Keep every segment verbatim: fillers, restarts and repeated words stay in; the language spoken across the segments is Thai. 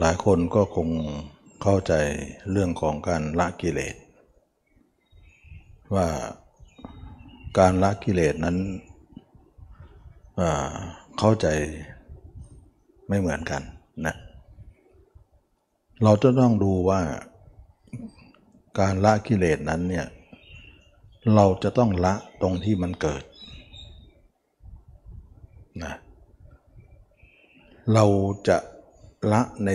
หลายคนก็คงเข้าใจเรื่องของการละกิเลสว่าการละกิเลสนั้นเข้าใจไม่เหมือนกันนะเราจะต้องดูว่าการละกิเลสนั้นเนี่ยเราจะต้องละตรงที่มันเกิดนะเราจะละใน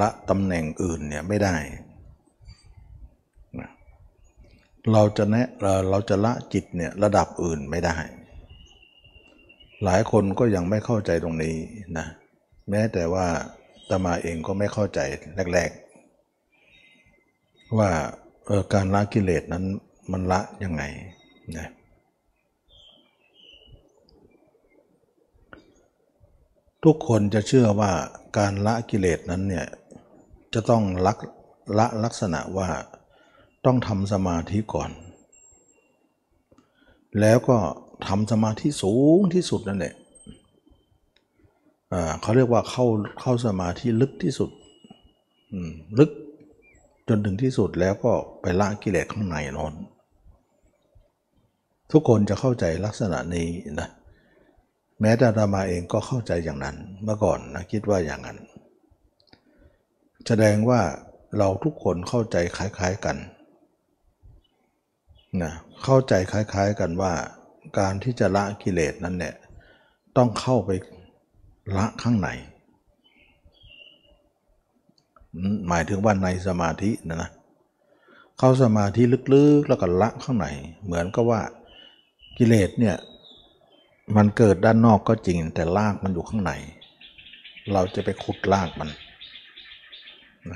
ละตำแหน่งอื่นเนี่ยไม่ได้นะเราจะแนะเราจะละจิตเนี่ยระดับอื่นไม่ได้หลายคนก็ยังไม่เข้าใจตรงนี้นะแม้แต่ว่าอาตมาเองก็ไม่เข้าใจแรกๆว่าการละกิเลสนั้นมันละยังไงนะทุกคนจะเชื่อว่าการละกิเลสนั้นเนี่ยจะต้องละละลักษณะว่าต้องทำสมาธิก่อนแล้วก็ทำสมาธิสูงที่สุดนั่นแหละเขาเรียกว่าเข้าเข้าสมาธิลึกที่สุดลึกจนถึงที่สุดแล้วก็ไปละกิเลสข้างในนอนทุกคนจะเข้าใจลักษณะนี้นะแม้แต่อาตมาเองก็เข้าใจอย่างนั้นเมื่อก่อนนะคิดว่าอย่างนั้นแสดงว่าเราทุกคนเข้าใจคล้ายๆกันนะเข้าใจคล้ายๆกันว่าการที่จะละกิเลสนั้นเนี่ยต้องเข้าไปละข้างในหมายถึงว่าในสมาธินะนะเข้าสมาธิลึกๆแล้วก็ละข้างในเหมือนกับว่ากิเลสเนี่ยมันเกิดด้านนอกก็จริงแต่รากมันอยู่ข้างในเราจะไปขุดรากมัน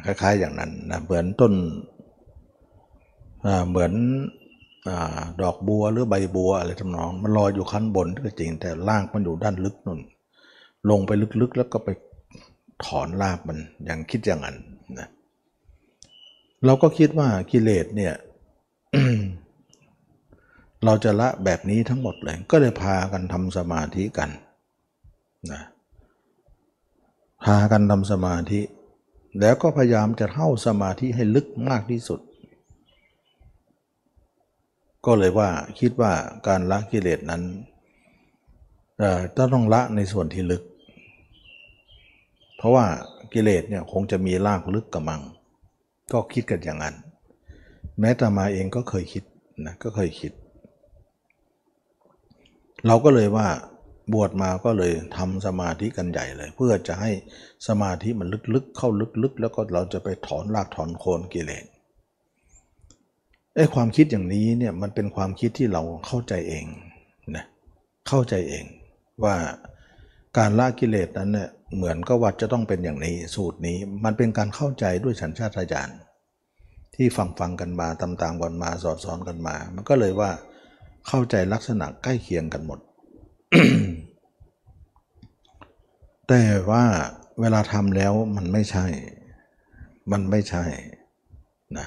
คล้ายๆอย่างนั้นนะเหมือนต้นเหมือนดอกบัวหรือใบบัวอะไรทำนองมันลอยอยู่ข้างบนก็จริงแต่รากมันอยู่ด้านลึกนู่นลงไปลึกๆแล้วก็ไปถอนรากมันอย่างคิดอย่างนั้นนะเราก็คิดว่ากิเลสเนี่ย เราจะละแบบนี้ทั้งหมดเลยก็เลยพากันทำสมาธิกันนะพากันทำสมาธิแล้วก็พยายามจะเข้าสมาธิให้ลึกมากที่สุดก็เลยว่าคิดว่าการละกิเลสนั้นต้องละในส่วนที่ลึกเพราะว่ากิเลสเนี่ยคงจะมีรากลึกกระมังก็คิดกันอย่างนั้นแม้แต่มาเองก็เคยคิดนะก็เคยคิดเราก็เลยว่าบวชมาก็เลยทำสมาธิกันใหญ่เลยเพื่อจะให้สมาธิมันลึกๆเข้าลึกๆแล้วก็เราจะไปถอนรากถอนโคนกิเลสไอ้ความคิดอย่างนี้เนี่ยมันเป็นความคิดที่เราเข้าใจเองนะเข้าใจเองว่าการละกิเลสนั้นเนี่ยเหมือนก็ว่าจะต้องเป็นอย่างนี้สูตรนี้มันเป็นการเข้าใจด้วยสัญชาตญาณที่ฟังฟังกันมาตามตามกันมาสอนสอนกันมามันก็เลยว่าเข้าใจลักษณะใกล้เคียงกันหมด แต่ว่าเวลาทำแล้วมันไม่ใช่มันไม่ใช่นะ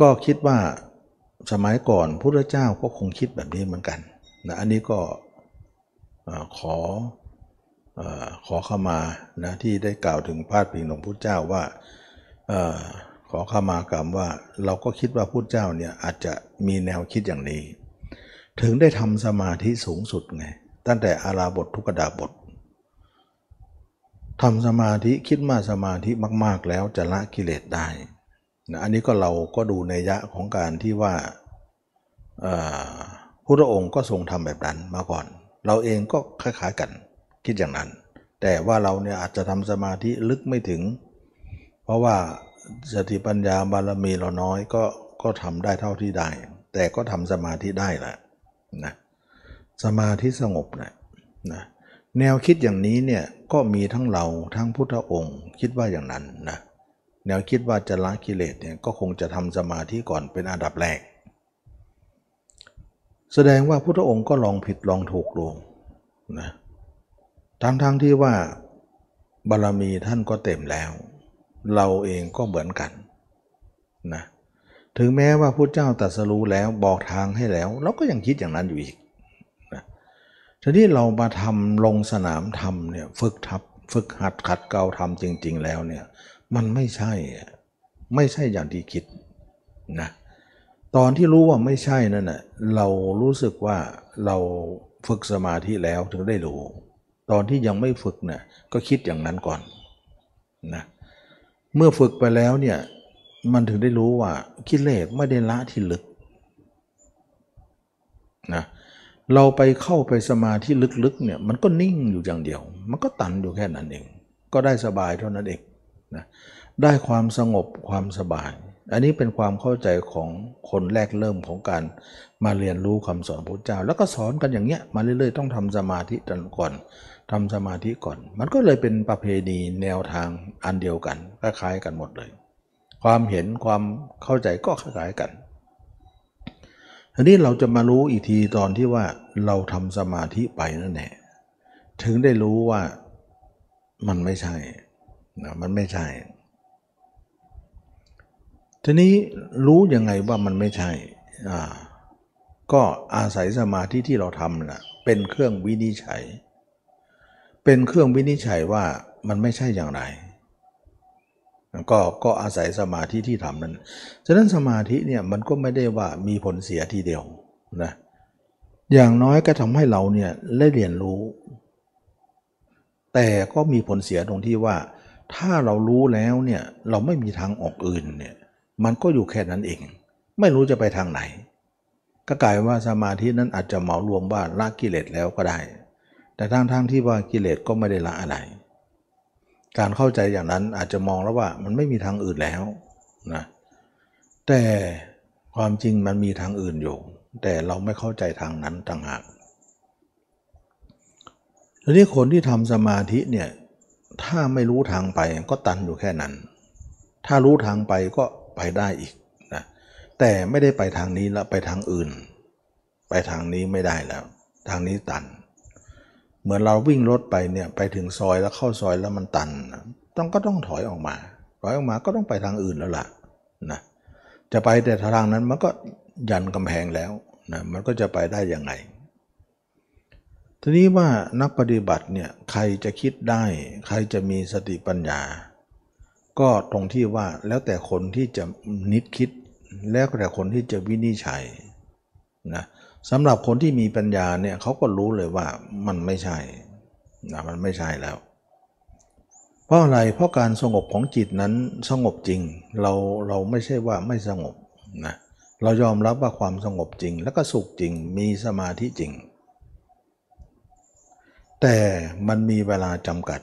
ก็คิดว่าสมัยก่อนพุทธเจ้าก็คงคิดแบบนี้เหมือนกันนะอันนี้ก็ขอขอเข้ามานะที่ได้กล่าวถึงพาดพิงหลวงพุทธเจ้าว่าขอเข้ามากรรมว่าเราก็คิดว่าพุทธเจ้าเนี่ยอาจจะมีแนวคิดอย่างนี้ถึงได้ทำสมาธิสูงสุดไงตั้งแต่อาราบททุกขดาบททำสมาธิคิดมาสมาธิมากๆแล้วจะละกิเลสได้นะอันนี้ก็เราก็ดูในยะของการที่ว่าพระองค์ก็ทรงทำแบบนั้นมาก่อนเราเองก็คล้ายๆกันคิดอย่างนั้นแต่ว่าเราเนี่ยอาจจะทำสมาธิลึกไม่ถึงเพราะว่าสติปัญญาบารมีเราน้อยก็ก็ทำได้เท่าที่ได้แต่ก็ทำสมาธิได้แหละนะสมาธิสงบนะนะแนวคิดอย่างนี้เนี่ยก็มีทั้งเราทั้งพุทธองค์คิดว่าอย่างนั้นนะแนวคิดว่าจะละกิเลสเนี่ยก็คงจะทำสมาธิก่อนเป็นอันดับแรกแสดงว่าพุทธองค์ก็ลองผิดลองถูกดูนะทั้งๆ ท, ที่ว่าบารมีท่านก็เต็มแล้วเราเองก็เหมือนกันนะถึงแม้ว่าพุทธเจ้าตรัสรู้แล้วบอกทางให้แล้วเราก็ยังคิดอย่างนั้นอยู่อีกนะทีนี้เรามาทำลงสนามทำเนี่ยฝึกทับ ฝึกหัดขัดเกลาทำจริงๆแล้วเนี่ยมันไม่ใช่ไม่ใช่อย่างที่คิดนะตอนที่รู้ว่าไม่ใช่นั่นน่ะเรารู้สึกว่าเราฝึกสมาธิแล้วถึงได้รู้ตอนที่ยังไม่ฝึกเนี่ยก็คิดอย่างนั้นก่อนนะเมื่อฝึกไปแล้วเนี่ยมันถึงได้รู้ว่ากิเลสไม่ได้ละที่ลึกนะเราไปเข้าไปสมาธิลึกๆเนี่ยมันก็นิ่งอยู่อย่างเดียวมันก็ตันอยู่แค่นั้นเองก็ได้สบายเท่านั้นเองนะได้ความสงบความสบายอันนี้เป็นความเข้าใจของคนแรกเริ่มของการมาเรียนรู้คำสอนพระพุทธเจ้าแล้วก็สอนกันอย่างเงี้ยมาเรื่อยๆต้องทำสมาธิก่อนทำสมาธิก่อนมันก็เลยเป็นประเพณีแนวทางอันเดียวกันคล้ายๆกันหมดเลยความเห็นความเข้าใจก็คล้ายกันทีนี้เราจะมารู้อีกทีตอนที่ว่าเราทำสมาธิไปนั่นแหละถึงได้รู้ว่ามันไม่ใช่นะมันไม่ใช่ทีนี้รู้ยังไงว่ามันไม่ใช่อ่าก็อาศัยสมาธิที่เราทำนะเป็นเครื่องวินิจฉัยเป็นเครื่องวินิจฉัยว่ามันไม่ใช่อย่างไรก็ก็อาศัยสมาธิที่ทำนั้นฉะนั้นสมาธิเนี่ยมันก็ไม่ได้ว่ามีผลเสียทีเดียวนะอย่างน้อยก็ทำให้เราเนี่ยได้เรียนรู้แต่ก็มีผลเสียตรงที่ว่าถ้าเรารู้แล้วเนี่ยเราไม่มีทางออกอื่นเนี่ยมันก็อยู่แค่นั้นเองไม่รู้จะไปทางไหนก็กลายว่าสมาธินั้นอาจจะเหมารวมว่าละกิเลสแล้วก็ได้แต่ทั้งๆ ท, ที่ว่ากิเลสก็ไม่ได้ละอะไรการเข้าใจอย่างนั้นอาจจะมองแล้วว่ามันไม่มีทางอื่นแล้วนะแต่ความจริงมันมีทางอื่นอยู่แต่เราไม่เข้าใจทางนั้นต่างหากทีนี้คนที่ทำสมาธิเนี่ยถ้าไม่รู้ทางไปก็ตันอยู่แค่นั้นถ้ารู้ทางไปก็ไปได้อีกนะแต่ไม่ได้ไปทางนี้แล้วไปทางอื่นไปทางนี้ไม่ได้แล้วทางนี้ตันเหมือนเราวิ่งรถไปเนี่ยไปถึงซอยแล้วเข้าซอยแล้วมันตันต้องก็ต้องถอยออกมาถอยออกมาก็ต้องไปทางอื่นแล้วล่ะนะจะไปแต่ทางนั้นมันก็ยันกำแพงแล้วนะมันก็จะไปได้ยังไงทีนี้ว่านักปฏิบัติเนี่ยใครจะคิดได้ใครจะมีสติปัญญาก็ตรงที่ว่าแล้วแต่คนที่จะนิดคิดแล้วแต่คนที่จะวินิจฉัยนะสำหรับคนที่มีปัญญาเนี่ยเขาก็รู้เลยว่ามันไม่ใช่นะมันไม่ใช่แล้วเพราะอะไรเพราะการสงบของจิตนั้นสงบจริงเราเราไม่ใช่ว่าไม่สงบนะเรายอมรับว่าความสงบจริงแล้วก็สุขจริงมีสมาธิจริงแต่มันมีเวลาจำกัด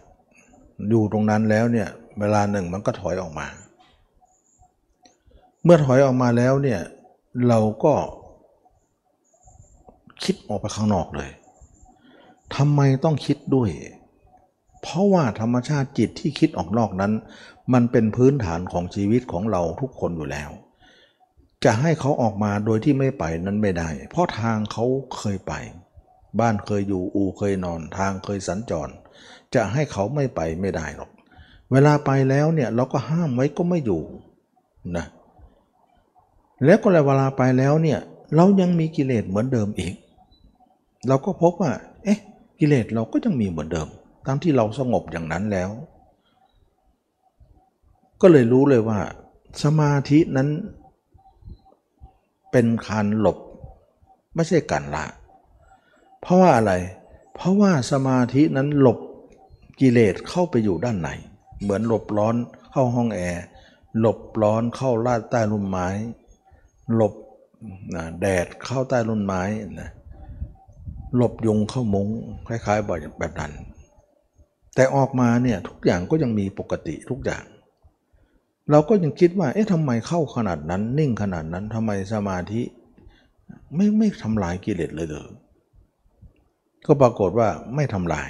อยู่ตรงนั้นแล้วเนี่ยเวลาหนึ่งมันก็ถอยออกมาเมื่อถอยออกมาแล้วเนี่ยเราก็คิดออกไปข้างนอกเลยทำไมต้องคิดด้วยเพราะว่าธรรมชาติจิตที่คิดออกนอกนั้นมันเป็นพื้นฐานของชีวิตของเราทุกคนอยู่แล้วจะให้เขาออกมาโดยที่ไม่ไปนั้นไม่ได้เพราะทางเขาเคยไปบ้านเคยอยู่อู่เคยนอนทางเคยสัญจรจะให้เขาไม่ไปไม่ได้หรอกเวลาไปแล้วเนี่ยเราก็ห้ามไว้ก็ไม่อยู่นะแล้วก็เวลาไปแล้วเนี่ยเรายังมีกิเลสเหมือนเดิมอีกเราก็พบว่าเอ๊ะกิเลสเราก็ยังมีเหมือนเดิมตามที่เราสงบอย่างนั้นแล้วก็เลยรู้เลยว่าสมาธินั้นเป็นการหลบไม่ใช่การละเพราะว่าอะไรเพราะว่าสมาธินั้นหลบกิเลสเข้าไปอยู่ด้านในเหมือนหลบร้อนเข้าห้องแอร์หลบร้อนเข้าลาดใต้ร่มไม้หลบแดดเข้าใต้ร่มไม้นะหลบยุงเข้ามุ้งคล้ายๆแบบนั้นแต่ออกมาเนี่ยทุกอย่างก็ยังมีปกติทุกอย่างเราก็ยังคิดว่าเอ๊ะทำไมเข้าขนาดนั้นนิ่งขนาดนั้นทำไมสมาธิไม่ไม่ทำลายกิเลสเลยเหรอก็ปรากฏว่าไม่ทำลาย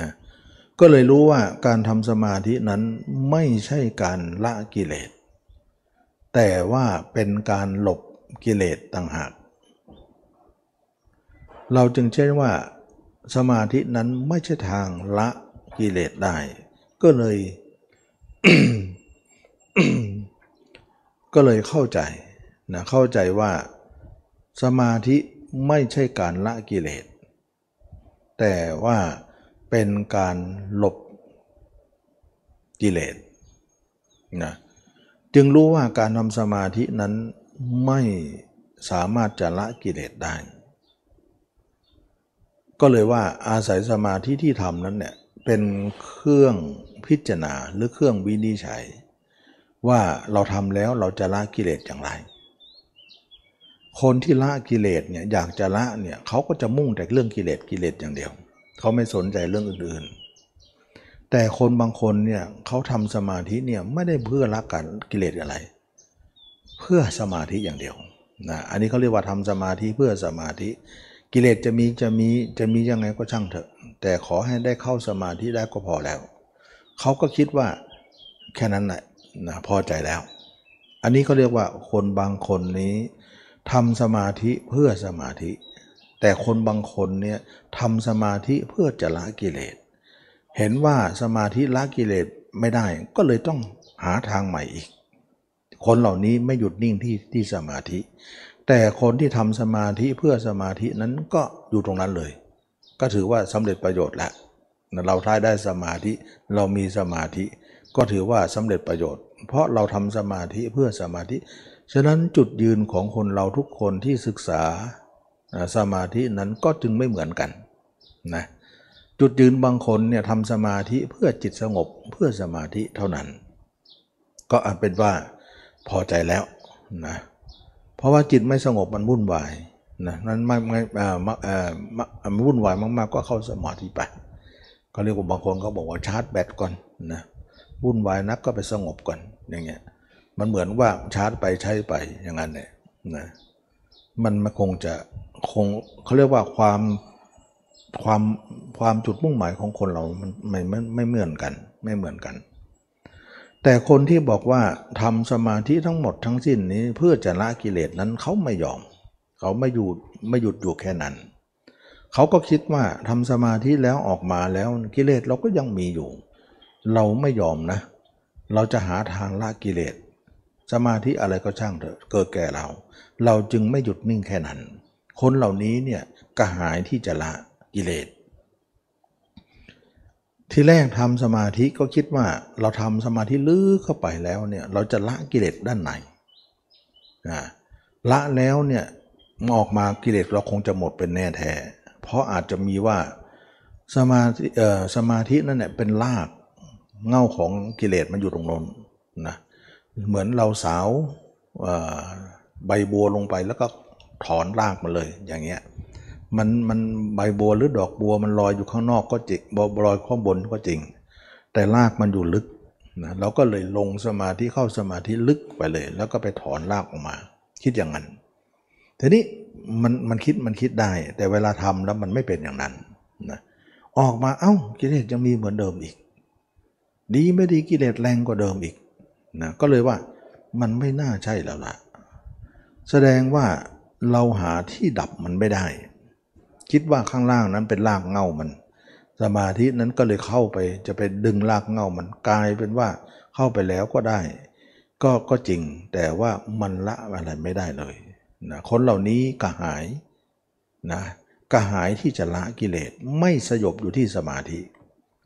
นะก็เลยรู้ว่าการทำสมาธินั้นไม่ใช่การละกิเลสแต่ว่าเป็นการหลบกิเลสต่างหากเราจึงเชื่อว่าสมาธินั้นไม่ใช่ทางละกิเลสได้ก็เลย ก็เลยเข้าใจนะเข้าใจว่าสมาธิไม่ใช่การละกิเลสแต่ว่า เป็นการหลบกิเลสนะจึงรู้ว่าการทำสมาธินั้นไม่สามารถจะละกิเลสได้ก็เลยว่าอาศัยสมาธิที่ทำนั้นเนี่ยเป็นเครื่องพิจารณาหรือเครื่องวินิจฉัยว่าเราทำแล้วเราจะละกิเลสอย่างไรคนที่ละกิเลสเนี่ยอยากจะละเนี่ยเขาก็จะมุ่งแต่เรื่องกิเลสกิเลสอย่างเดียวเขาไม่สนใจเรื่องอื่นๆแต่คนบางคนเนี่ยเขาทำสมาธิเนี่ยไม่ได้เพื่อละกันกิเลสอะไรเพื่อสมาธิอย่างเดียวนะอันนี้เขาเรียกว่าทำสมาธิเพื่อสมาธิกิเลสจะมีจะมีจะมียังไงก็ช่างเถอะแต่ขอให้ได้เข้าสมาธิได้ก็พอแล้วเขาก็คิดว่าแค่นั้นแหละนะพอใจแล้วอันนี้เขาเรียกว่าคนบางคนนี้ทำสมาธิเพื่อสมาธิแต่คนบางคนเนี่ยทำสมาธิเพื่อจะละกิเลสเห็นว่าสมาธิละกิเลสไม่ได้ก็เลยต้องหาทางใหม่อีกคนเหล่านี้ไม่หยุดนิ่งที่ที่สมาธิแต่คนที่ทำสมาธิเพื่อสมาธินั้นก็อยู่ตรงนั้นเลยก็ถือว่าสำเร็จประโยชน์แล้วเราท้ายได้สมาธิเรามีสมาธิก็ถือว่าสำเร็จประโยชน์เพราะเราทำสมาธิเพื่อสมาธิฉะนั้นจุดยืนของคนเราทุกคนที่ศึกษาสมาธินั้นก็จึงไม่เหมือนกันนะจุดยืนบางคนเนี่ยทำสมาธิเพื่อจิตสงบเพื่อสมาธิเท่านั้นก็อาจเป็นว่าพอใจแล้วนะเพราะว่าจิตไม่สงบมันวุ่นวายนะนั้นไม่ไม่เอ่อเอ่อมันวุ่นวายมากๆก็เข้าสมาธิไปก็เรียกว่าบางคนก็บอกว่าชาร์จแบตก่อนนะวุ่นวายนักก็ไปสงบก่อนอย่างเงี้ยมันเหมือนว่าชาร์จไปใช้ไปอย่างนั้นเนี่ยนะมันมันคงจะคงเขาเรียกว่าความความความจุดมุ่งหมายของคนเรามันไม่ไม่ไม่เหมือนกันไม่เหมือนกันแต่คนที่บอกว่าทำสมาธิทั้งหมดทั้งสิ้นนี้เพื่อจะละกิเลสนั้นเขาไม่ยอมเขาไม่หยุดไม่หยุดอยู่แค่นั้นเขาก็คิดว่าทำสมาธิแล้วออกมาแล้วกิเลสเราก็ยังมีอยู่เราไม่ยอมนะเราจะหาทางละกิเลสสมาธิอะไรก็ช่างเถอะเกิดแก่เราเราจึงไม่หยุดนิ่งแค่นั้นคนเหล่านี้เนี่ยกระหายที่จะละกิเลสที่แรกทำสมาธิก็คิดว่าเราทำสมาธิลึกเข้าไปแล้วเนี่ยเราจะละกิเลสด้านในนะละแล้วเนี่ยออกมากิเลสเราคงจะหมดเป็นแน่แท้เพราะอาจจะมีว่าสมาธิเอ่อสมาธินั่นแหละเป็นรากเง่าของกิเลสมันอยู่ตรงนั้นนะเหมือนเราสาวเอ่อใบบัวลงไปแล้วก็ถอนรากมาเลยอย่างเงี้ยมันมันใบบัวหรือดอกบัวมันลอยอยู่ข้างนอกก็จริงลอยข้างบนก็จริงแต่รากมันอยู่ลึกนะเราก็เลยลงสมาธิเข้าสมาธิลึกไปเลยแล้วก็ไปถอนรากออกมาคิดอย่างนั้นทีนี้มันมันคิดมันคิดได้แต่เวลาทำแล้วมันไม่เป็นอย่างนั้นนะออกมาเอ้ากิเลสยังมีเหมือนเดิมอีกดีไม่ดีกิเลสแรงกว่าเดิมอีกนะก็เลยว่ามันไม่น่าใช่แล้วล่ะแสดงว่าเราหาที่ดับมันไม่ได้คิดว่าข้างล่างนั้นเป็นรากเหง้ามันสมาธินั้นก็เลยเข้าไปจะไปดึงรากเหง้ามันกลายเป็นว่าเข้าไปแล้วก็ได้ก็ก็จริงแต่ว่ามันละอะไรไม่ได้เลยนะคนเหล่านี้กระหายนะกระหายที่จะละกิเลสไม่สยบอยู่ที่สมาธิ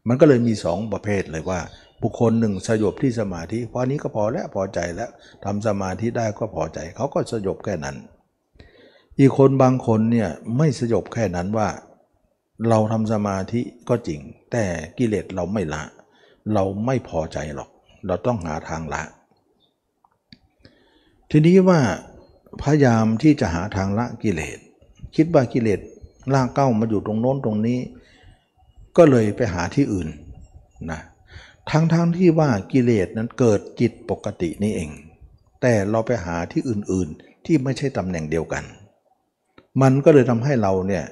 มันก็เลยมีสองประเภทเลยว่าบุคคลหนึ่งสยบที่สมาธิเพราะนี้ก็พอแล้วพอใจแล้วทำสมาธิได้ก็พอใจเขาก็สยบแค่นั้นอีกคนบางคนเนี่ยไม่สยบแค่นั้นว่าเราทำสมาธิก็จริงแต่กิเลสเราไม่ละเราไม่พอใจหรอกเราต้องหาทางละทีนี้ว่าพยายามที่จะหาทางละกิเลสคิดว่ากิเลสล่าเก้ามาอยู่ตรงโน้นตรงนี้ก็เลยไปหาที่อื่นนะทั้งๆ ท, ที่ว่ากิเลสนั้นเกิดจิตปกตินี่เองแต่เราไปหาที่อื่นๆที่ไม่ใช่ตำแหน่งเดียวกันมันก็เลยทำให้เราเนี่ย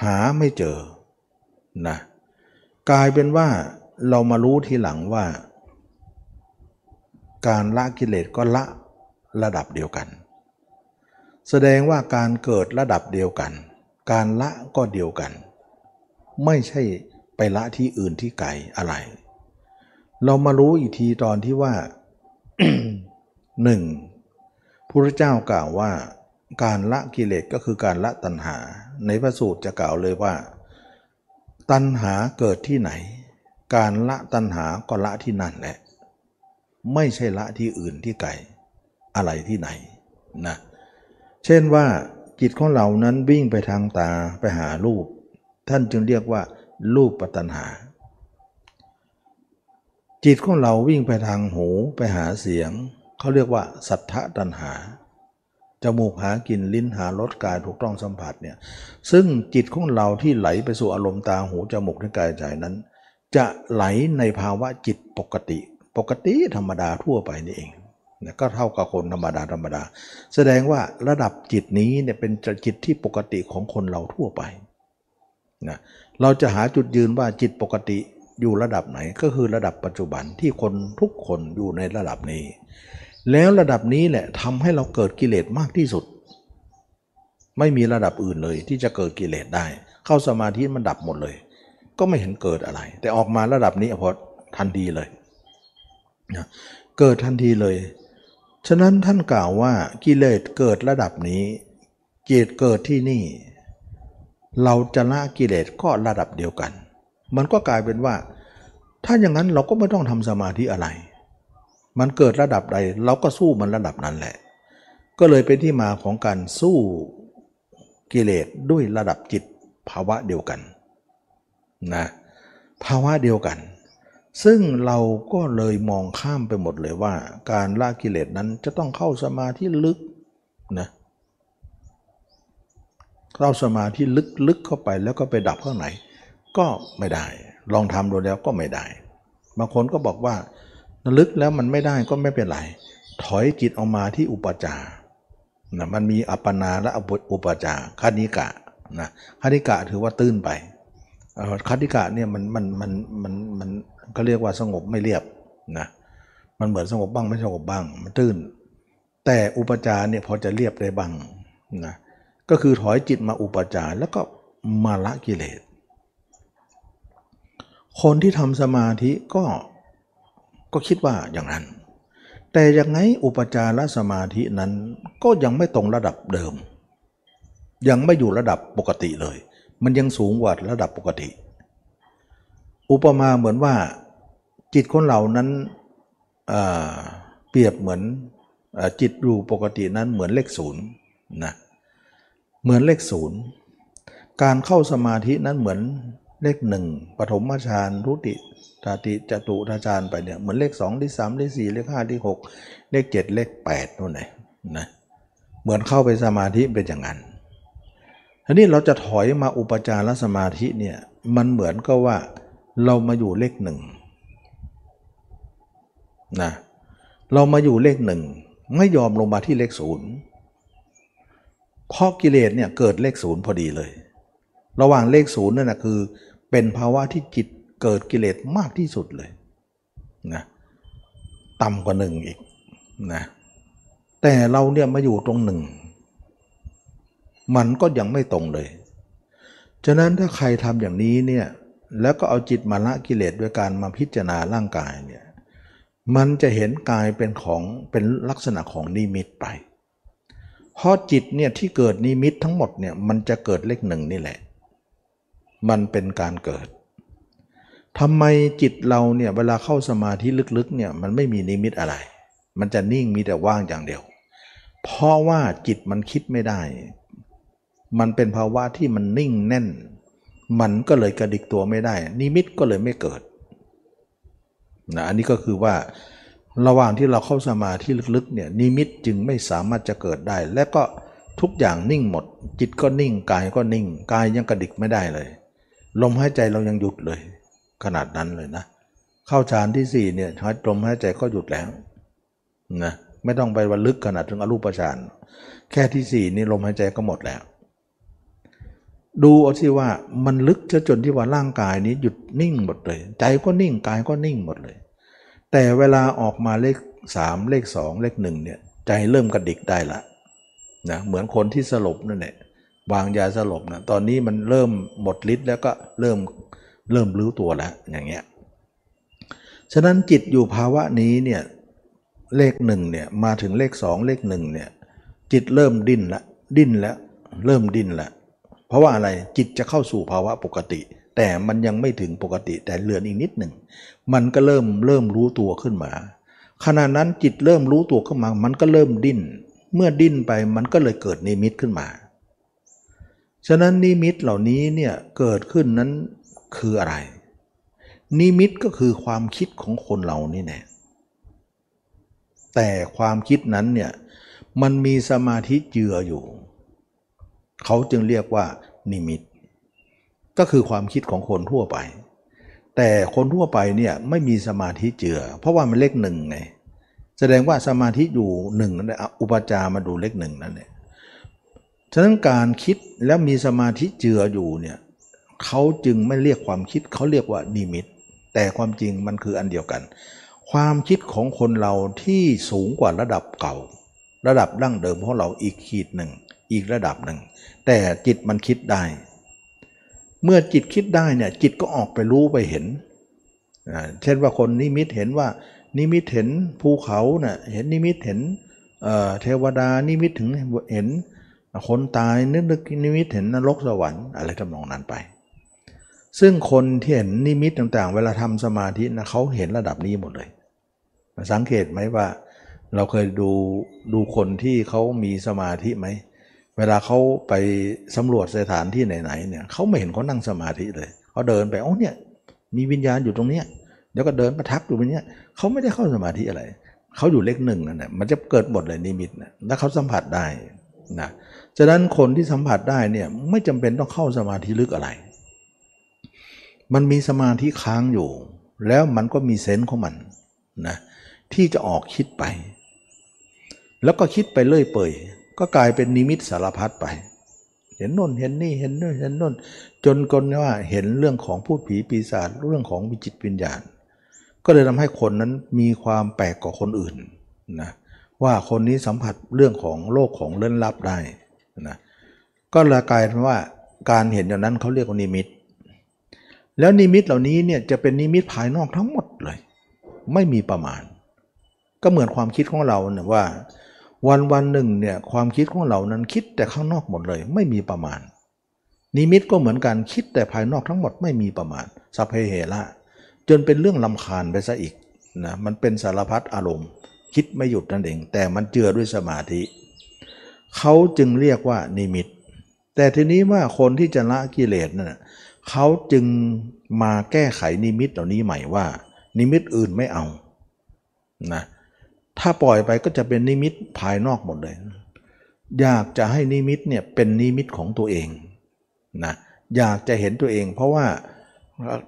หาไม่เจอนะกลายเป็นว่าเรามารู้ทีหลังว่าการละกิเลสก็ละระดับเดียวกันแสดงว่าการเกิดระดับเดียวกันการละก็เดียวกันไม่ใช่ไปละที่อื่นที่ไกลอะไรเรามารู้อีกทีตอนที่ว่า หนึ่ง พระพุทธเจ้ากล่าวว่าการละกิเลสก็คือการละตัณหาในพระสูตรจะกล่าวเลยว่า ตัณหาเกิดที่ไหนการละตัณหาก็ละที่นั่นแหละไม่ใช่ละที่อื่นที่ไกลอะไรที่ไหนนะเช่นว่าจิตของเรานั้นวิ่งไปทางตาไปหารูปท่านจึงเรียกว่ารูปตัณหาจิตของเราวิ่งไปทางหูไปหาเสียงเขาเรียกว่าสัทธะตัณหาจมูกหากลิ่นลิ้นหารสกายถูกต้องสัมผัสเนี่ยซึ่งจิตของเราที่ไหลไปสู่อารมณ์ตาหูจมูกและกายใจนั้นจะไหลในภาวะจิตปกติปกติธรรมดาทั่วไปนี่เองเนี่ยก็เท่ากับคนธรรมดาธรรมดาแสดงว่าระดับจิตนี้เนี่ยเป็นจิตที่ปกติของคนเราทั่วไปนะเราจะหาจุดยืนว่าจิตปกติอยู่ระดับไหนก็คือระดับปัจจุบันที่คนทุกคนอยู่ในระดับนี้แล้วระดับนี้แหละทำให้เราเกิดกิเลสมากที่สุดไม่มีระดับอื่นเลยที่จะเกิดกิเลสได้เข้าสมาธิมันดับหมดเลยก็ไม่เห็นเกิดอะไรแต่ออกมาระดับนี้พอทันทีเลยนะเกิดทันทีเลยฉะนั้นท่านกล่าวว่ากิเลสเกิดระดับนี้กิเลสเกิดที่นี่เราจะละกิเลสก็ระดับเดียวกันมันก็กลายเป็นว่าถ้าอย่างนั้นเราก็ไม่ต้องทำสมาธิอะไรมันเกิดระดับใดเราก็สู้มันระดับนั้นแหละก็เลยเป็นที่มาของการสู้กิเลสด้วยระดับจิตภาวะเดียวกันนะภาวะเดียวกันซึ่งเราก็เลยมองข้ามไปหมดเลยว่าการละกิเลสนั้นจะต้องเข้าสมาธิลึกนะเข้าสมาธิลึกๆเข้าไปแล้วก็ไปดับข้างไหนก็ไม่ได้ลองทำดูแล้วก็ไม่ได้บางคนก็บอกว่าลึกแล้วมันไม่ได้ก็ไม่เป็นไรถอยจิตออกมาที่อุปจานะมันมีอัปปนาและอุปจาคณิกะนะคณิกะถือว่าตื้นไปคณิกะเนี่ยมันมันมันมันมันก็เรียกว่าสงบไม่เรียบนะมันเหมือนสงบบ้างไม่สงบบ้างมันตื้นแต่อุปจาเนี่ยพอจะเรียบได้บ้างนะก็คือถอยจิตมาอุปจาแล้วก็มาละกิเลสคนที่ทำสมาธิก็ก็คิดว่าอย่างนั้นแต่ยังไงอุปจารสมาธินั้นก็ยังไม่ตรงระดับเดิมยังไม่อยู่ระดับปกติเลยมันยังสูงกว่าระดับปกติอุปมาเหมือนว่าจิตของเรานั้น เอ่อ เปรียบเหมือนจิตอยู่ปกตินั้นเหมือนเลขศูนย์นะเหมือนเลขศูนย์การเข้าสมาธินั้นเหมือนเลขหนึ่งปฐมฌานทุติตาติจตุตาฌานไปเนี่ยเหมือนเลขสองเลขสามเลขสี่เลขห้าเลขหกเลขเจ็ดเลขแปดนู่นน่ะนะเหมือนเข้าไปสมาธิเป็นอย่างนั้นทีนี้เราจะถอยมาอุปจารสมาธิเนี่ยมันเหมือนก็ว่าเรามาอยู่เลขหนึ่งนะเรามาอยู่เลขหนึ่งไม่ยอมลงมาที่เลขศูนย์เพราะกิเลสเนี่ยเกิดเลขศูนย์พอดีเลยระหว่างเลขศูนย์นั่นนะคือเป็นภาวะที่จิตเกิดกิเลสมากที่สุดเลยนะต่ำกว่าหนึ่งอีกนะแต่เราเนี่ยมาอยู่ตรงหนึ่งมันก็ยังไม่ตรงเลยฉะนั้นถ้าใครทำอย่างนี้เนี่ยแล้วก็เอาจิตมาละกิเลสด้วยการมาพิจารณาร่างกายเนี่ยมันจะเห็นกายเป็นของเป็นลักษณะของนิมิตไปเพราะจิตเนี่ยที่เกิดนิมิตทั้งหมดเนี่ยมันจะเกิดเลขหนึ่งนี่แหละมันเป็นการเกิดทำไมจิตเราเนี่ยเวลาเข้าสมาธิลึกๆเนี่ยมันไม่มีนิมิตอะไรมันจะนิ่งมีแต่ว่างอย่างเดียวเพราะว่าจิตมันคิดไม่ได้มันเป็นภาวะที่มันนิ่งแน่นมันก็เลยกระดิกตัวไม่ได้นิมิตก็เลยไม่เกิดนะอันนี้ก็คือว่าระหว่างที่เราเข้าสมาธิลึกๆเนี่ยนิมิตจึงไม่สามารถจะเกิดได้และก็ทุกอย่างนิ่งหมดจิตก็นิ่งกายก็นิ่งกายยังกระดิกไม่ได้เลยลมหายใจเรายังหยุดเลยขนาดนั้นเลยนะเข้าฌานที่สี่เนี่ยลมหายใจก็หยุดแล้วนะไม่ต้องไปวันลึกขนาดถึงอรูปฌานแค่ที่สี่นี่ลมหายใจก็หมดแล้วดูเอาที่ว่ามันลึกจนที่ว่าร่างกายนี้หยุดนิ่งหมดเลยใจก็นิ่งกายก็นิ่งหมดเลยแต่เวลาออกมาเลขสามเลขสองเลขหนึ่งเนี่ยใจเริ่มกระดิกได้ละนะเหมือนคนที่สลบนั่นแหละวางยาสลบนะตอนนี้มันเริ่มหมดฤทธิ์แล้วก็เริ่มเริ่มรู้ตัวแล้วอย่างเงี้ยฉะนั้นจิตอยู่ภาวะนี้เนี่ยเลขหนึ่งเนี่ยมาถึงเลขสองเลขหนึ่งเนี่ยจิตเริ่มดิ้นละดิ้นละเริ่มดิ้นละเพราะว่าอะไรจิตจะเข้าสู่ภาวะปกติ แต่มันยังไม่ถึงปกติแต่เหลืออีกนิดหนึ่งมันก็เริ่มเริ่มรู้ตัวขึ้นมาขณะนั้นจิตเริ่มรู้ตัวขึ้นมามันก็เริ่มดิ้นเมื่อดิ้นไปมันก็เลยเกิดนิมิตขึ้นมาฉะนั้นนิมิตเหล่านี้เนี่ยเกิดขึ้นนั้นคืออะไรนิมิตก็คือความคิดของคนเรานี่แน่แต่ความคิดนั้นเนี่ยมันมีสมาธิเจืออยู่เขาจึงเรียกว่านิมิตก็คือความคิดของคนทั่วไปแต่คนทั่วไปเนี่ยไม่มีสมาธิเจือเพราะว่ามันเลขหนึ่งไงแสดงว่าสมาธิอยู่หนึ่งนั่นแหละอุปจามาดูเลขหนึ่งนั่นแหละฉะนั้นการคิดแล้วมีสมาธิเจืออยู่เนี่ยเขาจึงไม่เรียกความคิดเขาเรียกว่านิมิตแต่ความจริงมันคืออันเดียวกันความคิดของคนเราที่สูงกว่าระดับเก่าระดับดั้งเดิมของเราอีกขีดหนึ่งอีกระดับหนึ่งแต่จิตมันคิดได้เมื่อจิตคิดได้เนี่ยจิตก็ออกไปรู้ไปเห็นเช่นว่าคนนิมิตเห็นว่านิมิตเห็นภูเขาเนี่ยเห็นนิมิตเห็นเทวดานิมิตถึงเห็นคนตายนึกนิมิตเห็นนรกสวรรค์อะไรทำนองนั้นไปซึ่งคนที่เห็นนิมิตต่างๆเวลาทำสมาธินะเขาเห็นระดับนี้หมดเลยสังเกตไหมว่าเราเคยดูดูคนที่เขามีสมาธิไหมเวลาเขาไปสำรวจสถานที่ไหนๆเนี่ยเขาไม่เห็นเขานั่งสมาธิเลยเขาเดินไปโอ้เนี่ยมีวิญญาณอยู่ตรงเนี้ยเดี๋ยวก็เดินประทับอยู่ตรงเนี้ยเขาไม่ได้เข้าสมาธิอะไรเขาอยู่เลขหนึ่งนั่นแหละมันจะเกิดหมดเลยนิมิตนะถ้าเขาสัมผัสได้นะฉะนั้นคนที่สัมผัสได้เนี่ยไม่จำเป็นต้องเข้าสมาธิลึกอะไรมันมีสมาธิค้างอยู่แล้วมันก็มีเซนส์ของมันนะที่จะออกคิดไปแล้วก็คิดไปเรื่อยเปื่อยก็กลายเป็นนิมิตสารพัดไปเห็นโน่นเห็นนี่เห็นนู่นเห็นโน่นจนกลายว่าเห็นเรื่องของพูดผีปีศาจเรื่องของวิจิตวิญญาณก็เลยทำให้คนนั้นมีความแปลกกว่าคนอื่นนะว่าคนนี้สัมผัสเรื่องของโลกของเล่นลับได้นะก็ละกลายเป็นว่าการเห็นอย่างนั้นเขาเรียกว่านิมิตแล้วนิมิตเหล่านี้เนี่ยจะเป็นนิมิตภายนอกทั้งหมดเลยไม่มีประมาณก็เหมือนความคิดของเราเนี่ยว่าวันวันหนึ่งเนี่ยความคิดของเรานั้นคิดแต่ข้างนอกหมดเลยไม่มีประมาณนิมิตก็เหมือนกันคิดแต่ภายนอกทั้งหมดไม่มีประมาณสัพเพเหระจนเป็นเรื่องรำคาญไปซะอีกนะมันเป็นสารพัดอารมณ์คิดไม่หยุดนั่นเองแต่มันเจือด้วยสมาธิเขาจึงเรียกว่านิมิตแต่ทีนี้ว่าคนที่จะละกิเลสนั่นเขาจึงมาแก้ไขนิมิตเหล่านี้ใหม่ว่านิมิตอื่นไม่เอานะถ้าปล่อยไปก็จะเป็นนิมิตภายนอกหมดเลยอยากจะให้นิมิตเนี่ยเป็นนิมิตของตัวเองนะอยากจะเห็นตัวเองเพราะว่า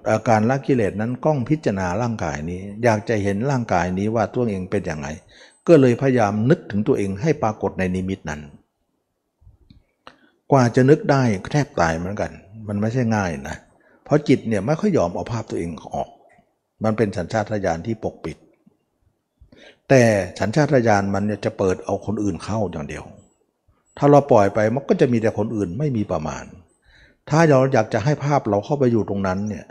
อาการละกิเลสนั้นกล้องพิจารณาร่างกายนี้อยากจะเห็นร่างกายนี้ว่าตัวเองเป็นอย่างไรก็เลยพยายามนึกถึงตัวเองให้ปรากฏในนิมิตนั้นกว่าจะนึกได้แทบตายเหมือนกันมันไม่ใช่ง่ายนะเพราะจิตเนี่ยไม่ค่อยยอมเอาภาพตัวเองออกมันเป็นสัญชาตญาณที่ปกปิดแต่สัญชาตญาณมันจะเปิดเอาคนอื่นเข้าอย่างเดียวถ้าเราปล่อยไปมันก็จะมีแต่คนอื่นไม่มีประมาณถ้าเราอยากจะให้ภาพเราเข้าไปอยู่ตรงนั้นเนี่ย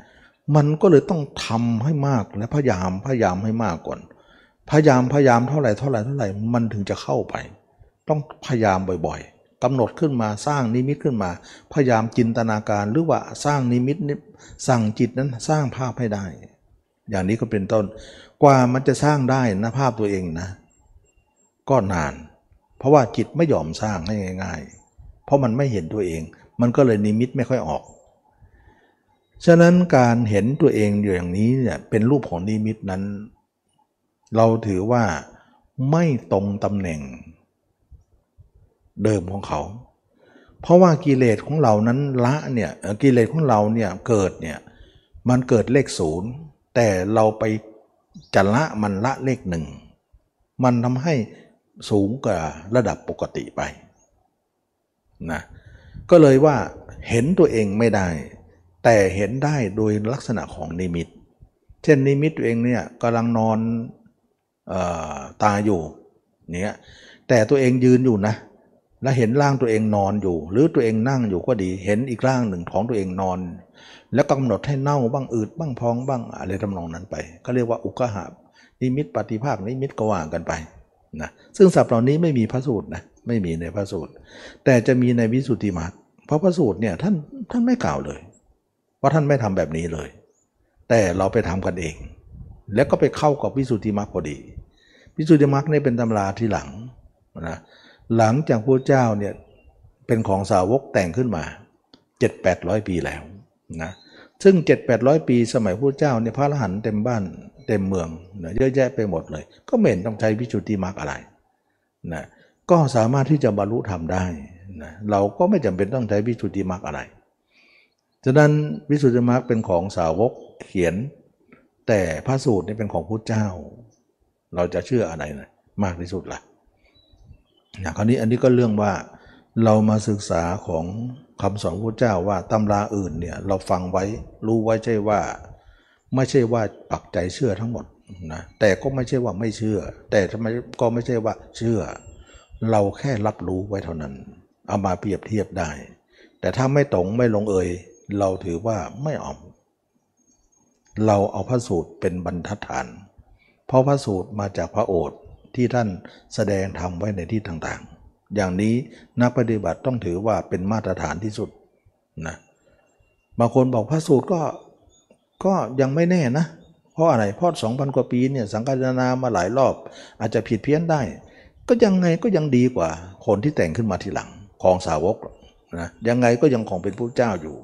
มันก็เลยต้องทำให้มากและพยายามพยายามให้มากก่อนพยายามพยายามเท่าไหร่เท่าไหร่เท่าไหร่มันถึงจะเข้าไปต้องพยายามบ่อยๆกำหนดขึ้นมาสร้างนิมิตขึ้นมาพยายามจินตนาการหรือว่าสร้างนิมิตสั่งจิตนั้นสร้างภาพให้ได้อย่างนี้ก็เป็นต้นกว่ามันจะสร้างได้นะภาพตัวเองนะก็นานเพราะว่าจิตไม่ยอมสร้างให้ง่ายๆเพราะมันไม่เห็นตัวเองมันก็เลยนิมิตไม่ค่อยออกฉะนั้นการเห็นตัวเองอย่างนี้เนี่ยเป็นรูปของนิมิตนั้นเราถือว่าไม่ตรงตำแหน่งเดิมของเขาเพราะว่ากิเลสของเรานั้นละเนี่ยกิเลสของเราเนี่ยเกิดเนี่ยมันเกิดเลขศูนย์แต่เราไปจะละมันละเลขหนึ่งมันทำให้สูงกว่าระดับปกติไปนะก็เลยว่าเห็นตัวเองไม่ได้แต่เห็นได้โดยลักษณะของนิมิตเช่นนิมิตตัวเองเนี่ยกำลังนอนเอ่อตายอยู่เนี่ยแต่ตัวเองยืนอยู่นะและเห็นร่างตัวเองนอนอยู่หรือตัวเองนั่งอยู่ก็ดีเห็นอีกร่างหนึ่งของตัวเองนอนแล้วกำหนดให้เน่าบ้างอืดบ้างพองบ้างอะไรทำนองนั้นไปก็เรียกว่าอุกหะนิมิตปฏิภาคนิมิตก็ว่ากันไปนะซึ่งศัพท์เหล่านี้ไม่มีพระสูตรนะไม่มีในพระสูตรแต่จะมีในวิสุทธิมรรคเพราะพระสูตรเนี่ยท่านท่านไม่กล่าวเลย เพราะท่านไม่ทำแบบนี้เลยแต่เราไปทำกันเองแล้วก็ไปเข้ากับวิสุทธิมรรคพอดีวิสุทธิมรรคนี่เป็นตำราที่หลังนะหลังจากพระเจ้าเนี่ยเป็นของสาวกแต่งขึ้นมา เจ็ดแปดร้อย ปีแล้วนะซึ่ง เจ็ดแปดร้อย ปีสมัยพระเจ้าเนี่ยพระอรหันต์เต็มบ้านเต็มเมืองนะเยอะแยะไปหมดเลยก็ไม่เห็นต้องใช้วิสุทธิมรรคอะไรนะก็สามารถที่จะบรรลุธรรมได้นะเราก็ไม่จำเป็นต้องใช้วิสุทธิมรรคอะไรฉะนั้นวิสุทธิมรรคเป็นของสาวกเขียนแต่พระสูตรนี่เป็นของพุทธเจ้าเราจะเชื่ออะไรนะมากที่สุดล่ะนะคราวนี้อันนี้ก็เรื่องว่าเรามาศึกษาของคำสอนพุทธเจ้าว่าตำราอื่นเนี่ยเราฟังไว้รู้ไว้ใช่ว่าไม่ใช่ว่าปักใจเชื่อทั้งหมดนะแต่ก็ไม่ใช่ว่าไม่เชื่อแต่ทำไมก็ไม่ใช่ว่าเชื่อเราแค่รับรู้ไว้เท่านั้นเอามาเปรียบเทียบได้แต่ถ้าไม่ตรงไม่ลงเอยเราถือว่าไม่อ่อมเราเอาพระสูตรเป็นบรรทัดฐานเพราะพระสูตรมาจากพระโอษฐ์ที่ท่านแสดงธรรมไว้ในที่ต่างๆอย่างนี้นักปฏิบัติต้องถือว่าเป็นมาตรฐานที่สุดนะบางคนบอกพระสูตรก็ก็ยังไม่แน่นะเพราะอะไรเพราะ สองพัน กว่าปีเนี่ยสังคายนามาหลายรอบอาจจะผิดเพี้ยนได้ก็ยังไงก็ยังดีกว่าคนที่แต่งขึ้นมาทีหลังของสาวกนะยังไงก็ยังของเป็นพระเจ้าอยู่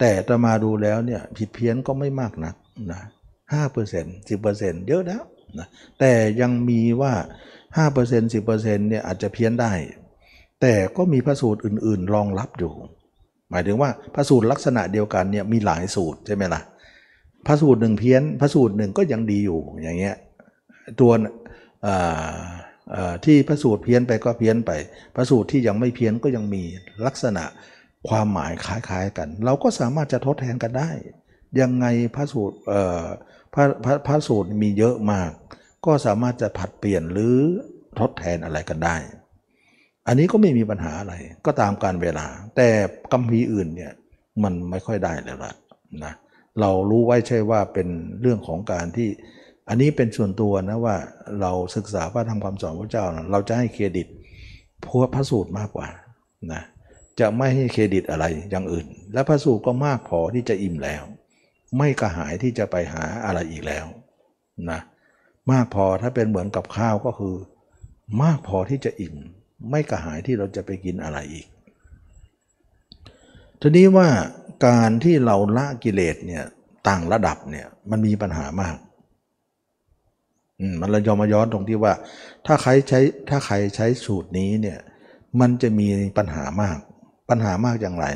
แต่ตามมาดูแล้วเนี่ยผิดเพี้ยนก็ไม่มากนักนะ ห้าเปอร์เซ็นต์ สิบเปอร์เซ็นต์ เยอะแล้วนะแต่ยังมีว่า ห้าเปอร์เซ็นต์ สิบเปอร์เซ็นต์ เนี่ยอาจจะเพี้ยนได้แต่ก็มีพระสูตรอื่นๆรองรับอยู่หมายถึงว่าพระสูตรลักษณะเดียวกันเนี่ยมีหลายสูตรใช่ไหมล่ะพระสูตรหนึ่งเพี้ยนพระสูตรหนึ่งก็ยังดีอยู่อย่างเงี้ยตัวที่พระสูตรเพี้ยนไปก็เพี้ยนไปพระสูตรที่ยังไม่เพี้ยนก็ยังมีลักษณะความหมายคล้ายๆกันเราก็สามารถจะทดแทนกันได้ยังไงพระสูตรเอ่อพระพระพระสูตรมีเยอะมากก็สามารถจะผัดเปลี่ยนหรือทดแทนอะไรกันได้อันนี้ก็ไม่มีปัญหาอะไรก็ตามกาลเวลาแต่คัมภีร์อื่นเนี่ยมันไม่ค่อยได้แล้วล่ะนะเรารู้ไว้ใช่ว่าเป็นเรื่องของการที่อันนี้เป็นส่วนตัวนะว่าเราศึกษาพระธรรมคำสอนพระเจ้าเราจะให้เครดิตพวกพระสูตรมากกว่านะจะไม่ให้เครดิตอะไรอย่างอื่นและพระสูตรก็มากพอที่จะอิ่มแล้วไม่กระหายที่จะไปหาอะไรอีกแล้วนะมากพอถ้าเป็นเหมือนกับข้าวก็คือมากพอที่จะอิ่มไม่กระหายที่เราจะไปกินอะไรอีกทีนี้ว่าการที่เราละกิเลสเนี่ยต่างระดับเนี่ยมันมีปัญหามากอืมมันเรายอมมาย้อนตรงที่ว่าถ้าใครใช้ถ้าใครใช้สูตรนี้เนี่ยมันจะมีปัญหามากปัญหามากอย่างไร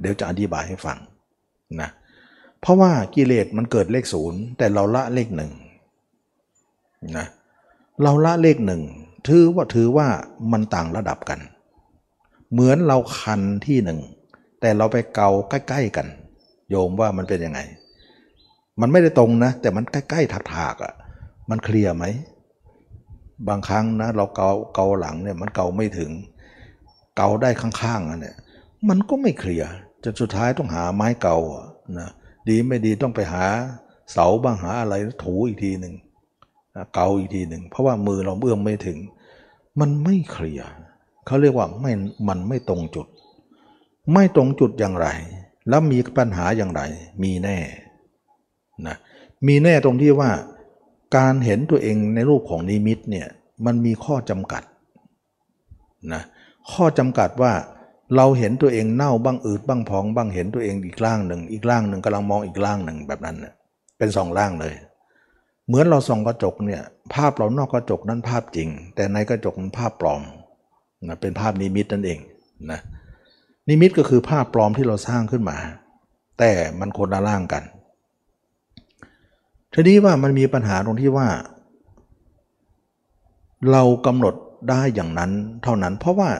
เดี๋ยวจะอธิบายให้ฟังนะเพราะว่ากิเลสมันเกิดเลขศูนย์แต่เราละเลขหนึ่งนะเราละเลขหนึ่งถือว่าถือว่ามันต่างระดับกันเหมือนเราคันที่หนึ่งแต่เราไปเกาใกล้ๆกันโยมว่ามันเป็นยังไงมันไม่ได้ตรงนะแต่มันใกล้ๆถักๆอ่ะมันเคลียร์ไหมบางครั้งนะเราเกาเกาหลังเนี่ยมันเกาไม่ถึงเกาได้ข้างๆอันเนี่ยมันก็ไม่เคลียร์จนสุดท้ายต้องหาไม้เกานะดีไม่ดีต้องไปหาเสาบ้างหาอะไรถูอีกทีหนึ่งเกาอีกทีหนึ่งเพราะว่ามือเราเอื้อมไม่ถึงมันไม่เคลียร์เขาเรียกว่าไม่มันไม่ตรงจุดไม่ตรงจุดอย่างไรแล้วมีปัญหาอย่างไรมีแน่นะมีแน่ตรงที่ว่าการเห็นตัวเองในรูปของนิมิตเนี่ยมันมีข้อจำกัดนะข้อจำกัดว่าเราเห็นตัวเองเน่าบ้างอืดบ้างพองบ้างเห็นตัวเองอีกร่างหนึ่งอีกร่างหนึ่งกำลังมองอีกร่างหนึ่งแบบนั้นเป็นสองร่างเลยเหมือนเราส่องกระจกเนี่ยภาพเรานอกกระจกนั้นภาพจริงแต่ในกระจกมันภาพปลอมนะเป็นภาพนิมิตนั่นเองนะนิมิตก็คือภาพปลอมที่เราสร้างขึ้นมาแต่มันคนละร่างกันทีนี้ว่ามันมีปัญหาตรงที่ว่าเรากำหนดได้อย่างนั้นเท่านั้นเพราะว่า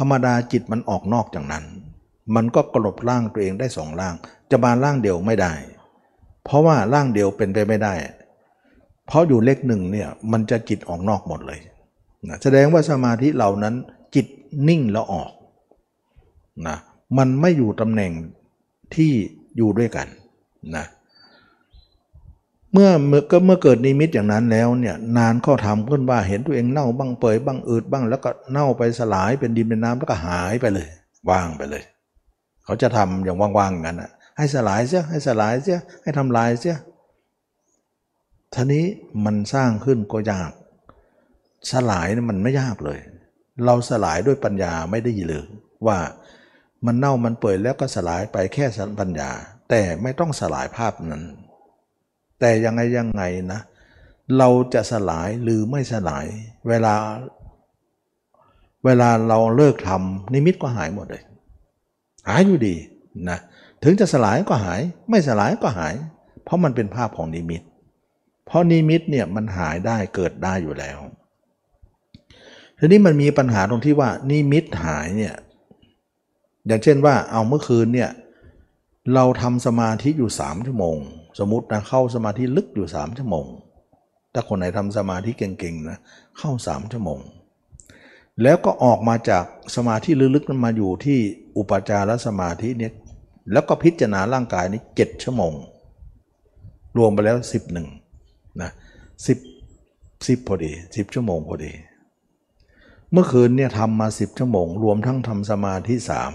ธรรมดาจิตมันออกนอกอย่างนั้นมันก็กลบร่างตัวเองได้สองร่างจะมาร่างเดียวไม่ได้เพราะว่าร่างเดียวเป็นไปไม่ได้เพราะอยู่เลขหนึ่งเนี่ยมันจะจิตออกนอกหมดเลยนะแสดงว่าสมาธิเหล่านั้นจิตนิ่งแล้วออกนะมันไม่อยู่ตำแหน่งที่อยู่ด้วยกันนะเมื่อก็เมื่อเกิดนิมิตอย่างนั้นแล้วเนี่ยนานก็ทำขึ้นว่าเห็นตัวเองเน่าบ้างเปื่อยบ้างอืดบ้างแล้วก็เน่าไปสลายเป็นดินเป็นน้ำแล้วก็หายไปเลยว่างไปเลยเขาจะทำอย่างว่างๆงั้นนะ ให้สลายเสียให้สลายเสียให้ทำลายเสียทีนี้มันสร้างขึ้นก็ยากสลายนี่มันไม่ยากเลยเราสลายด้วยปัญญาไม่ได้หรือว่ามันเน่ามันเปื่อยแล้วก็สลายไปแค่ปัญญาแต่ไม่ต้องสลายภาพนั้นแต่ยังไงยังไงนะเราจะสลายหรือไม่สลายเวลาเวลาเราเลิกทำนิมิตก็หายหมดเลยหายอยู่ดีนะถึงจะสลายก็หายไม่สลายก็หายเพราะมันเป็นภาพของนิมิตเพราะนิมิตเนี่ยมันหายได้เกิดได้อยู่แล้วทีนี้มันมีปัญหาตรงที่ว่านิมิตหายเนี่ยอย่างเช่นว่าเอาเมื่อคืนเนี่ยเราทำสมาธิอยู่สามชั่วโมงสมมุตินะเข้าสมาธิลึกอยู่สามชั่วโมงถ้าคนไหนทำสมาธิเก่งๆนะเข้าสามชั่วโมงแล้วก็ออกมาจากสมาธิลึกๆนั้นมาอยู่ที่อุปจารสมาธิเนี่ยแล้วก็พิจารณาร่างกายนี้เจ็ดชั่วโมงรวมไปแล้วสิบเอ็ดนะสิบ สิบพอดีสิบชั่วโมงพอดีเมื่อคืนเนี่ยทำมาสิบชั่วโมงรวมทั้งทำสมาธิสาม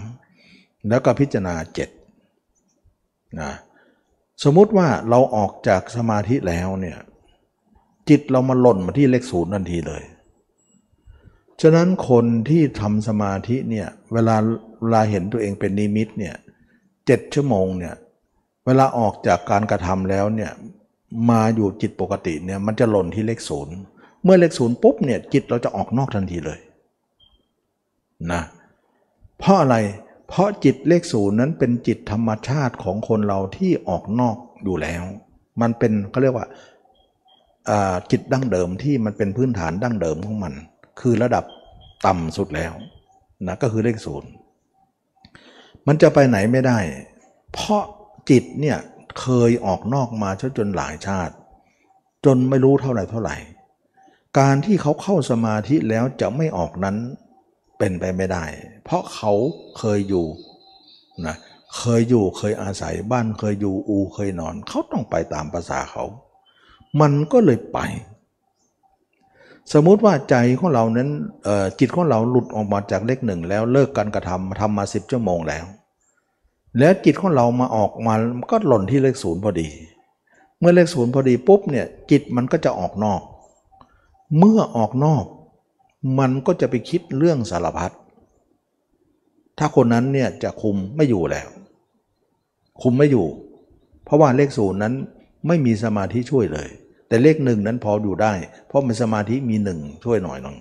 แล้วก็พิจารณาเจ็ดนะสมมุติว่าเราออกจากสมาธิแล้วเนี่ยจิตเรามาหล่นมาที่เลขศูนย์ทันทีเลยฉะนั้นคนที่ทำสมาธิเนี่ยเวลาเวลาเห็นตัวเองเป็นนิมิตเนี่ยเจ็ดชั่วโมงเนี่ยเวลาออกจากการกระทำแล้วเนี่ยมาอยู่จิตปกติเนี่ยมันจะหล่นที่เลขศูนย์เมื่อเลขศูนย์ปุ๊บเนี่ยจิตเราจะออกนอกทันทีเลยนะเพราะอะไรเพราะจิตเลขศูนย์นั้นเป็นจิตธรรมชาติของคนเราที่ออกนอกอยู่แล้วมันเป็นเขาเรียกว่าจิตดั้งเดิมที่มันเป็นพื้นฐานดั้งเดิมของมันคือระดับต่ำสุดแล้วนะก็คือเลขศูนย์มันจะไปไหนไม่ได้เพราะจิตเนี่ยเคยออกนอกมาจนหลายชาติจนไม่รู้เท่าไหร่เท่าไหร่การที่เขาเข้าสมาธิแล้วจะไม่ออกนั้นเป็นไปไม่ได้เพราะเขาเคยอยู่นะเคยอยู่เคยอาศัยบ้านเคยอยู่อูเคยนอนเขาต้องไปตามภาษาเขามันก็เลยไปสมมุติว่าใจของเรานั้นจิตของเราหลุดออกมาจากเลขหนึ่งแล้วเลิกการกระทำทำมาสิบชั่วโมงแล้วแล้วจิตของเรามาออกมาก็หล่นที่เลขศูนย์พอดีเมื่อเลขศูนย์พอดีปุ๊บเนี่ยจิตมันก็จะออกนอกเมื่อออกนอกมันก็จะไปคิดเรื่องสารพัดถ้าคนนั้นเนี่ยจะคุมไม่อยู่แล้วคุมไม่อยู่เพราะว่าเลขศูนย์นั้นไม่มีสมาธิช่วยเลยแต่เลขหนึ่งนั้นพออยู่ได้เพราะมันสมาธิมีหนึ่งช่วยหน่อยหนึ่ง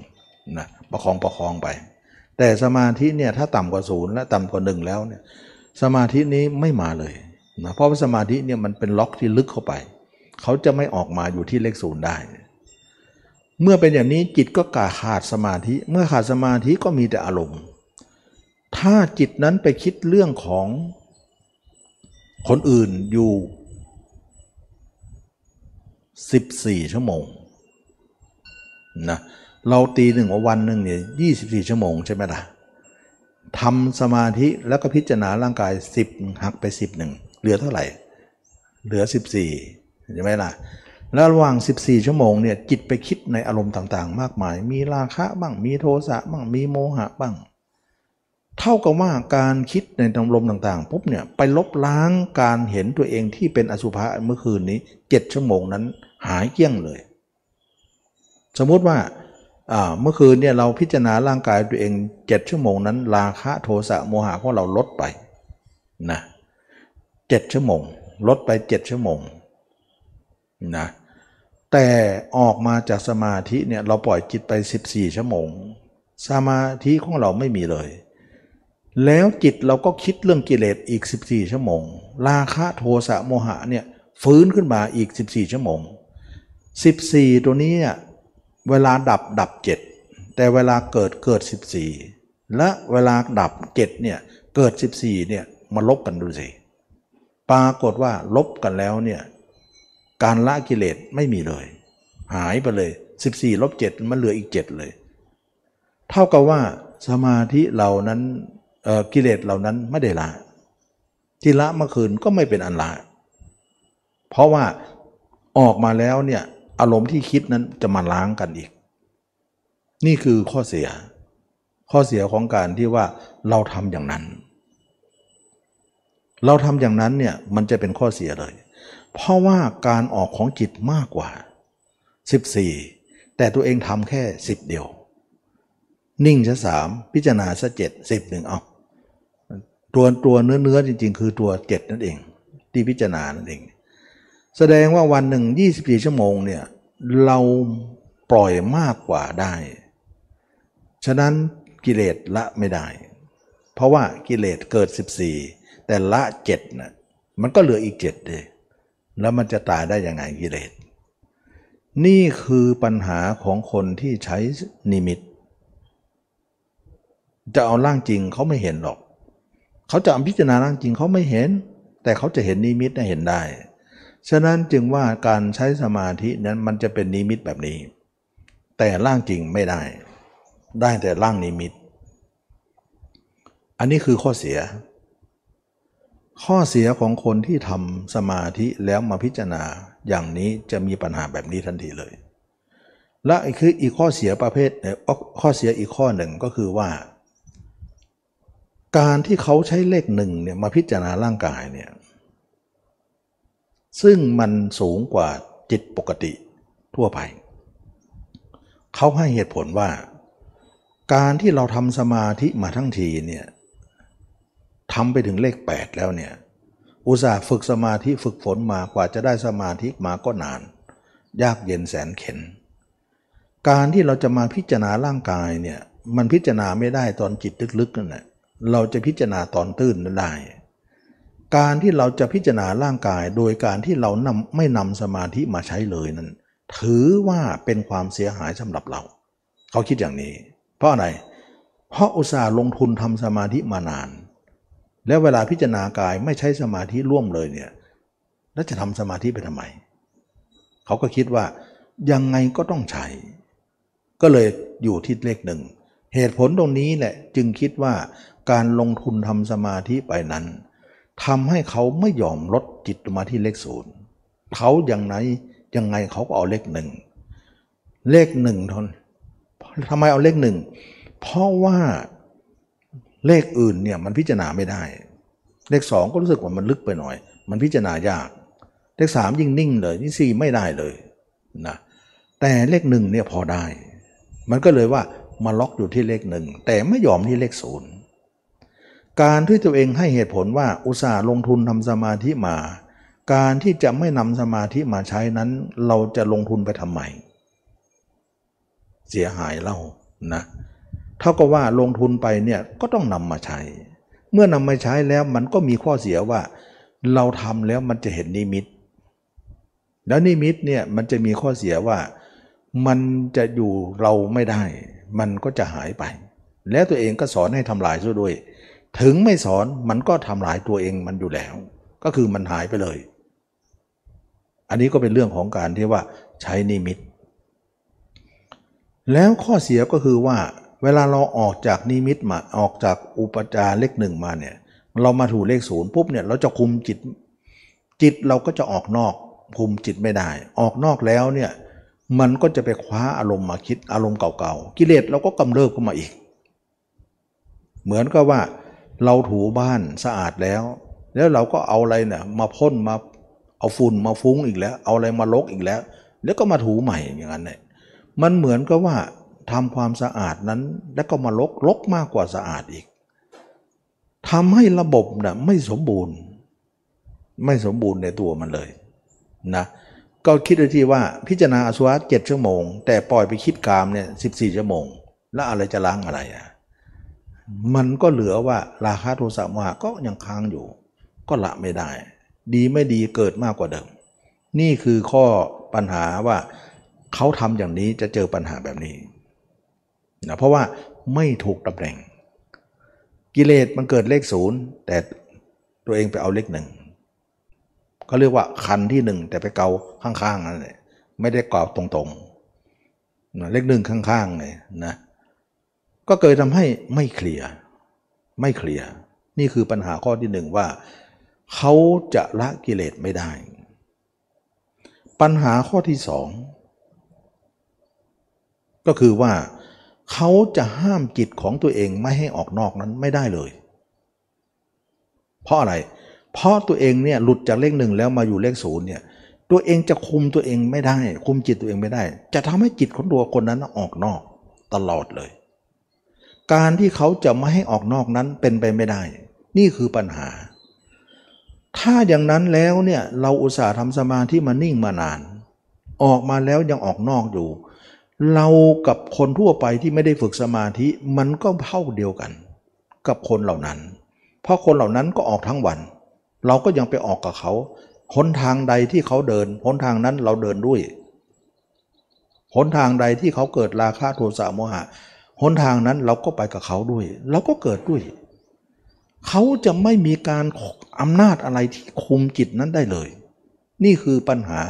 นะประคองประคองไปแต่สมาธิเนี่ยถ้าต่ำกว่าศูนย์และต่ำกว่าหนึ่งแล้วเนี่ยสมาธินี้ไม่มาเลยนะเพราะว่าสมาธิเนี่ยมันเป็นล็อกที่ลึกเข้าไปเขาจะไม่ออกมาอยู่ที่เลขศูนย์ได้เมื่อเป็นอย่างนี้จิตก็ขาดสมาธิเมื่อขาดสมาธิก็มีแต่อารมณ์ถ้าจิตนั้นไปคิดเรื่องของคนอื่นอยู่สิบสี่ชั่วโมงนะเราตีหนึ่งวันหนึ่งเนี่ยยี่สิบสี่ชั่วโมงใช่ไหมล่ะทำสมาธิแล้วก็พิจารณาร่างกายสิบหักไปสิบหนึ่งเหลือเท่าไหร่เหลือสิบสี่ใช่ไหมล่ะแล้วระหว่างสิบสี่ชั่วโมงเนี่ยจิตไปคิดในอารมณ์ต่างๆมากมายมีราคะบ้างมีโทสะบ้างมีโมหะบ้างเท่ากับว่าการคิดในอารมณ์ต่างๆปุ๊บเนี่ยไปลบล้างการเห็นตัวเองที่เป็นอสุภะเมื่อคืนนี้เจ็ดชั่วโมงนั้นหายเกลี้ยงเลยสมมุติว่าอ่าเมื่อคืนเนี่ยเราพิจารณาร่างกายตัวเองเจ็ดชั่วโมงนั้นราคะโทสะโมหะของเราลดไปนะเจ็ดชั่วโมงลดไปเจ็ดชั่วโมงนะแต่ออกมาจากสมาธิเนี่ยเราปล่อยจิตไปสิบสี่ชั่วโมงสมาธิของเราไม่มีเลยแล้วจิตเราก็คิดเรื่องกิเลสอีกสิบสี่ชั่วโมงราคะโทสะโมหะเนี่ยฟื้นขึ้นมาอีกสิบสี่ชั่วโมงสิบสี่ตัวนี้เนี่ยเวลาดับดับเจ็ดแต่เวลาเกิดเกิดสิบสี่และเวลาดับเจ็ดเนี่ยเกิดสิบสี่เนี่ยมาลบกันดูสิปรากฏว่าลบกันแล้วเนี่ยการละกิเลสไม่มีเลยหายไปเลยสิบสี่ลบเจ็ดมันเหลืออีกเจ็ดเลยเท่ากับว่าสมาธิเหล่านั้นเอ่อกิเลสเหล่านั้นไม่ได้ละที่ละเมื่อคืนก็ไม่เป็นอันละเพราะว่าออกมาแล้วเนี่ยอารมณ์ที่คิดนั้นจะมาล้างกันอีกนี่คือข้อเสียข้อเสียของการที่ว่าเราทำอย่างนั้น เราทำอย่างนั้นเนี่ยมันจะเป็นข้อเสียเลยเพราะว่าการออกของจิตมากกว่าสิบสี่แต่ตัวเองทำแค่สิบเดียวนิ่งซะสามพิจารณาซะเจ็ด สิบหนึ่งเอาตัวตัวเนื้อเนื้อจริงๆคือตัวเจ็ดนั่นเองที่พิจารณานั่นเองแสดงว่าวันหนึ่งยี่สิบสี่ชั่วโมงเนี่ยเราปล่อยมากกว่าได้ฉะนั้นกิเลสละไม่ได้เพราะว่ากิเลสเกิดสิบสี่แต่ละเจ็ดนะมันก็เหลืออีกเจ็ดเองแล้วมันจะตายได้ยังไงกิเลสนี่คือปัญหาของคนที่ใช้นิมิตจะเอาร่างจริงเขาไม่เห็นหรอกเขาจะพิจารณาร่างจริงเขาไม่เห็นแต่เขาจะเห็นนิมิตนะเห็นได้ฉะนั้นจึงว่าการใช้สมาธินั้นมันจะเป็นนิมิตแบบนี้แต่ร่างจริงไม่ได้ได้แต่ร่างนิมิตอันนี้คือข้อเสียข้อเสียของคนที่ทำสมาธิแล้วมาพิจารณาอย่างนี้จะมีปัญหาแบบนี้ทันทีเลยและคืออีกข้อเสียประเภทข้อเสียอีกข้อหนึ่งก็คือว่าการที่เขาใช้เลขหนึ่งเนี่ยมาพิจารณาร่างกายเนี่ยซึ่งมันสูงกว่าจิตปกติทั่วไปเขาให้เหตุผลว่าการที่เราทำสมาธิมาทั้งทีเนี่ยทำไปถึงเลขแปดแล้วเนี่ยอุตส่าห์ฝึกสมาธิฝึกฝนมากว่าจะได้สมาธิมาก็นานยากเย็นแสนเข็ญการที่เราจะมาพิจารณาร่างกายเนี่ยมันพิจารณาไม่ได้ตอนจิตลึกๆนั่นแหละเราจะพิจารณาตอนตื้นนั้นได้การที่เราจะพิจารณาร่างกายโดยการที่เรานำไม่นำสมาธิมาใช้เลยนั้นถือว่าเป็นความเสียหายสำหรับเราเขาคิดอย่างนี้เพราะอะไรเพราะอุตส่าห์ลงทุนทำสมาธิมานานแล้วเวลาพิจารณากายไม่ใช้สมาธิร่วมเลยเนี่ยแล้วจะทำสมาธิไปทำไมเขาก็คิดว่ายังไงก็ต้องใช้ก็เลยอยู่ที่เลขหนึ่งเหตุผลตรงนี้แหละจึงคิดว่าการลงทุนทำสมาธิไปนั้นทำให้เขาไม่ยอมลดจิตมาที่เลขศูนย์เขาอย่างไรยังไงเขาก็เอาเลขหนึ่งเลขหนึ่งทนทำไมเอาเลขหนึ่งเพราะว่าเลขอื่นเนี่ยมันพิจารณาไม่ได้เลขสองก็รู้สึกว่ามันลึกไปหน่อยมันพิจารณายากเลขสามยิ่งนิ่งเลยนี่สี่ไม่ได้เลยนะแต่เลขหนึ่งเนี่ยพอได้มันก็เลยว่ามาล็อกอยู่ที่เลขหนึ่งแต่ไม่ยอมที่เลขศูนย์การที่ตัวเองให้เหตุผลว่าอุตส่าห์ลงทุนทำสมาธิมาการที่จะไม่นำสมาธิมาใช้นั้นเราจะลงทุนไปทำไมเสียหายเล่านะเท่ากับว่าลงทุนไปเนี่ยก็ต้องนำมาใช้เมื่อนำมาใช้แล้วมันก็มีข้อเสียว่าเราทำแล้วมันจะเห็นนิมิตแล้วนิมิตเนี่ยมันจะมีข้อเสียว่ามันจะอยู่เราไม่ได้มันก็จะหายไปแล้วตัวเองก็สอนให้ทำลายซะด้วยถึงไม่สอนมันก็ทำลายตัวเองมันอยู่แล้วก็คือมันหายไปเลยอันนี้ก็เป็นเรื่องของการที่ว่าใช้นิมิตแล้วข้อเสียก็คือว่าเวลาเราออกจากนิมิตมาออกจากอุปจารเลขหนึ่งมาเนี่ยเรามาถูเลขศูนย์ปุ๊บเนี่ยเราจะคุมจิตจิตเราก็จะออกนอกคุมจิตไม่ได้ออกนอกแล้วเนี่ยมันก็จะไปคว้าอารมณ์มาคิดอารมณ์เก่าๆกิเลสเราก็กำเริบขึ้นมาอีกเหมือนกับว่าเราถูบ้านสะอาดแล้วแล้วเราก็เอาอะไรเนี่ยมาพ่นมาเอาฝุ่นมาฟุ้งอีกแล้วเอาอะไรมาลกอีกแล้วแล้วก็มาถูใหม่อย่างนั้นเนี่ยมันเหมือนกับว่าทำความสะอาดนั้นแล้วก็มาลกลกมากกว่าสะอาดอีกทำให้ระบบน่ะไม่สมบูรณ์ไม่สมบูรณ์ในตัวมันเลยนะก็คิดดูที่ว่าพิจารณาอสุภะเจ็ดชั่วโมงแต่ปล่อยไปคิดกามเนี่ยสิบสี่ชั่วโมงแล้วอะไรจะล้างอะไรอ่ะมันก็เหลือว่าราคะโทสะโมหะก็ยังค้างอยู่ก็ละไม่ได้ดีไม่ดีเกิดมากกว่าเดิมนี่คือข้อปัญหาว่าเขาทำอย่างนี้จะเจอปัญหาแบบนี้นะเพราะว่าไม่ถูกตำแหน่งกิเลสมันเกิดเลขศูนย์แต่ตัวเองไปเอาเลขหนึ่งก็เรียกว่าคันที่หนึ่งแต่ไปเกาข้างๆนั่นแหละไม่ได้เกาตรงๆเลขหนึ่งข้างๆเลยนะก็เกิดทำให้ไม่เคลียร์ไม่เคลียร์นี่คือปัญหาข้อที่หนึ่งว่าเขาจะละกิเลสไม่ได้ปัญหาข้อที่สองก็คือว่าเขาจะห้ามจิตของตัวเองไม่ให้ออกนอกนั้นไม่ได้เลยเพราะอะไร เพราะตัวเองเนี่ยหลุดจากเลขหนึ่งแล้วมาอยู่เลขศูนย์เนี่ยตัวเองจะคุมตัวเองไม่ได้คุมจิตตัวเองไม่ได้จะทำให้จิตของตัวคนนั้นออกนอกตลอดเลยการที่เขาจะไม่ให้ออกนอกนั้นเป็นไปไม่ได้นี่คือปัญหาถ้าอย่างนั้นแล้วเนี่ยเราอุตส่าห์ทำสมาธิมานิ่งมานานออกมาแล้วยังออกนอกอยู่เรากับคนทั่วไปที่ไม่ได้ฝึกสมาธิมันก็เท่าเดียวกันกับคนเหล่านั้นเพราะคนเหล่านั้นก็ออกทั้งวันเราก็ยังไปออกกับเขาหนทางใดที่เขาเดินหนทางนั้นเราเดินด้วยหนทางใดที่เขาเกิดราคะโทสะโมหะหนทางนั้นเราก็ไปกับเขาด้วยเราก็เกิดด้วยเขาจะไม่มีการอำนาจอะไรที่คุมจิตนั้นได้เลยนี่คือปัญหา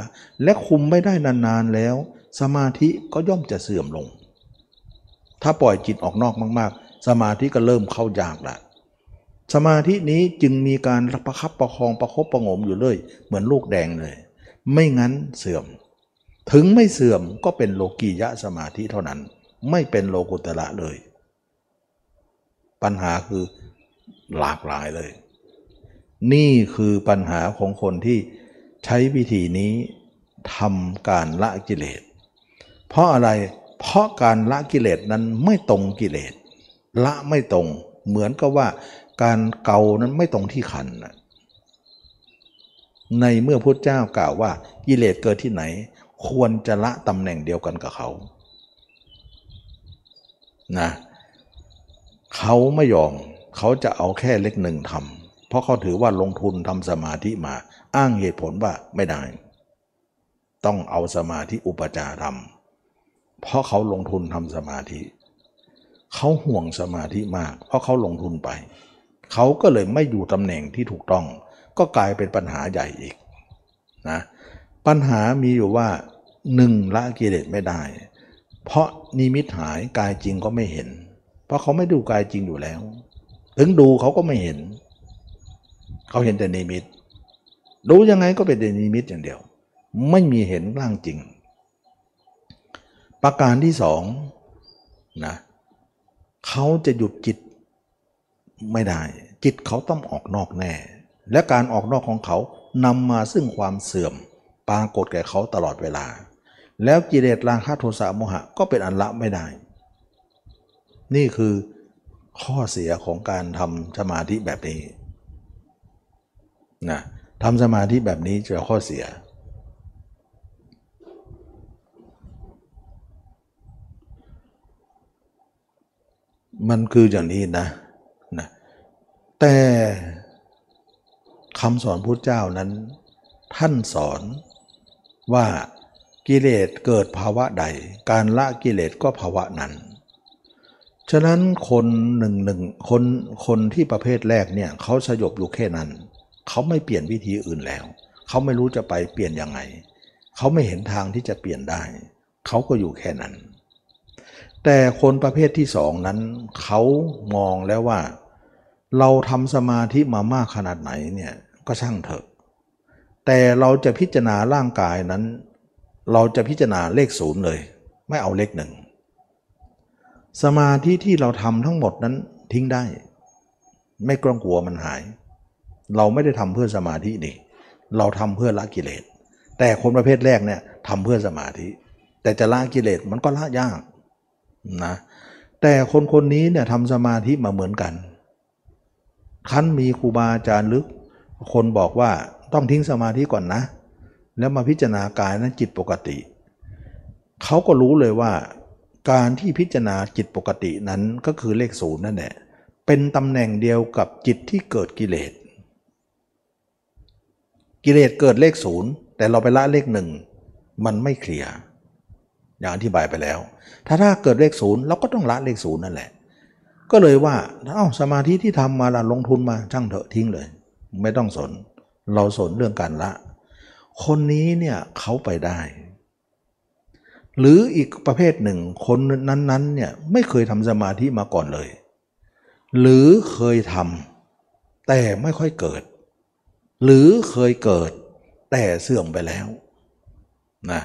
และคุมไม่ได้นานๆแล้วสมาธิก็ย่อมจะเสื่อมลงถ้าปล่อยจิตออกนอกมากๆสมาธิก็เริ่มเข้ายากละสมาธินี้จึงมีการประคับประคองประคบประงมอยู่เลยเหมือนลูกแดงเลยไม่งั้นเสื่อมถึงไม่เสื่อมก็เป็นโลกียะสมาธิเท่านั้นไม่เป็นโลกุตระเลยปัญหาคือหลากหลายเลยนี่คือปัญหาของคนที่ใช้วิธีนี้ทำการละกิเลสเพราะอะไรเพราะการละกิเลสนั้นไม่ตรงกิเลสละไม่ตรงเหมือนกับว่าการเกานั้นไม่ตรงที่ขันนะในเมื่อพุทธเจ้ากล่าวว่ากิเลสเกิดที่ไหนควรจะละตำแหน่งเดียวกันกับเขานะเขาไม่ยอมเขาจะเอาแค่เลขหนึ่งทำเพราะเขาถือว่าลงทุนทำสมาธิมาอ้างเหตุผลว่าไม่ได้ต้องเอาสมาธิอุปจารทำเพราะเขาลงทุนทำสมาธิเขาห่วงสมาธิมากเพราะเขาลงทุนไปเขาก็เลยไม่อยู่ตำแหน่งที่ถูกต้องก็กลายเป็นปัญหาใหญ่อีกนะปัญหามีอยู่ว่าหนึ่งละกิเลสไม่ได้เพราะนิมิตหายกายจริงก็ไม่เห็นเพราะเขาไม่ดูกายจริงอยู่แล้วถึงดูเขาก็ไม่เห็นเขาเห็นแต่นิมิตดูยังไงก็เป็นแต่นิมิตอย่างเดียวไม่มีเห็นร่างจริงประการที่สองนะเขาจะหยุดจิตไม่ได้จิตเขาต้องออกนอกแน่และการออกนอกของเขานำมาซึ่งความเสื่อมปรากฏแก่เขาตลอดเวลาแล้วกิเลสราคะโทสะโมหะก็เป็นอันละไม่ได้นี่คือข้อเสียของการทำสมาธิแบบนี้นะทำสมาธิแบบนี้จะข้อเสียมันคืออย่างนี้นะนะแต่คำสอนพุทธเจ้านั้นท่านสอนว่ากิเลสเกิดภาวะใดการละกิเลสก็ภาวะนั้นฉะนั้นคนหนึ่งหนึ่งคนคนที่ประเภทแรกเนี่ยเขาสยบอยู่แค่นั้นเขาไม่เปลี่ยนวิธีอื่นแล้วเขาไม่รู้จะไปเปลี่ยนยังไงเขาไม่เห็นทางที่จะเปลี่ยนได้เขาก็อยู่แค่นั้นแต่คนประเภทที่สองนั้นเขามองแล้วว่าเราทำสมาธิมามากขนาดไหนเนี่ยก็ช่างเถอะแต่เราจะพิจารณาร่างกายนั้นเราจะพิจารณาเลขศูนย์เลยไม่เอาเลขหนึ่งสมาธิที่เราทำทั้งหมดนั้นทิ้งได้ไม่กลัวกลัวมันหายเราไม่ได้ทำเพื่อสมาธินี่เราทำเพื่อละกิเลสแต่คนประเภทแรกเนี่ยทำเพื่อสมาธิแต่จะละกิเลสมันก็ละยากนะแต่คนคนนี้เนี่ยทำสมาธิมาเหมือนกันคันมีครูบาอาจารย์ลึกคนบอกว่าต้องทิ้งสมาธิก่อนนะแล้วมาพิจารณากายนั้นจิตปกติเขาก็รู้เลยว่าการที่พิจารณาจิตปกตินั้นก็คือเลขศูนย์นั่นแหละเป็นตำแหน่งเดียวกับจิตที่เกิดกิเลสกิเลสเกิดเลขศูนย์แต่เราไปละเลขหนึ่งมันไม่เคลียร์อย่างอธิบายไปแล้วถ้าถ้าเกิดเลขศูนย์เราก็ต้องละเลขศูนย์นั่นแหละก็เลยว่าเอ้าสมาธิที่ทำมาละลงทุนมาช่างเถอะทิ้งเลยไม่ต้องสนเราสนเรื่องการละคนนี้เนี่ยเขาไปได้หรืออีกประเภทหนึ่งคนนั้นๆเนี่ยไม่เคยทำสมาธิมาก่อนเลยหรือเคยทำแต่ไม่ค่อยเกิดหรือเคยเกิดแต่เสื่อมไปแล้วนะ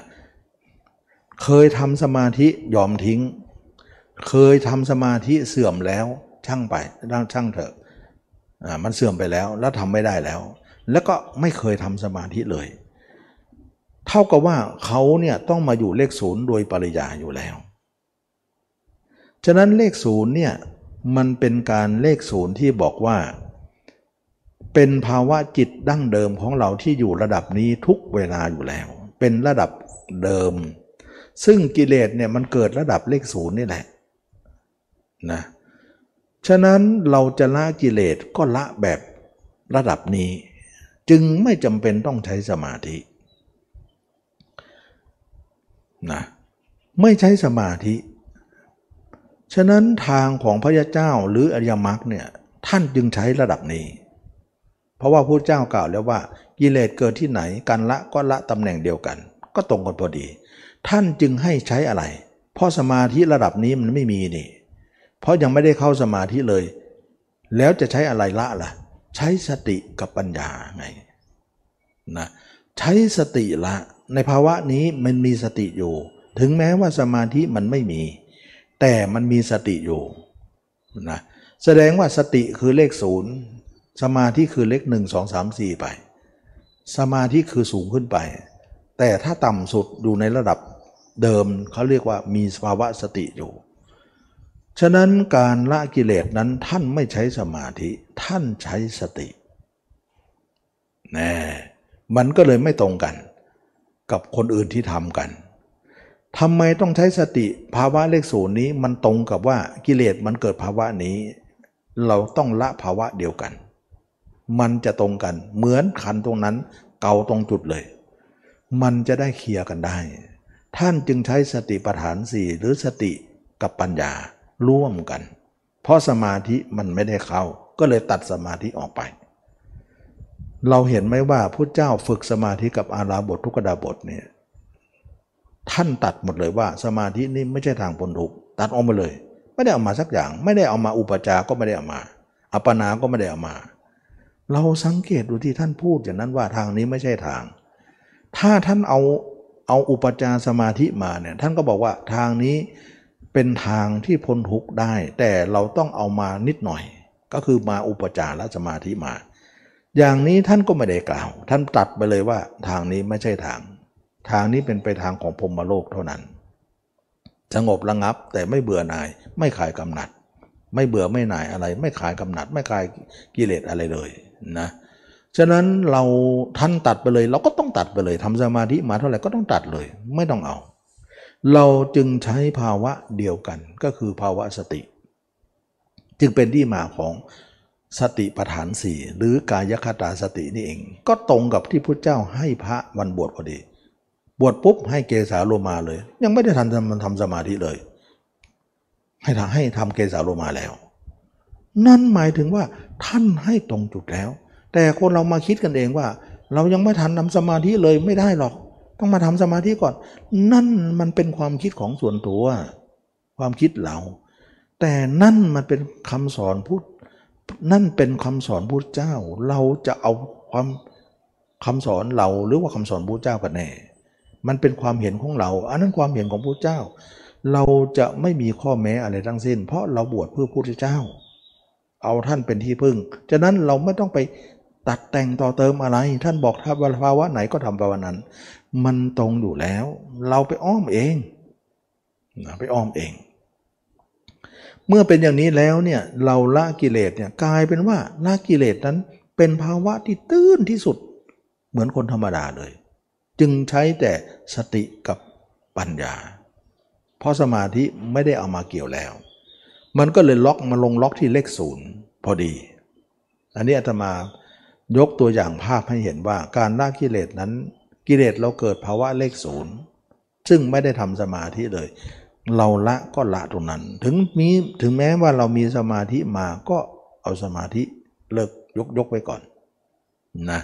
เคยทำสมาธิยอมทิ้งเคยทำสมาธิเสื่อมแล้วช่างไปช่างเถอะมันเสื่อมไปแล้วแล้วทำไม่ได้แล้ว แล้วก็ไม่เคยทำสมาธิเลยเท่ากับว่าเขาเนี่ยต้องมาอยู่เลขศูนย์โดยปริยายอยู่แล้วฉะนั้นเลขศูนย์เนี่ยมันเป็นการเลขศูนย์ที่บอกว่าเป็นภาวะจิตดั้งเดิมของเราที่อยู่ระดับนี้ทุกเวลาอยู่แล้วเป็นระดับเดิมซึ่งกิเลสเนี่ยมันเกิดระดับเลขศูนย์นี่แหละนะฉะนั้นเราจะละกิเลสก็ละแบบระดับนี้จึงไม่จำเป็นต้องใช้สมาธินะไม่ใช้สมาธิฉะนั้นทางของพระเจ้าหรืออริยมรรคเนี่ยท่านจึงใช้ระดับนี้เพราะว่าพระเจ้ากล่าวแล้วว่ากิเลสเกิดที่ไหนการละก็ละตำแหน่งเดียวกันก็ตรงกันพอดีท่านจึงให้ใช้อะไรเพราะสมาธิระดับนี้มันไม่มีนี่เพราะยังไม่ได้เข้าสมาธิเลยแล้วจะใช้อะไรละล่ะใช้สติกับปัญญาไงนะใช้สติละในภาวะนี้มันมีสติอยู่ถึงแม้ว่าสมาธิมันไม่มีแต่มันมีสติอยู่นะแสดงว่าสติคือเลขศูนย์สมาธิคือเลขหนึ่งสองสามสี่ไปสมาธิคือสูงขึ้นไปแต่ถ้าต่ำสุดอยู่ในระดับเดิมเขาเรียกว่ามีภาวะสติอยู่ฉะนั้นการละกิเลสนั้นท่านไม่ใช้สมาธิท่านใช้สติแน่มันก็เลยไม่ตรงกันกับคนอื่นที่ทำกันทำไมต้องใช้สติภาวะเลขศูนย์นี้มันตรงกับว่ากิเลสมันเกิดภาวะนี้เราต้องละภาวะเดียวกันมันจะตรงกันเหมือนขันตรงนั้นเกาตรงจุดเลยมันจะได้เคลียร์กันได้ท่านจึงใช้สติปัฏฐานสี่หรือสติกับปัญญาร่วมกันเพราะสมาธิมันไม่ได้เข้าก็เลยตัดสมาธิออกไปเราเห็นไหมว่าพุทธเจ้าฝึกสมาธิกับอาราบททุกดาบทเนี่ยท่านตัดหมดเลยว่าสมาธินี่ไม่ใช่ทางพ้นทุกข์ตัดออกมาเลยไม่ได้เอามาสักอย่างไม่ได้เอามาอุปจาก็ไม่ได้เอามาอัปปนาก็ไม่ได้เอามาเราสังเกตดูที่ท่านพูดอย่างนั้นว่าทางนี้ไม่ใช่ทางถ้าท่านเอาเอาอุปจารสมาธิมาเนี่ยท่านก็บอกว่าทางนี้เป็นทางที่พ้นทุกข์ได้แต่เราต้องเอามานิดหน่อยก็คือมาอุปจารสมาธิมาอย่างนี้ท่านก็ไม่ได้กล่าวท่านตัดไปเลยว่าทางนี้ไม่ใช่ทางทางนี้เป็นไปทางของพรหมโลกเท่านั้นสงบระงับแต่ไม่เบื่อหน่ายไม่ขายกำหนัดไม่เบื่อไม่หน่ายอะไรไม่ขายกำหนัดไม่ขายกิเลสอะไรเลยนะฉะนั้นเราท่านตัดไปเลยเราก็ต้องตัดไปเลยทำสมาธิมาเท่าไหร่ก็ต้องตัดเลยไม่ต้องเอาเราจึงใช้ภาวะเดียวกันก็คือภาวะสติจึงเป็นที่มาของสติปัฏฐานสี่หรือกายคตาสตินี่เองก็ตรงกับที่พุทธเจ้าให้พระวันบวชพอดีบวชปุ๊บให้เกสาโลมาเลยยังไม่ได้ทันทำสมาธิเลยให้ทำให้ทำเกสาโลมาแล้วนั่นหมายถึงว่าท่านให้ตรงจุดแล้วแต่คนเรามาคิดกันเองว่าเรายังไม่ทันทำสมาธิเลยไม่ได้หรอกต้องมาทำสมาธิก่อนนั่นมันเป็นความคิดของส่วนตัวความคิดเราแต่นั่นมันเป็นคำสอนพุทธนั่นเป็นคำสอนพุทธเจ้าเราจะเอาความคำสอนเราหรือว่าคำสอนพุทธเจ้ากันแน่มันเป็นความเห็นของเราอันนั้นความเห็นของพุทธเจ้าเราจะไม่มีข้อแม้อะไรทั้งสิ้นเพราะเราบวชเพื่อพุทธเจ้าเอาท่านเป็นที่พึ่งฉะนั้นเราไม่ต้องไปตัดแต่งต่อเติมอะไรท่านบอกถ้าภาวะไหนก็ทำภาวะนั้นมันตรงอยู่แล้วเราไปอ้อมเองนะไปอ้อมเองเมื่อเป็นอย่างนี้แล้วเนี่ยเราละกิเลสเนี่ยกลายเป็นว่าละกิเลสนั้นเป็นภาวะที่ตื้นที่สุดเหมือนคนธรรมดาเลยจึงใช้แต่สติกับปัญญาเพราะสมาธิไม่ได้เอามาเกี่ยวแล้วมันก็เลยล็อกมาลงล็อกที่เลขศูนย์พอดีอันนี้อาตมายกตัวอย่างภาพให้เห็นว่าการละกิเลสนั้นกิเลสเราเกิดภาวะเลขศูนย์ซึ่งไม่ได้ทำสมาธิเลยเราละก็ละตรงนั้นถึงมีถึงแม้ว่าเรามีสมาธิมาก็เอาสมาธิเลิกยกยกไว้ก่อนนะ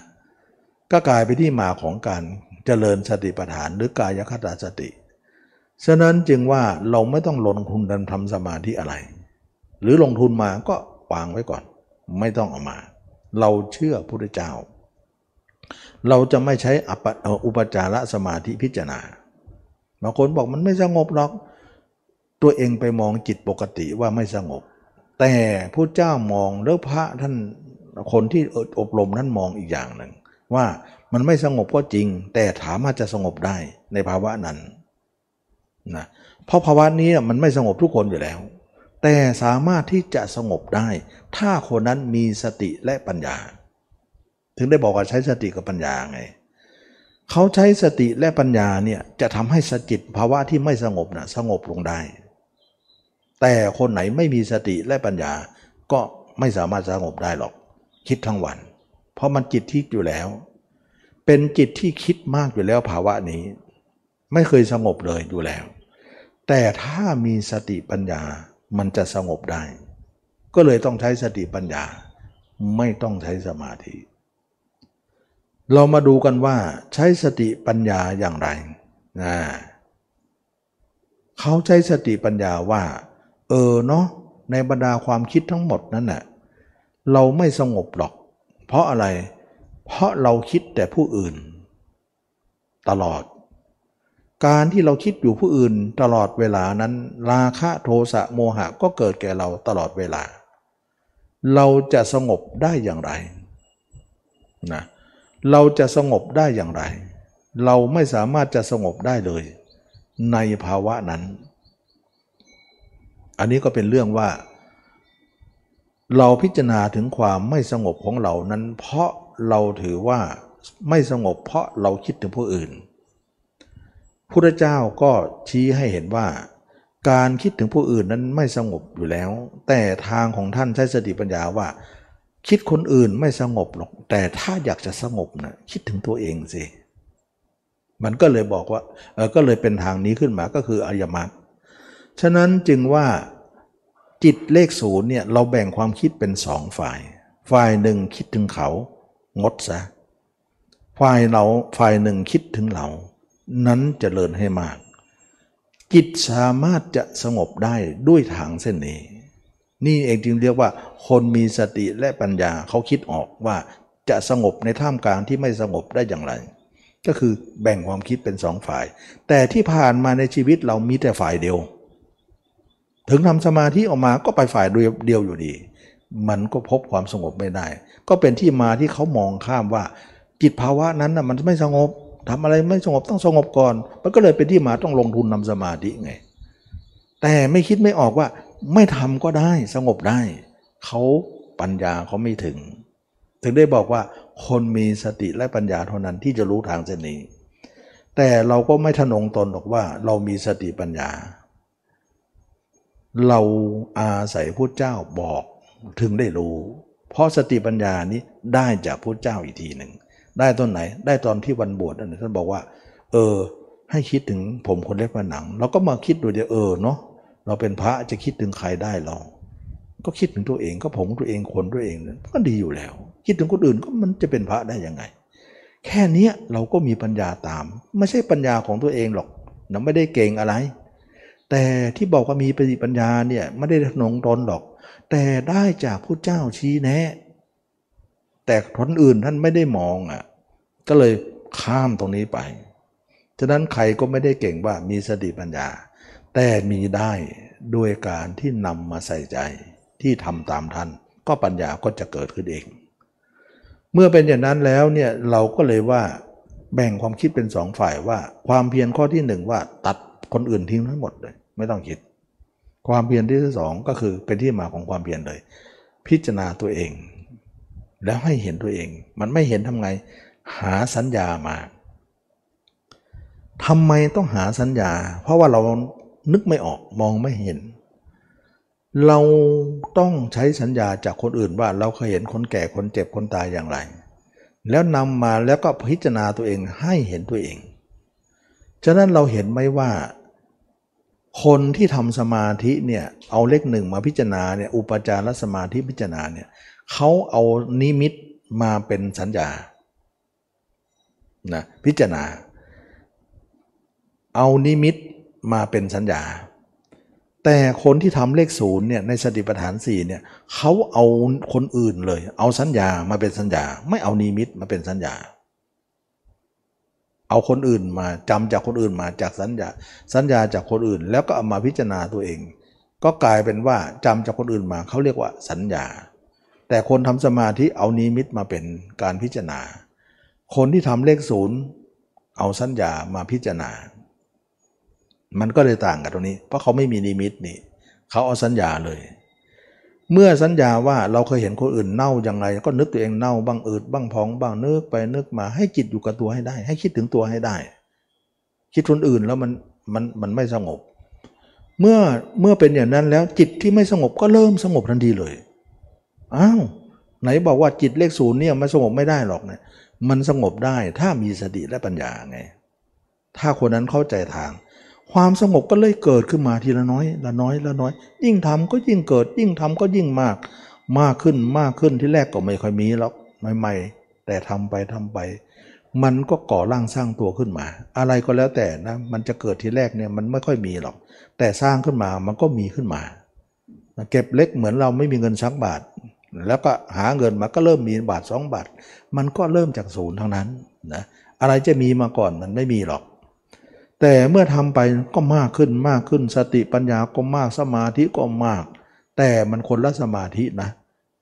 ก็กลายไปที่มาของการเจริญสติปัฏฐานหรือกายคตาสติฉะนั้นจึงว่าเราไม่ต้องลงทุนทำสมาธิอะไรหรือลงทุนมาก็วางไว้ก่อนไม่ต้องเอามาเราเชื่อพุทธเจ้าเราจะไม่ใช้อุปจารสมาธิพิจารณาบางคนบอกมันไม่สงบหรอกตัวเองไปมองจิตปกติว่าไม่สงบแต่พุทธเจ้ามองแล้วพระท่าน คนที่อบรมนั้นมองอีกอย่างหนึ่งว่ามันไม่สงบก็จริงแต่ถามว่าจะสงบได้ในภาวะนั้นนะเพราะภาวะนี้มันไม่สงบทุกคนอยู่แล้วแต่สามารถที่จะสงบได้ถ้าคนนั้นมีสติและปัญญาถึงได้บอกว่าใช้สติกับปัญญาไงเขาใช้สติและปัญญาเนี่ยจะทำให้สจิตภาวะที่ไม่สงบนะสงบลงได้แต่คนไหนไม่มีสติและปัญญาก็ไม่สามารถสงบได้หรอกคิดทั้งวันเพราะมันจิตที่อยู่แล้วเป็นจิตที่คิดมากอยู่แล้วภาวะนี้ไม่เคยสงบเลยอยู่แล้วแต่ถ้ามีสติปัญญามันจะสงบได้ก็เลยต้องใช้สติปัญญาไม่ต้องใช้สมาธิเรามาดูกันว่าใช้สติปัญญาอย่างไรนะเขาใช้สติปัญญาว่าเออเนาะในบรรดาความคิดทั้งหมดนั้นน่ะเราไม่สงบหรอกเพราะอะไรเพราะเราคิดแต่ผู้อื่นตลอดการที่เราคิดอยู่ผู้อื่นตลอดเวลานั้นราคะโทสะโมหะก็เกิดแก่เราตลอดเวลาเราจะสงบได้อย่างไรนะเราจะสงบได้อย่างไรเราไม่สามารถจะสงบได้เลยในภาวะนั้นอันนี้ก็เป็นเรื่องว่าเราพิจารณาถึงความไม่สงบของเรานั้นเพราะเราถือว่าไม่สงบเพราะเราคิดถึงผู้อื่นพุทธเจ้าก็ชี้ให้เห็นว่าการคิดถึงผู้อื่นนั้นไม่สงบอยู่แล้วแต่ทางของท่านใช้สติปัญญาว่าคิดคนอื่นไม่สงบหรอกแต่ถ้าอยากจะสงบนะคิดถึงตัวเองสิมันก็เลยบอกว่าเออก็เลยเป็นทางนี้ขึ้นมาก็คืออริยมรรคฉะนั้นจึงว่าจิตเลขศูนย์เนี่ยเราแบ่งความคิดเป็นสองฝ่ายฝ่ายหนึ่งคิดถึงเขางดซะฝ่ายเราฝ่ายหนึ่งคิดถึงเรานั้นเจริญให้มากจิตสามารถจะสงบได้ด้วยทางเส้นนี้นี่เองจึงเรียกว่าคนมีสติและปัญญาเขาคิดออกว่าจะสงบในท่ามกลางที่ไม่สงบได้อย่างไรก็คือแบ่งความคิดเป็นสองฝ่ายแต่ที่ผ่านมาในชีวิตเรามีแต่ฝ่ายเดียวถึงทำสมาธิออกมาก็ไปฝ่ายเดียวอยู่ดีมันก็พบความสงบไม่ได้ก็เป็นที่มาที่เขามองข้ามว่าจิตภาวะนั้นน่ะมันไม่สงบทำอะไรไม่สงบต้องสงบก่อนมันก็เลยเป็นที่มาต้องลงทุนนำสมาธิไงแต่ไม่คิดไม่ออกว่าไม่ทำก็ได้สงบได้เขาปัญญาเขาไม่ถึงถึงได้บอกว่าคนมีสติและปัญญาเท่านั้นที่จะรู้ทางเส้นนี้แต่เราก็ไม่ทะนงตนหรอกว่าเรามีสติปัญญาเราอาศัยพุทธเจ้าบอกถึงได้รู้เพราะสติปัญญานี้ได้จากพุทธเจ้าอีกทีหนึ่งได้ตอนไหนได้ตอนที่วันบวชนั่นท่านบอกว่าเออให้คิดถึงผมคนเล็บหนังเราก็มาคิดดูเดี๋ยวเออเนาะเราเป็นพระจะคิดถึงใครได้เราก็คิดถึงตัวเองก็ผมตัวเองคนตัวเองนั่นก็ดีอยู่แล้วคิดถึงคนอื่นก็มันจะเป็นพระได้ยังไงแค่นี้เราก็มีปัญญาตามไม่ใช่ปัญญาของตัวเองหรอกเราไม่ได้เก่งอะไรแต่ที่บอกว่ามีปฏิปัญญาเนี่ยไม่ได้หนงตนหรอกแต่ได้จากพุทธเจ้าชี้แนะแต่คนอื่นท่านไม่ได้มองอ่ะก็เลยข้ามตรงนี้ไปฉะนั้นใครก็ไม่ได้เก่งว่ามีสติปัญญาแต่มีได้โดยการที่นำมาใส่ใจที่ทำตามท่านก็ปัญญาก็จะเกิดขึ้นเองเมื่อเป็นอย่างนั้นแล้วเนี่ยเราก็เลยว่าแบ่งความคิดเป็นสองฝ่ายว่าความเพียรข้อที่หนึ่งว่าตัดคนอื่นทิ้งทั้งหมดเลยไม่ต้องคิดความเพียรที่สองก็คือเป็นที่มาของความเพียรเลยพิจารณาตัวเองแล้วให้เห็นตัวเองมันไม่เห็นทำไงหาสัญญามาทำไมต้องหาสัญญาเพราะว่าเรานึกไม่ออกมองไม่เห็นเราต้องใช้สัญญาจากคนอื่นว่าเราเคยเห็นคนแก่คนเจ็บคนตายอย่างไรแล้วนำมาแล้วก็พิจารณาตัวเองให้เห็นตัวเองฉะนั้นเราเห็นไหมว่าคนที่ทำสมาธิเนี่ยเอาเลขหนึ่งมาพิจารณาเนี่ยอุปจารสมาธิพิจารณาเนี่ยเขาเอานิมิตมาเป็นสัญญานะพิจารณาเอานิมิตมาเป็นสัญญาแต่คนที่ทำเลขศูนย์เนี่ยในสติปัฏฐานสี่เนี่ยเขาเอาคนอื่นเลยเอาสัญญามาเป็นสัญญาไม่เอานิมิตมาเป็นสัญญาเอาคนอื่นมาจำจากคนอื่นมาจากสัญญาสัญญาจากคนอื่นแล้วก็เอามาพิจารณาตัวเองก็กลายเป็นว่าจำจากคนอื่นมาเขาเรียกว่าสัญญา แต่คนทำสมาธิเอานิมิตมาเป็นการพิจารณาคนที่ทำเลขศูนย์เอาสัญญามาพิจารณามันก็เลยต่างกันตรงนี้เพราะเขาไม่มีนิมิตนี่เขาเอาสัญญาเลยเมื่อสัญญาว่าเราเคยเห็นคนอื่นเน่าอย่างไรก็นึกตัวเองเน่าบ้างอืดบ้างพองบ้างนึกไปนึกมาให้จิตอยู่กับตัวให้ได้ให้คิดถึงตัวให้ได้คิดคนอื่นแล้วมันมันมันไม่สงบเมื่อเมื่อเป็นอย่างนั้นแล้วจิตที่ไม่สงบก็เริ่มสงบทันทีเลยอ้าวไหนบอกว่าจิตเลขศูนย์เนี่ยมันสงบไม่ได้หรอกนะมันสงบได้ถ้ามีสติและปัญญาไงถ้าคนนั้นเข้าใจทางความสงบก็เลยเกิดขึ้นมาทีละน้อยละน้อยละน้อยยิ่งทำก็ยิ่งเกิดยิ่งทำก็ยิ่งมากมากขึ้นมากขึ้นที่แรกก็ไม่ค่อยมีหรอกใหม่ๆแต่ทำไปทำไปมันก็ก่อร่างสร้างตัวขึ้นมาอะไรก็แล้วแต่นะมันจะเกิดทีแรกเนี่ยมันไม่ค่อยมีหรอกแต่สร้างขึ้นมามันก็มีขึ้นมาเก็บเล็กเหมือนเราไม่มีเงินสักบาทแล้วก็หาเงินมาก็เริ่มมีบาทสองบาทมันก็เริ่มจากศูนย์ทั้งนั้นนะอะไรจะมีมาก่อนมันไม่มีหรอกแต่เมื่อทำไปก็มากขึ้นมากขึ้นสติปัญญาก็มากสมาธิก็มากแต่มันคนละสมาธินะ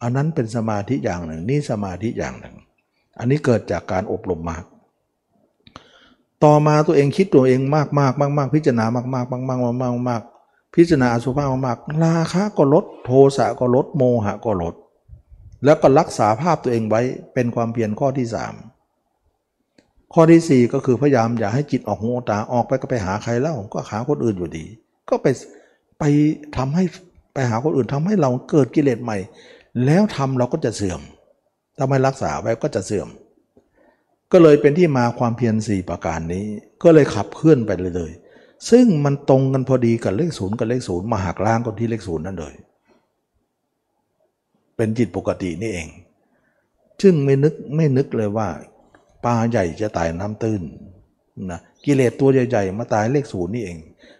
อันนั้นเป็นสมาธิอย่างหนึ่งนี่สมาธิอย่างหนึ่งอันนี้เกิดจากการอบรมมากต่อมาตัวเองคิดตัวเองมากมากมากมากพิจารณามากมากมากมากมากมากพิจารณาอสุภะมากๆราคะก็ลดโทสะก็ลดโมหะก็ลดแล้วก็รักษาภาพตัวเองไว้เป็นความเพียรข้อที่สามข้อที่สี่ก็คือพยายามอย่าให้จิตออกหูตาออกไปก็ไปหาใครแล้วก็หาคนอื่นอยู่ดีก็ไปไปทำให้ไปหาคนอื่นทำให้เราเกิดกิเลสใหม่แล้วทำเราก็จะเสื่อมถ้าไม่รักษาไว้ก็จะเสื่อมก็เลยเป็นที่มาความเพียรสี่ประการนี้ก็เลยขับเคลื่อนไปเลยๆซึ่งมันตรงกันพอดีกับเลขศูนย์กับเลขศูนย์มาหักล้างกันที่เลขศูนย์นั่นเลยเป็นจิตปกตินี่เองซึ่งไม่นึกไม่นึกเลยว่าปลาใหญ่จะตายน้ำตื้นนะกิเลสตัวใหญ่ๆมาตายเลขศูนย์นี่เอง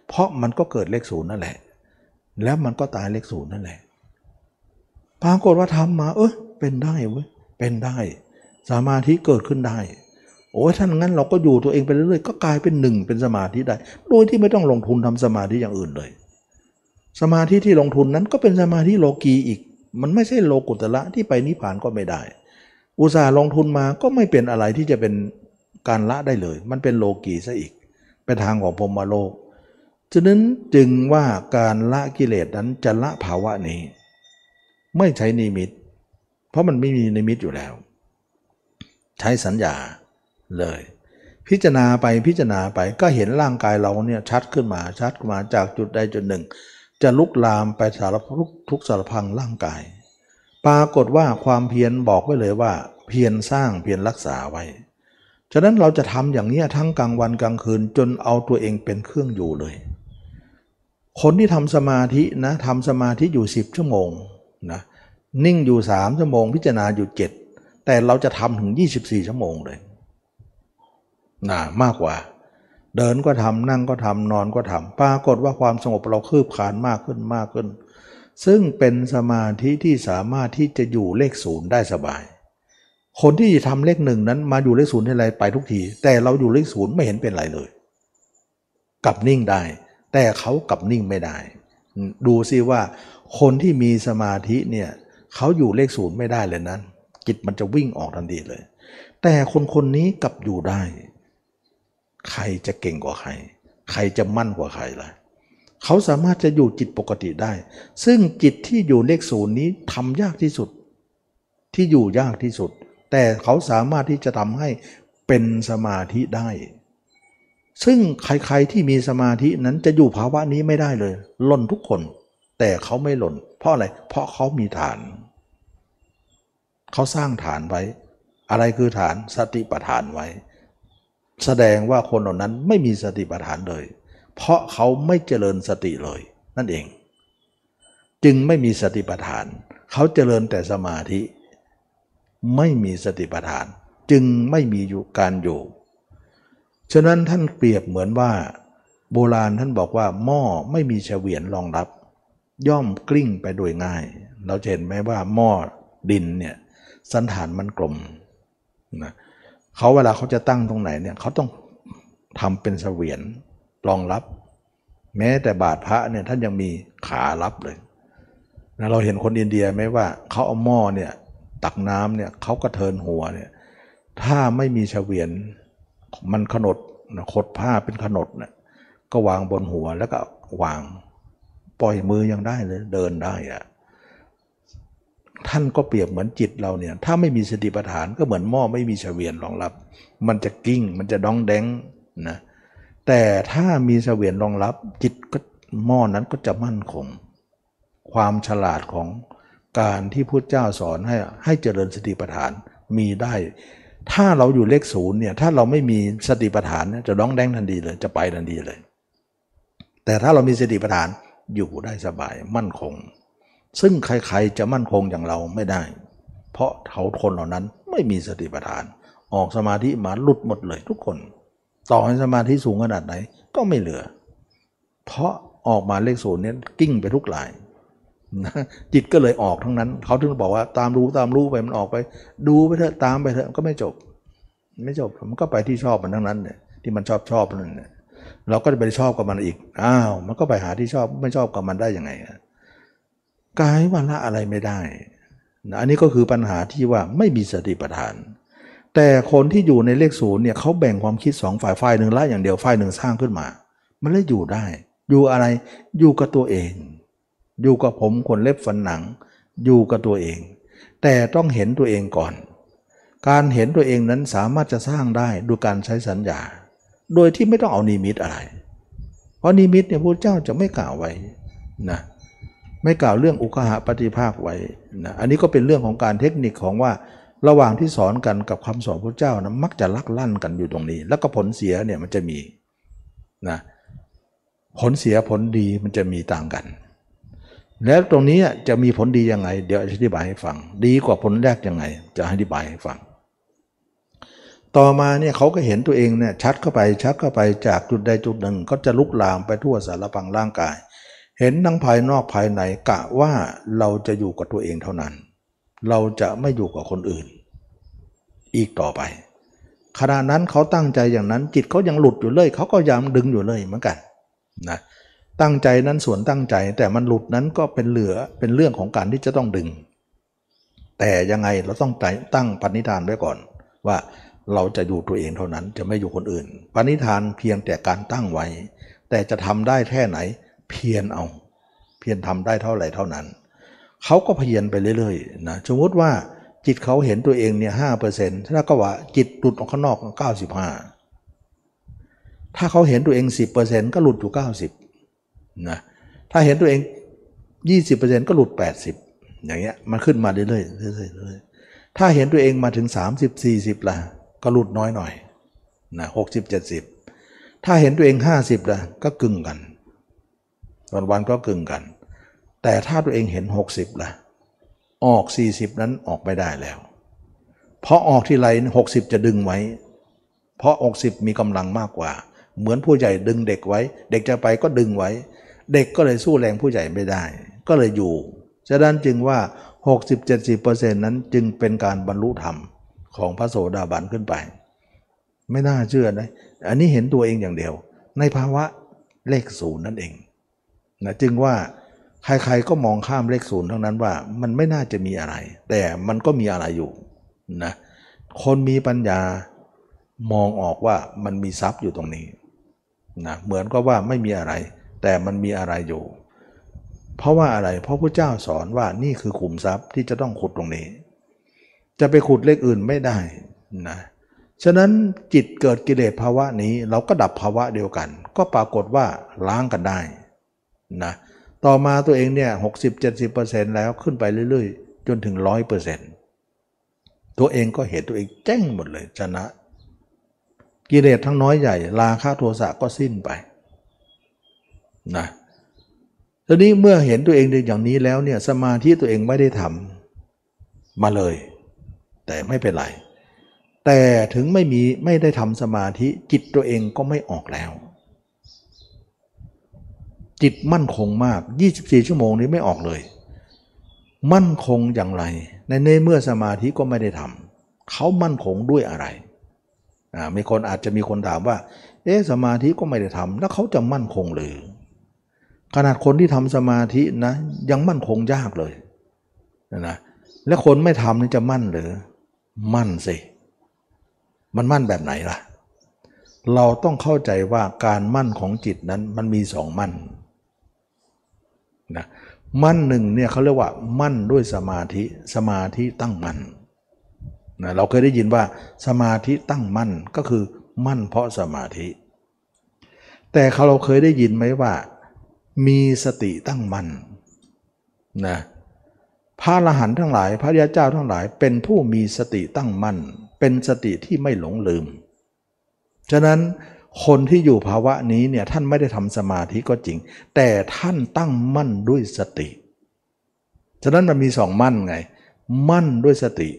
เพราะมันก็เกิดเลขศูนย์นั่นแหละแล้วมันก็ตายเลขศูนย์นั่นแหละปรากฏว่าทำมาเออเป็นได้เว้ยเป็นได้สมาธิเกิดขึ้นได้โอ้ยท่านงั้นเราก็อยู่ตัวเองไปเรื่อยๆก็กลายเป็นหนึ่งเป็นสมาธิได้โดยที่ไม่ต้องลงทุนทำสมาธิอย่างอื่นเลยสมาธิที่ลงทุนนั้นก็เป็นสมาธิโลกีอีกมันไม่ใช่โลกุตระที่ไปนิพพานก็ไม่ได้อุตสาห์ลงทุนมาก็ไม่เป็นอะไรที่จะเป็นการละได้เลยมันเป็นโลกีซะอีกเป็นทางของพรหมโลกฉะนั้นจึงว่าการละกิเลสนั้นจะละภาวะนี้ไม่ใช้นิมิตเพราะมันไม่มีนิมิตอยู่แล้วใช้สัญญาเลยพิจารณาไปพิจารณาไปก็เห็นร่างกายเราเนี่ยชัดขึ้นมาชัดขึ้นมาจากจุดใดจุดหนึ่งจะลุกลามไปสารพัดทุกสารพังร่างกายปรากฏว่าความเพียรบอกไว้เลยว่าเพียรสร้างเพียรรักษาไว้ฉะนั้นเราจะทำอย่างนี้ทั้งกลางวันกลางคืนจนเอาตัวเองเป็นเครื่องอยู่เลยคนที่ทำสมาธินะทำสมาธิอยู่สิบชั่วโมงนะนิ่งอยู่สามชั่วโมงพิจารณาอยู่เจ็ดแต่เราจะทำถึงยี่สิบสี่ชั่วโมงเลยน่ามากกว่าเดินก็ทำนั่งก็ทำนอนก็ทำปรากฏว่าความสงบเราคืบคลานมากขึ้นมากขึ้นซึ่งเป็นสมาธิที่สามารถที่จะอยู่เลขศูนย์ได้สบายคนที่ทำเลขหนึ่งนั้นมาอยู่เลขศูนย์ที่ไรไปทุกทีแต่เราอยู่เลขศูนย์ไม่เห็นเป็นไรเลยกลับนิ่งได้แต่เขากลับนิ่งไม่ได้ดูซิว่าคนที่มีสมาธิเนี่ยเขาอยู่เลขศูนย์ไม่ได้เลยนั้นจิตมันจะวิ่งออกทันทีเลยแต่คนคนนี้กลับอยู่ได้ใครจะเก่งกว่าใครใครจะมั่นกว่าใครล่ะเขาสามารถจะอยู่จิตปกติได้ซึ่งจิตที่อยู่เลขศูนย์นี้ทำยากที่สุดที่อยู่ยากที่สุดแต่เขาสามารถที่จะทำให้เป็นสมาธิได้ซึ่งใครๆที่มีสมาธินั้นจะอยู่ภาวะนี้ไม่ได้เลยหล่นทุกคนแต่เขาไม่หล่นเพราะอะไรเพราะเขามีฐานเขาสร้างฐานไว้อะไรคือฐานสติปัฏฐานไว้แสดงว่าคนเหล่านั้นไม่มีสติปัฏฐานเลยเพราะเขาไม่เจริญสติเลยนั่นเองจึงไม่มีสติปัฏฐานเขาเจริญแต่สมาธิไม่มีสติปัฏฐานจึงไม่มีอยู่การอยู่ฉะนั้นท่านเปรียบเหมือนว่าโบราณท่านบอกว่าหม้อไม่มีเฉวียนรองรับย่อมกลิ้งไปโดยง่ายเราเห็นไหมว่าหม้อดินเนี่ยสันฐานมันกลมนะเขาเวลาเขาจะตั้งตรงไหนเนี่ยเขาต้องทำเป็นเฉวียนรองรับแม้แต่บาทพระเนี่ยท่านยังมีขารับเลยนะเราเห็นคนอินเดียไหมว่าเขาเอาหม้อเนี่ย ตักน้ำเนี่ยเขากระเทินหัวเนี่ยถ้าไม่มีเฉวียนมันขนดขดผ้าเป็นขนดเนี่ยก็วางบนหัวแล้วก็วางปล่อยมือยังได้เลยเดินได้อะท่านก็เปรียบเหมือนจิตเราเนี่ยถ้าไม่มีสติปัฏฐานก็เหมือนหม้อไม่มีเฉวียนรองรับมันจะกิ้งมันจะดองแดงนะแต่ถ้ามีเฉวียนรองรับจิตก็หม้อนั้นก็จะมั่นคงความฉลาดของการที่พุทธเจ้าสอนให้ให้เจริญสติปัฏฐานมีได้ถ้าเราอยู่เลขศูนย์เนี่ยถ้าเราไม่มีสติปัฏฐานจะดองแดงทันทีเลยจะไปทันทีเลยแต่ถ้าเรามีสติปัฏฐานอยู่ได้สบายมั่นคงซึ่งใครๆจะมั่นคงอย่างเราไม่ได้เพราะเขาคนเหล่านั้นไม่มีสติปัฏฐานออกสมาธิมาหลุดหมดเลยทุกคนต่อให้สมาธิสูงขนาดไหนก็ไม่เหลือเพราะออกมาเลขศูนย์เนี่ยกิ้งไปทุกหลายนะจิตก็เลยออกทั้งนั้นเขาถึงบอกว่าตามรู้ตามรู้ไปมันออกไปดูไปเถอะตามไปเถอะก็ไม่จบไม่จบมันก็ไปที่ชอบมันทั้งนั้นเนี่ยที่มันชอบชอบนั่นเนี่ยเราก็จะไปชอบกับมันอีกอ้าวมันก็ไปหาที่ชอบไม่ชอบกับมันได้ยังไงกายว่าละอะไรไม่ได้นะอันนี้ก็คือปัญหาที่ว่าไม่มีสติปัฏฐานแต่คนที่อยู่ในเลขศูนย์เนี่ยเขาแบ่งความคิดสองฝ่ายฝ่ายหนึ่งละอย่างเดียวฝ่ายหนึ่งสร้างขึ้นมามันเลยอยู่ได้อยู่อะไรอยู่กับตัวเองอยู่กับผมขนเล็บฝันหนังอยู่กับตัวเองแต่ต้องเห็นตัวเองก่อนการเห็นตัวเองนั้นสามารถจะสร้างได้โดยการใช้สัญญาโดยที่ไม่ต้องเอานิมิตอะไรเพราะนิมิตเนี่ยพระเจ้าจะไม่กล่าวไว้นะไม่กล่าวเรื่องอุคหปฏิภาคไว้นะอันนี้ก็เป็นเรื่องของการเทคนิคของว่าระหว่างที่สอนกันกับคำสอนพระเจ้านะมักจะลักลั่นกันอยู่ตรงนี้แล้วก็ผลเสียเนี่ยมันจะมีนะผลเสียผลดีมันจะมีต่างกันแล้วตรงนี้จะมีผลดียังไงเดี๋ยวอธิบายให้ฟังดีกว่าผลแรกยังไงจะอธิบายให้ฟังต่อมาเนี่ยเขาก็เห็นตัวเองเนี่ยชัดเข้าไปชัดเข้าไปจากจุดใดจุดหนึ่งก็จะลุกลามไปทั่วสารพังร่างกายเห็นทั้งภายนอกภายในกะว่าเราจะอยู่กับตัวเองเท่านั้นเราจะไม่อยู่กับคนอื่นอีกต่อไปขณะนั้นเขาตั้งใจอย่างนั้นจิตเขายังหลุดอยู่เลยเขาก็ย้ำดึงอยู่เลยเหมือนกันนะตั้งใจนั้นส่วนตั้งใจแต่มันหลุดนั้นก็เป็นเหลือเป็นเรื่องของการที่จะต้องดึงแต่ยังไงเราต้องตั้งปณิธานไว้ก่อนว่าเราจะอยู่ตัวเองเท่านั้นจะไม่อยู่คนอื่นปณิธานเพียงแต่การตั้งไว้แต่จะทำได้แค่ไหนเพียรเอาเพียรทำได้เท่าไหร่เท่านั้นเขาก็เพียรไปเรื่อยๆนะสมมติว่าจิตเขาเห็นตัวเองเนี่ย ห้าเปอร์เซ็นต์ ถ้าก็ว่าจิตหลุดออกข้างนอก เก้าสิบห้า ถ้าเขาเห็นตัวเอง สิบเปอร์เซ็นต์ ก็หลุดอยู่ เก้าสิบ นะถ้าเห็นตัวเอง ยี่สิบเปอร์เซ็นต์ ก็หลุด แปดสิบ อย่างเงี้ยมันขึ้นมาเรื่อยๆเรื่อยๆถ้าเห็นตัวเองมาถึง สามสิบ สี่สิบ ล่ะก็หลุดน้อยหน่อยนะ หกสิบ เจ็ดสิบ ถ้าเห็นตัวเอง ห้าสิบ ล่ะก็กึ่งกันวันวันก็กึ่งกันแต่ถ้าตัวเองเห็นหกสิบล่ะออกสี่สิบนั้นออกไม่ได้แล้วเพราะออกที่ไรหกสิบจะดึงไว้เพราะหกสิบมีกำลังมากกว่าเหมือนผู้ใหญ่ดึงเด็กไว้เด็กจะไปก็ดึงไว้เด็กก็เลยสู้แรงผู้ใหญ่ไม่ได้ก็เลยอยู่ฉะนั้นจึงว่า หกสิบ เจ็ดสิบเปอร์เซ็นต์ นั้นจึงเป็นการบรรลุธรรมของพระโสดาบันขึ้นไปไม่น่าเชื่อนะอันนี้เห็นตัวเองอย่างเดียวในภาวะเลขศูนย์นั่นเองนะจึงว่าใครๆก็มองข้ามเลขศูนย์ทั้งนั้นว่ามันไม่น่าจะมีอะไรแต่มันก็มีอะไรอยู่นะคนมีปัญญามองออกว่ามันมีทรัพย์อยู่ตรงนี้นะเหมือนก็ว่าไม่มีอะไรแต่มันมีอะไรอยู่เพราะว่าอะไรเพราะพระเจ้าสอนว่านี่คือขุมทรัพย์ที่จะต้องขุดตรงนี้จะไปขุดเลขอื่นไม่ได้นะฉะนั้นจิตเกิดกิเลสภาวะนี้เราก็ดับภาวะเดียวกันก็ปรากฏว่าล้างกันได้นะต่อมาตัวเองเนี่ย หกสิบ เจ็ดสิบเปอร์เซ็นต์ แล้วขึ้นไปเรื่อยๆจนถึง หนึ่งร้อยเปอร์เซ็นต์ ตัวเองก็เห็นตัวเองแจ้งหมดเลยชนะกิเลสทั้งน้อยใหญ่ราคะโทสะก็สิ้นไปนะทีนี้เมื่อเห็นตัวเองอย่างนี้แล้วเนี่ยสมาธิตัวเองไม่ได้ทำมาเลยแต่ไม่เป็นไรแต่ถึงไม่มีไม่ได้ทำสมาธิจิตตัวเองก็ไม่ออกแล้วจิตมั่นคงมากยี่สิบสี่ชั่วโมงนี้ไม่ออกเลยมั่นคงอย่างไรในในเมื่อสมาธิก็ไม่ได้ทำเขามั่นคงด้วยอะไรอ่ามีคนอาจจะมีคนถามว่าเอ๊ะสมาธิก็ไม่ได้ทำแล้วเขาจะมั่นคงหรือขนาดคนที่ทำสมาธินะยังมั่นคงยากเลยนะ และคนไม่ทำนี่จะมั่นหรือมั่นสิมันมั่นแบบไหนล่ะเราต้องเข้าใจว่าการมั่นของจิตนั้นมันมีสองมั่นนะมั่นหนึ่งเนี่ยเขาเรียกว่ามั่นด้วยสมาธิสมาธิตั้งมั่นนะเราเคยได้ยินว่าสมาธิตั้งมั่นก็คือมั่นเพราะสมาธิแต่เราเคยได้ยินไหมว่ามีสติตั้งมั่นนะพระอรหันต์ทั้งหลายพระอริยเจ้าทั้งหลายเป็นผู้มีสติตั้งมั่นเป็นสติที่ไม่หลงลืมฉะนั้นคนที่อยู่ภาวะนี้เนี่ยท่านไม่ได้ทำสมาธิก็จริงแต่ท่านตั้งมั่นด้วยสติฉะนั้นมันมีสองมั่นไงมั่นด้วยสติ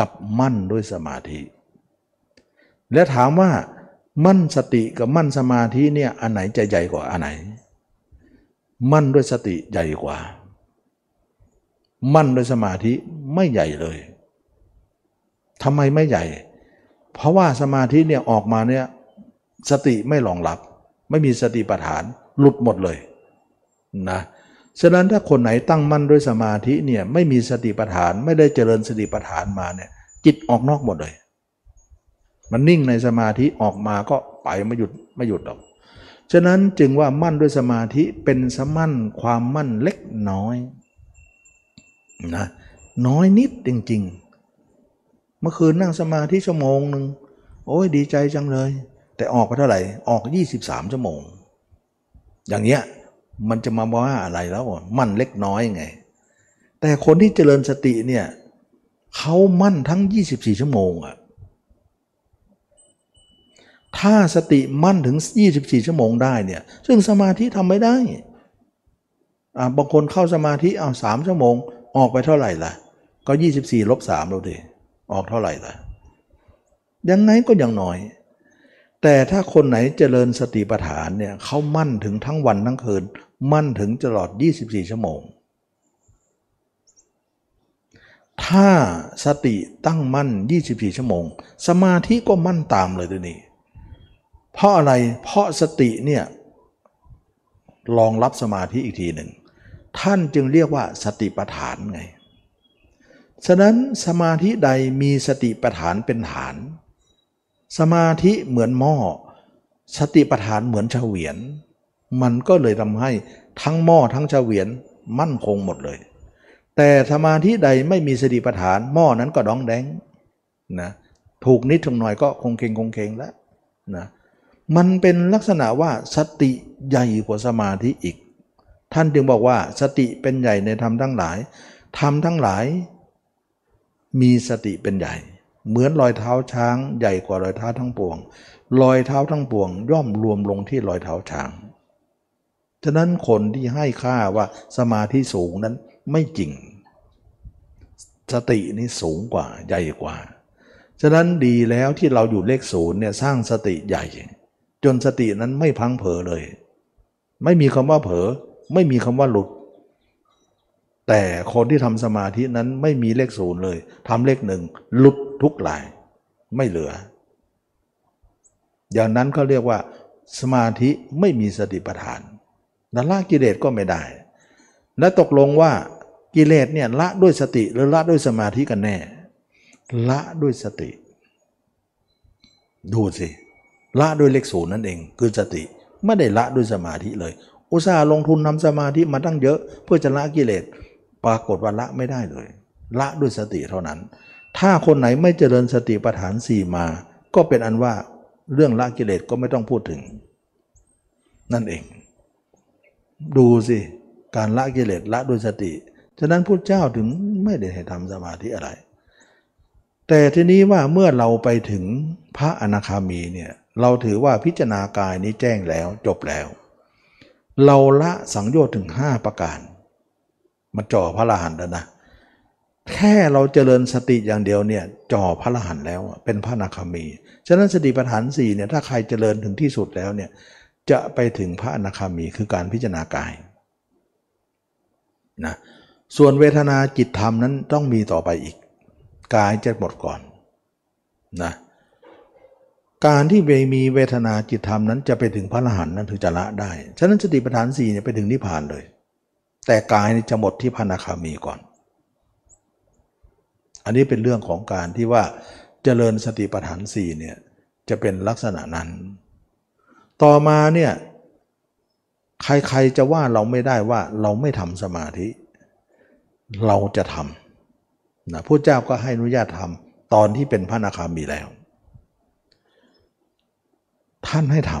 กับมั่นด้วยสมาธิและถามว่ามั่นสติกับมั่นสมาธิเนี่ยอันไหนจะใหญ่กว่าอันไหนมั่นด้วยสติใหญ่กว่ามั่นด้วยสมาธิไม่ใหญ่เลยทำไมไม่ใหญ่เพราะว่าสมาธิเนี่ยออกมาเนี่ยสติไม่รองรับไม่มีสติปัฏฐานหลุดหมดเลยนะฉะนั้นถ้าคนไหนตั้งมั่นด้วยสมาธิเนี่ยไม่มีสติปัฏฐานไม่ได้เจริญสติปัฏฐานมาเนี่ยจิตออกนอกหมดเลยมันนิ่งในสมาธิออกมาก็ไปไม่หยุดไม่หยุดหรอกฉะนั้นจึงว่ามั่นด้วยสมาธิเป็นสมั่นความมั่นเล็กน้อยนะน้อยนิดจริงๆเมื่อคืนนั่งสมาธิชั่วโมงหนึ่งโอ้ยดีใจจังเลยแต่ออกไปเท่าไหร่ออกยี่สิบสามชั่วโมงอย่างเงี้ยมันจะมาว่าอะไรแล้วมั่นเล็กน้อยไงแต่คนที่เจริญสติเนี่ยเขามั่นทั้งยี่สิบสี่ชั่วโมงอะถ้าสติมั่นถึงยี่สิบสี่ชั่วโมงได้เนี่ยซึ่งสมาธิทำไม่ได้อ่าบางคนเข้าสมาธิเอาสามชั่วโมงออกไปเท่าไหร่ล่ะก็ยี่สิบสี่ลบสามแล้วดิออกเท่าไหร่ล่ะยังไงก็ยังน้อยแต่ถ้าคนไหนเจริญสติปัฏฐานเนี่ยเขามั่นถึงทั้งวันทั้งคืนมั่นถึงตลอดยี่สิบสี่ชั่วโมงถ้าสติตั้งมั่นยี่สิบสี่ชั่วโมงสมาธิก็มั่นตามเลยตัวนี้เพราะอะไรเพราะสติเนี่ยรองรับสมาธิอีกทีหนึ่งท่านจึงเรียกว่าสติปัฏฐานไงฉะนั้นสมาธิใดมีสติปัฏฐานเป็นฐานสมาธิเหมือนหม้อสติปัฏฐานเหมือนเฉวียนมันก็เลยทำให้ทั้งหม้อทั้งเฉวียนมั่นคงหมดเลยแต่สมาธิใดไม่มีสติปัฏฐานหม้อนั้นก็ดองแดงนะถูกนิดถูกหน่อยก็คงเคงคงเคงแล้วนะมันเป็นลักษณะว่าสติใหญ่กว่าสมาธิอีกท่านจึงบอกว่าสติเป็นใหญ่ในธรรมทั้งหลายธรรมทั้งหลายมีสติเป็นใหญ่เหมือนรอยเท้าช้างใหญ่กว่ารอยเท้าทั้งปวงรอยเท้าทั้งปวงย่อมรวมลงที่รอยเท้าช้างฉะนั้นคนที่ให้ค่าว่าสมาธิสูงนั้นไม่จริงสตินี่สูงกว่าใหญ่กว่าฉะนั้นดีแล้วที่เราอยู่เลขศูนย์เนี่ยสร้างสติใหญ่จนสตินั้นไม่พังเผลอเลยไม่มีคำว่าเผลอไม่มีคำว่าหลุดแต่คนที่ทำสมาธินั้นไม่มีเลขศูนย์เลยทำเลขหนึ่งหลุดทุกหลายไม่เหลืออย่างนั้นเขาเรียกว่าสมาธิไม่มีสติปัฏฐานละละกิเลสก็ไม่ได้และตกลงว่ากิเลสเนี่ยละด้วยสติหรือละด้วยสมาธิกันแน่ละด้วยสติดูสิละด้วยเลขศูนย์นั่นเองคือสติไม่ได้ละด้วยสมาธิเลยอุตส่าห์ลงทุนทำสมาธิมาตั้งเยอะเพื่อจะละกิเลสปรากฏว่าละไม่ได้เลยละด้วยสติเท่านั้นถ้าคนไหนไม่เจริญสติปัฏฐานสี่มาก็เป็นอันว่าเรื่องละกิเลสก็ไม่ต้องพูดถึงนั่นเองดูสิการละกิเลสละด้วยสติฉะนั้นพุทธเจ้าถึงไม่ได้ให้ทำสมาธิอะไรแต่ทีนี้ว่าเมื่อเราไปถึงพระอนาคามีเนี่ยเราถือว่าพิจารณากายนี้แจ้งแล้วจบแล้วเราละสังโยชน์ถึงห้าประการมันจ่อพระอรหันต์แล้วนะแค่เราเจริญสติอย่างเดียวเนี่ยจ่อพระอรหันต์แล้วเป็นพระอนาคามีฉะนั้นสติปัฏฐานสี่เนี่ยถ้าใครเจริญถึงที่สุดแล้วเนี่ยจะไปถึงพระอนาคามีคือการพิจารณากายนะส่วนเวทนาจิตธรรมนั้นต้องมีต่อไปอีกกายจะหมดก่อนนะการที่มีเวทนาจิตธรรมนั้นจะไปถึงพระอรหันต์นั้นถึงจะละได้ฉะนั้นสติปัฏฐานสี่เนี่ยไปถึงนิพพานเลยแต่กายจะหมดที่พระอนาคามีก่อน อันนี้เป็นเรื่องของการที่ว่าเจริญสติปัฏฐานสี่เนี่ยจะเป็นลักษณะนั้นต่อมาเนี่ยใครๆจะว่าเราไม่ได้ว่าเราไม่ทำสมาธิเราจะทำนะพระเจ้าก็ให้อนุญาตทำตอนที่เป็นพระอนาคามีแล้วท่านให้ท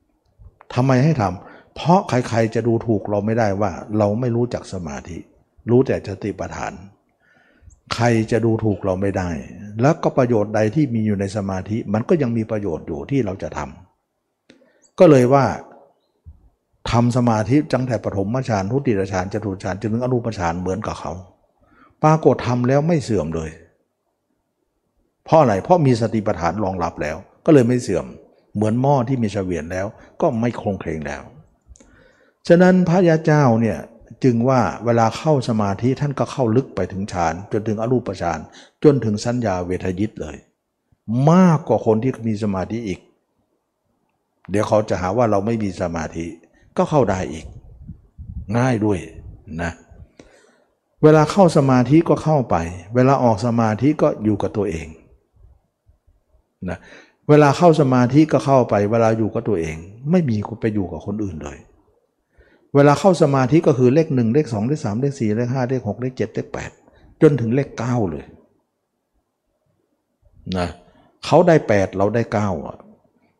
ำทำไมให้ทำเพราะใครๆจะดูถูกเราไม่ได้ว่าเราไม่รู้จักสมาธิรู้แต่สติปัฏฐานใครจะดูถูกเราไม่ได้แล้วก็ประโยชน์ใดที่มีอยู่ในสมาธิมันก็ยังมีประโยชน์อยู่ที่เราจะทำก็เลยว่าทำสมาธิตั้งแต่ปฐมฌานทุติยฌานจตุตฌานจนถึงอรูปฌานเหมือนกับเขาปรากฏทำแล้วไม่เสื่อมเลยเพราะอะไรเพราะมีสติปัฏฐานรองรับแล้วก็เลยไม่เสื่อมเหมือนหม้อที่มีเฉวียนแล้วก็ไม่คลงเคลงแล้วฉะนั้นพระยาเจ้าเนี่ยจึงว่าเวลาเข้าสมาธิท่านก็เข้าลึกไปถึงฌานจนถึงอรูปฌานจนถึงสัญญาเวทยิตเลยมากกว่าคนที่มีสมาธิอีกเดี๋ยวเขาจะหาว่าเราไม่มีสมาธิก็เข้าได้อีกง่ายด้วยนะเวลาเข้าสมาธิก็เข้าไปเวลาออกสมาธิก็อยู่กับตัวเองนะเวลาเข้าสมาธิก็เข้าไปเวลาอยู่กับตัวเองไม่มีไปอยู่กับคนอื่นเลยเวลาเข้าสมาธิก็คือเลขหนึ่งเลขสองเลขสามเลขสี่เลขห้าเลขหกเลขเจ็ดเลขแปดจนถึงเลขเก้าเลยนะเขาได้แปดเราได้เก้าอ่ะ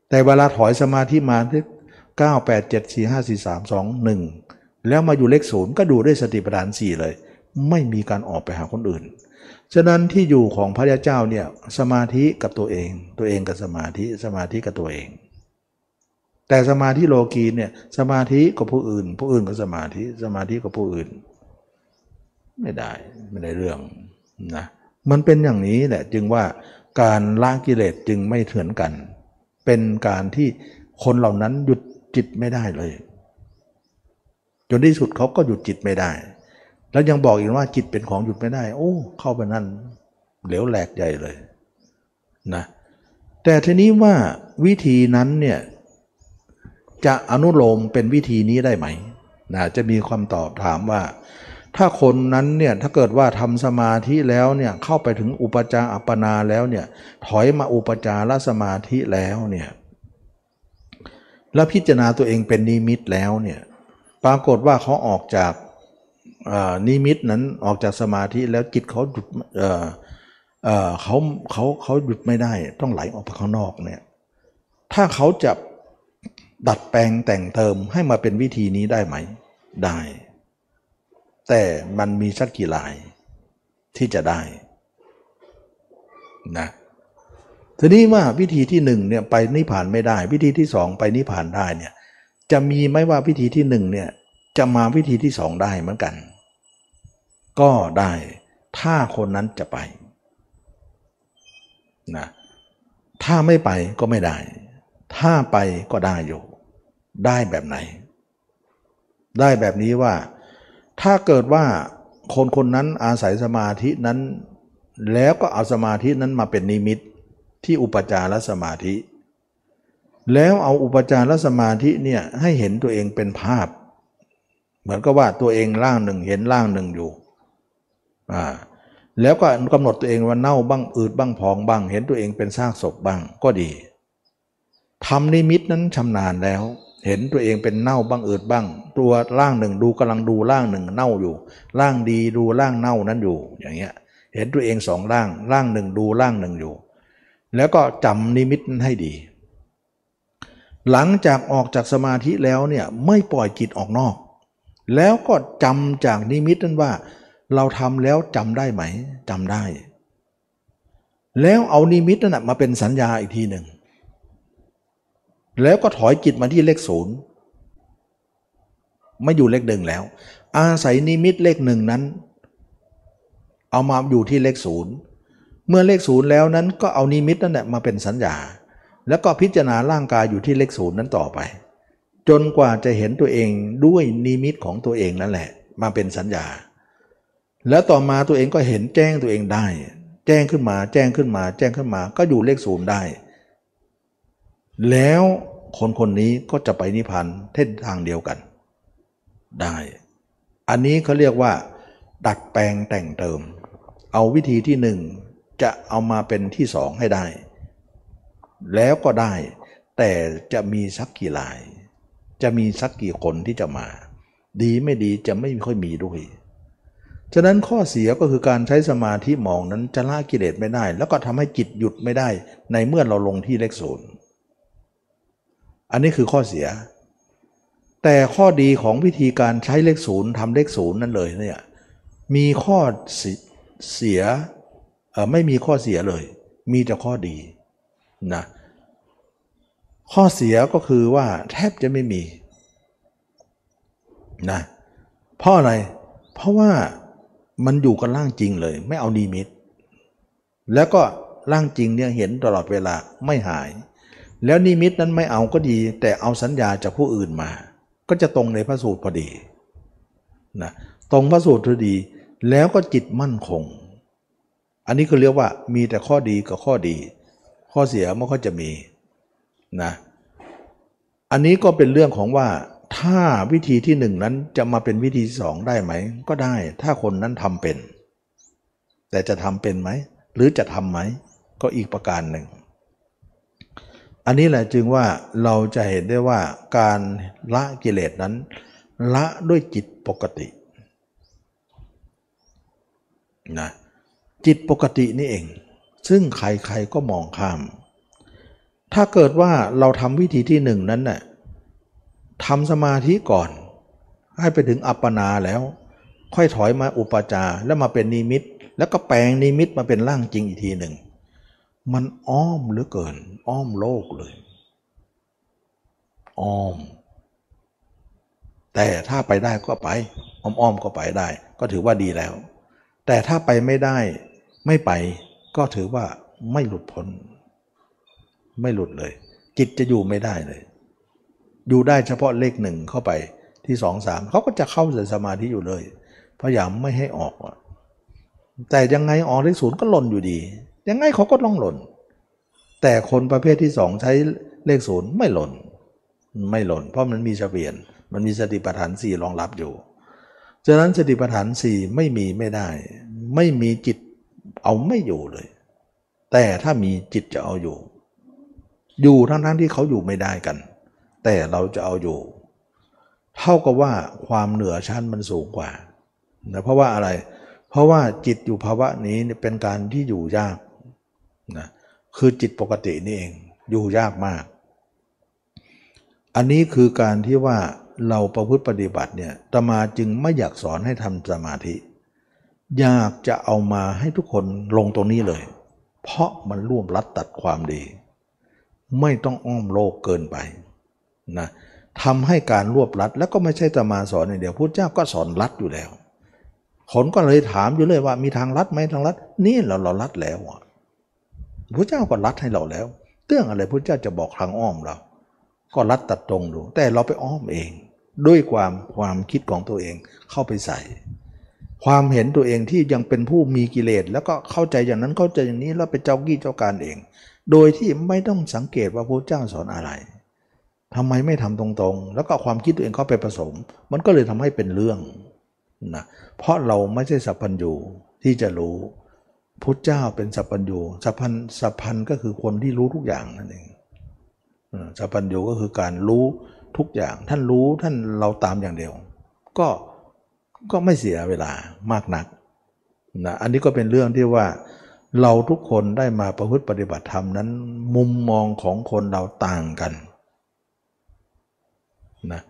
แต่เวลาถอยสมาธิมาที่เก้า แปด เจ็ด สี่ ห้า สี่ สาม สอง หนึ่งแล้วมาอยู่เลขศูนย์ก็ดูด้วยสติปัฏฐานสี่เลยไม่มีการออกไปหาคนอื่นฉะนั้นที่อยู่ของพระเจ้าเนี่ยสมาธิกับตัวเองตัวเองกับสมาธิสมาธิกับตัวเองแต่สมาธิโลกีเนี่ยสมาธิกับผู้อื่นผู้อื่นกับสมาธิสมาธิกับผู้อื่นไม่ได้ไม่ได้เรื่องนะมันเป็นอย่างนี้แหละจึงว่าการละกิเลสจึงไม่เถื่อนกันเป็นการที่คนเหล่านั้นหยุดจิตไม่ได้เลยจนที่สุดเขาก็หยุดจิตไม่ได้แล้วยังบอกอีกว่าจิตเป็นของหยุดไม่ได้โอ้เข้าไปนั่นเหลวแหลกใหญ่เลยนะแต่ทีนี้ว่าวิธีนั้นเนี่ยจะอนุโลมเป็นวิธีนี้ได้ไหมนะจะมีคำตอบถามว่าถ้าคนนั้นเนี่ยถ้าเกิดว่าทำสมาธิแล้วเนี่ยเข้าไปถึงอุปจารอัปปนาแล้วเนี่ยถอยมาอุปจารสมาธิแล้วเนี่ยแล้วพิจารณาตัวเองเป็นนิมิตแล้วเนี่ยปรากฏว่าเขาออกจากนิมิตนั้นออกจากสมาธิแล้วจิตเขาหยุดเอ่อเอ่อเขาเขาเขาหยุดไม่ได้ต้องไหลออกไปข้างนอกเนี่ยถ้าเขาจะดัดแปลงแต่งเติมให้มาเป็นวิธีนี้ได้ไหมได้แต่มันมีสักกี่รายที่จะได้นะทีนี้ว่าวิธีที่หนึ่งเนี่ยไปนิพพานไม่ได้วิธีที่สองไปนิพพานได้เนี่ยจะมีไหมว่าวิธีที่หนึ่งเนี่ยจะมาวิธีที่สองได้เหมือนกันก็ได้ถ้าคนนั้นจะไปนะถ้าไม่ไปก็ไม่ได้ถ้าไปก็ได้อยู่ได้แบบไหนได้แบบนี้ว่าถ้าเกิดว่าคนคนนั้นอาศัยสมาธินั้นแล้วก็เอาสมาธินั้นมาเป็นนิมิตที่อุปจารสมาธิแล้วเอาอุปจารสมาธิเนี่ยให้เห็นตัวเองเป็นภาพเหมือนกับว่าตัวเองร่างหนึ่งเห็นร่างหนึ่งอยู่อ่าแล้วก็กำหนดตัวเองว่าเน่าบ้างอืดบ้างพองบ้างเห็นตัวเองเป็นซากศพบ้างก็ดีทำนิมิตนั้นชำนาญแล้วเห็นตัวเองเป็นเน่าบ้างอืดบ้างตัวร่างหนึ่งดูกำลังดูร่างหนึ่งเน่าอยู่ร่างดีดูร่างเน่านั้นอยู่อย่างเงี้ยเห็นตัวเองสองร่างร่างหนึ่งดูร่างหนึ่งอยู่แล้วก็จำนิมิตนั้นให้ดีหลังจากออกจากสมาธิแล้วเนี่ยไม่ปล่อยจิตออกนอกแล้วก็จำจากนิมิตนั้นว่าเราทำแล้วจำได้ไหมจำได้แล้วเอานิมิตนั้นมาเป็นสัญญาอีกทีหนึ่งแล้วก็ถอยจิตมาที่เลขศูนย์ไม่อยู่เลขหนึ่งแล้วอาศัยนิมิตเลขหนึ่งนั้นเอามาอยู่ที่เลขศูนย์เมื่อเลขศูนย์แล้วนั้นก็เอานิมิตนั่นแหละมาเป็นสัญญาแล้วก็พิจารณาร่างกายอยู่ที่เลขศูนย์นั้นต่อไปจนกว่าจะเห็นตัวเองด้วยนิมิตของตัวเองนั่นแหละมาเป็นสัญญาแล้วต่อมาตัวเองก็เห็นแจ้งตัวเองได้แจ้งขึ้นมาแจ้งขึ้นมาแจ้งขึ้นมาก็อยู่เลขศูนย์ได้แล้วคนคนนี้ก็จะไปนิพพานเส้นทางเดียวกันได้อันนี้เขาเรียกว่าดัดแปลงแต่งเติม เอาวิธีที่หนึ่งจะเอามาเป็นที่สองให้ได้แล้วก็ได้แต่จะมีสักกี่รายจะมีสักกี่คนที่จะมาดีไม่ดีจะไม่ค่อยมีด้วยฉะนั้นข้อเสียก็คือการใช้สมาธิมองนั้นจะละกิเลสไม่ได้แล้วก็ทำให้จิตหยุดไม่ได้ในเมื่อเราลงที่เลขศูนย์อันนี้คือข้อเสียแต่ข้อดีของวิธีการใช้เลขศูนย์ทำเลขศูนย์นั่นเลยเนี่ยมีข้อเสียเอ่อไม่มีข้อเสียเลยมีแต่ข้อดีนะข้อเสียก็คือว่าแทบจะไม่มีนะเพราะอะไรเพราะว่ามันอยู่กับร่างจริงเลยไม่เอานิมิตแล้วก็ร่างจริงเนี่ยเห็นตลอดเวลาไม่หายแล้วนิมิตนั้นไม่เอาก็ดีแต่เอาสัญญาจากผู้อื่นมาก็จะตรงในพระสูตรพอดีนะตรงพระสูตรพอดีแล้วก็จิตมั่นคงอันนี้คือเรียกว่ามีแต่ข้อดีกับข้อดีข้อเสียไม่ค่อยจะมีนะอันนี้ก็เป็นเรื่องของว่าถ้าวิธีที่หนึ่งนั้นจะมาเป็นวิธีที่สองได้ไหมก็ได้ถ้าคนนั้นทำเป็นแต่จะทำเป็นไหมหรือจะทำไหมก็อีกประการหนึ่งอันนี้แหละจึงว่าเราจะเห็นได้ว่าการละกิเลสนั้นละด้วยจิตปกตินะจิตปกตินี่เองซึ่งใครๆก็มองข้ามถ้าเกิดว่าเราทำวิธีที่หนึ่งนั้นน่ะทำสมาธิก่อนให้ไปถึงอัปปนาแล้วค่อยถอยมาอุปจาแล้วมาเป็นนิมิตแล้วก็แปลงนิมิตมาเป็นร่างจริงอีกทีหนึ่งมันอ้อมเหลือเกินอ้อมโลกเลยอ้อมแต่ถ้าไปได้ก็ไปอ้อมๆก็ไปได้ก็ถือว่าดีแล้วแต่ถ้าไปไม่ได้ไม่ไปก็ถือว่าไม่หลุดพ้นไม่หลุดเลยจิตจะอยู่ไม่ได้เลยอยู่ได้เฉพาะเลขหนึ่งเข้าไปที่สองสามเขาก็จะเข้าสมาธิอยู่เลยพยายามไม่ให้ออกแต่ยังไงออกเลขศูนย์ก็หล่นอยู่ดียังไงเขาก็ต้องหล่นแต่คนประเภทที่สองใช้เลขศูนย์ไม่หล่นไม่หล่นเพราะมันมีเฉวียนมันมีสติปัฏฐานสี่รองรับอยู่ฉะนั้นสติปัฏฐานสี่ไม่มีไม่ได้ไม่มีจิตเอาไม่อยู่เลยแต่ถ้ามีจิตจะเอาอยู่อยู่ทั้งทั้งที่เขาอยู่ไม่ได้กันแต่เราจะเอาอยู่เท่ากับว่าความเหนือชั้นมันสูงกว่านะเพราะว่าอะไรเพราะว่าจิตอยู่ภาวะนี้เป็นการที่อยู่ยากนะคือจิตปกตินี่เองอยู่ยากมากอันนี้คือการที่ว่าเราประพฤติปฏิบัติเนี่ยอาตมาจึงไม่อยากสอนให้ทำสมาธิอยากจะเอามาให้ทุกคนลงตรงนี้เลยเพราะมันร่วมรัดตัดความดีไม่ต้องอ้อมโลกเกินไปนะทำให้การรวบรัดแล้วก็ไม่ใช่อาตมาสอนอย่างเดียวพุทธเจ้าก็สอนรัดอยู่แล้วคนก็เลยถามอยู่เลยว่ามีทางลัดไหมทางลัดนี่เราเราลัดแล้วพระเจ้าก็ลัดให้เราแล้วเรื่องอะไรพระเจ้าจะบอกทางอ้อมเราก็ลัดตัดตรงดูแต่เราไปอ้อมเองด้วยความความคิดของตัวเองเข้าไปใส่ความเห็นตัวเองที่ยังเป็นผู้มีกิเลสแล้วก็เข้าใจอย่างนั้นเข้าใจอย่างนี้แล้วไปเจ้ากี้เจ้าการเองโดยที่ไม่ต้องสังเกตว่าพระเจ้าสอนอะไรทำไมไม่ทำตรงๆแล้วก็ความคิดตัวเองเข้าไปผสมมันก็เลยทำให้เป็นเรื่องนะเพราะเราไม่ใช่สัพพัญญูที่จะรู้พุทธเจ้าเป็นสัพพัญญูสัพพันสัพพันก็คือคนที่รู้ทุกอย่างนั่นเองสัพพัญญูก็คือการรู้ทุกอย่างท่านรู้ท่านเราตามอย่างเดียวก็ก็ไม่เสียเวลามากนักนะอันนี้ก็เป็นเรื่องที่ว่าเราทุกคนได้มาประพฤติปฏิบัติธรรมนั้นมุมมองของคนเราต่างกันนะ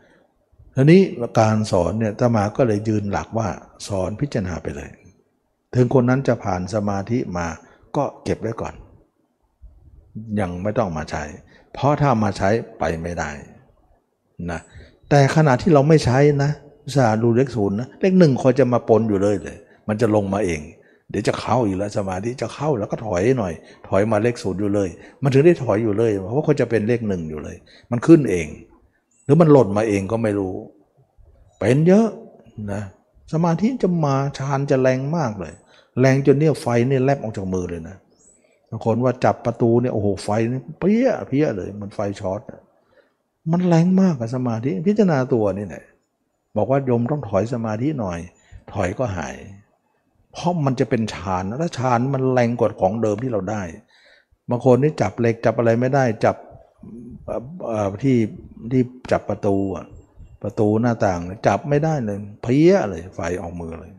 ทีนี้การสอนเนี่ยอาตมาก็เลยยืนหลักว่าสอนพิจารณาไปเลยถึงคนนั้นจะผ่านสมาธิมาก็เก็บไว้ก่อนยังไม่ต้องมาใช้เพราะถ้ามาใช้ไปไม่ได้นะแต่ขณะที่เราไม่ใช้นะสาดูเลขศูนย์นะเลขหนึ่งคอยจะมาปนอยู่เลยเลยมันจะลงมาเองเดี๋ยวจะเข้าอีกแล้วสมาธิจะเข้าแล้วก็ถอยหน่อยถอยมาเลขศูนย์อยู่เลยมันถึงได้ถอยอยู่เลยเพราะเขาจะเป็นเลขหนึ่งอยู่เลยมันขึ้นเองหรือมันหล่นมาเองก็ไม่รู้เป็นเยอะนะสมาธิจะมาฌานจะแรงมากเลยแรงจนเนี่ยไฟเนี่ยแลบออกจากมือเลยนะบางคนว่าจับประตูเนี่ยโอ้โหไฟเนี่ยเพี้ยเพี้ยเลยมันไฟช็อตมันแรงมากกับสมาธิพิจารณาตัวนี่แหละบอกว่าโยมต้องถอยสมาธิหน่อยถอยก็หาย เพราะมันจะเป็นฌานและฌานมันแรงกว่าของเดิมที่เราได้บางคนนี่จับเหล็กจับอะไรไม่ได้จับที่ที่จับประตูอะประตูหน้าต่างจับไม่ได้เลยเพี้ยเลยไฟออกมือเลย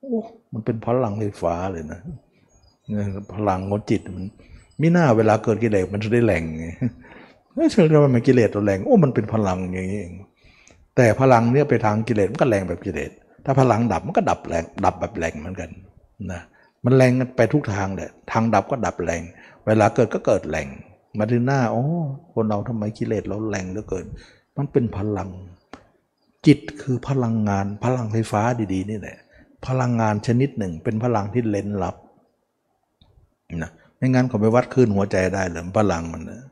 โอ้มันเป็นพลังไฟฟ้าเลยนะพลังของจิตมันมิหน้าเวลาเกิดกิเลสมันจะได้แรงไงไม่เชื่อเลยว่ามันกิเลสตัวแรงโอ้มันเป็นพลังอย่างนี้เองแต่พลังเนี่ยไปทางกิเลสมันก็แรงแบบกิเลสถ้าพลังดับมันก็ดับแรงดับแบบแรงเหมือนกันนะมันแรงไปทุกทางเลยทางดับก็ดับแรงเวลาเกิดก็เกิดแรงมาถึงหน้าโอ้คนเราทำไมกิเลสเราแรงเหลือเกินมันเป็นพลังจิตคือพลังงานพลังไฟฟ้าดีๆนี่แหละพลังงานชนิดหนึ่งเป็นพลังที่เล้นลับนะในงานของไปวัดคลื่นหัวใจได้หรือพลังมันนะ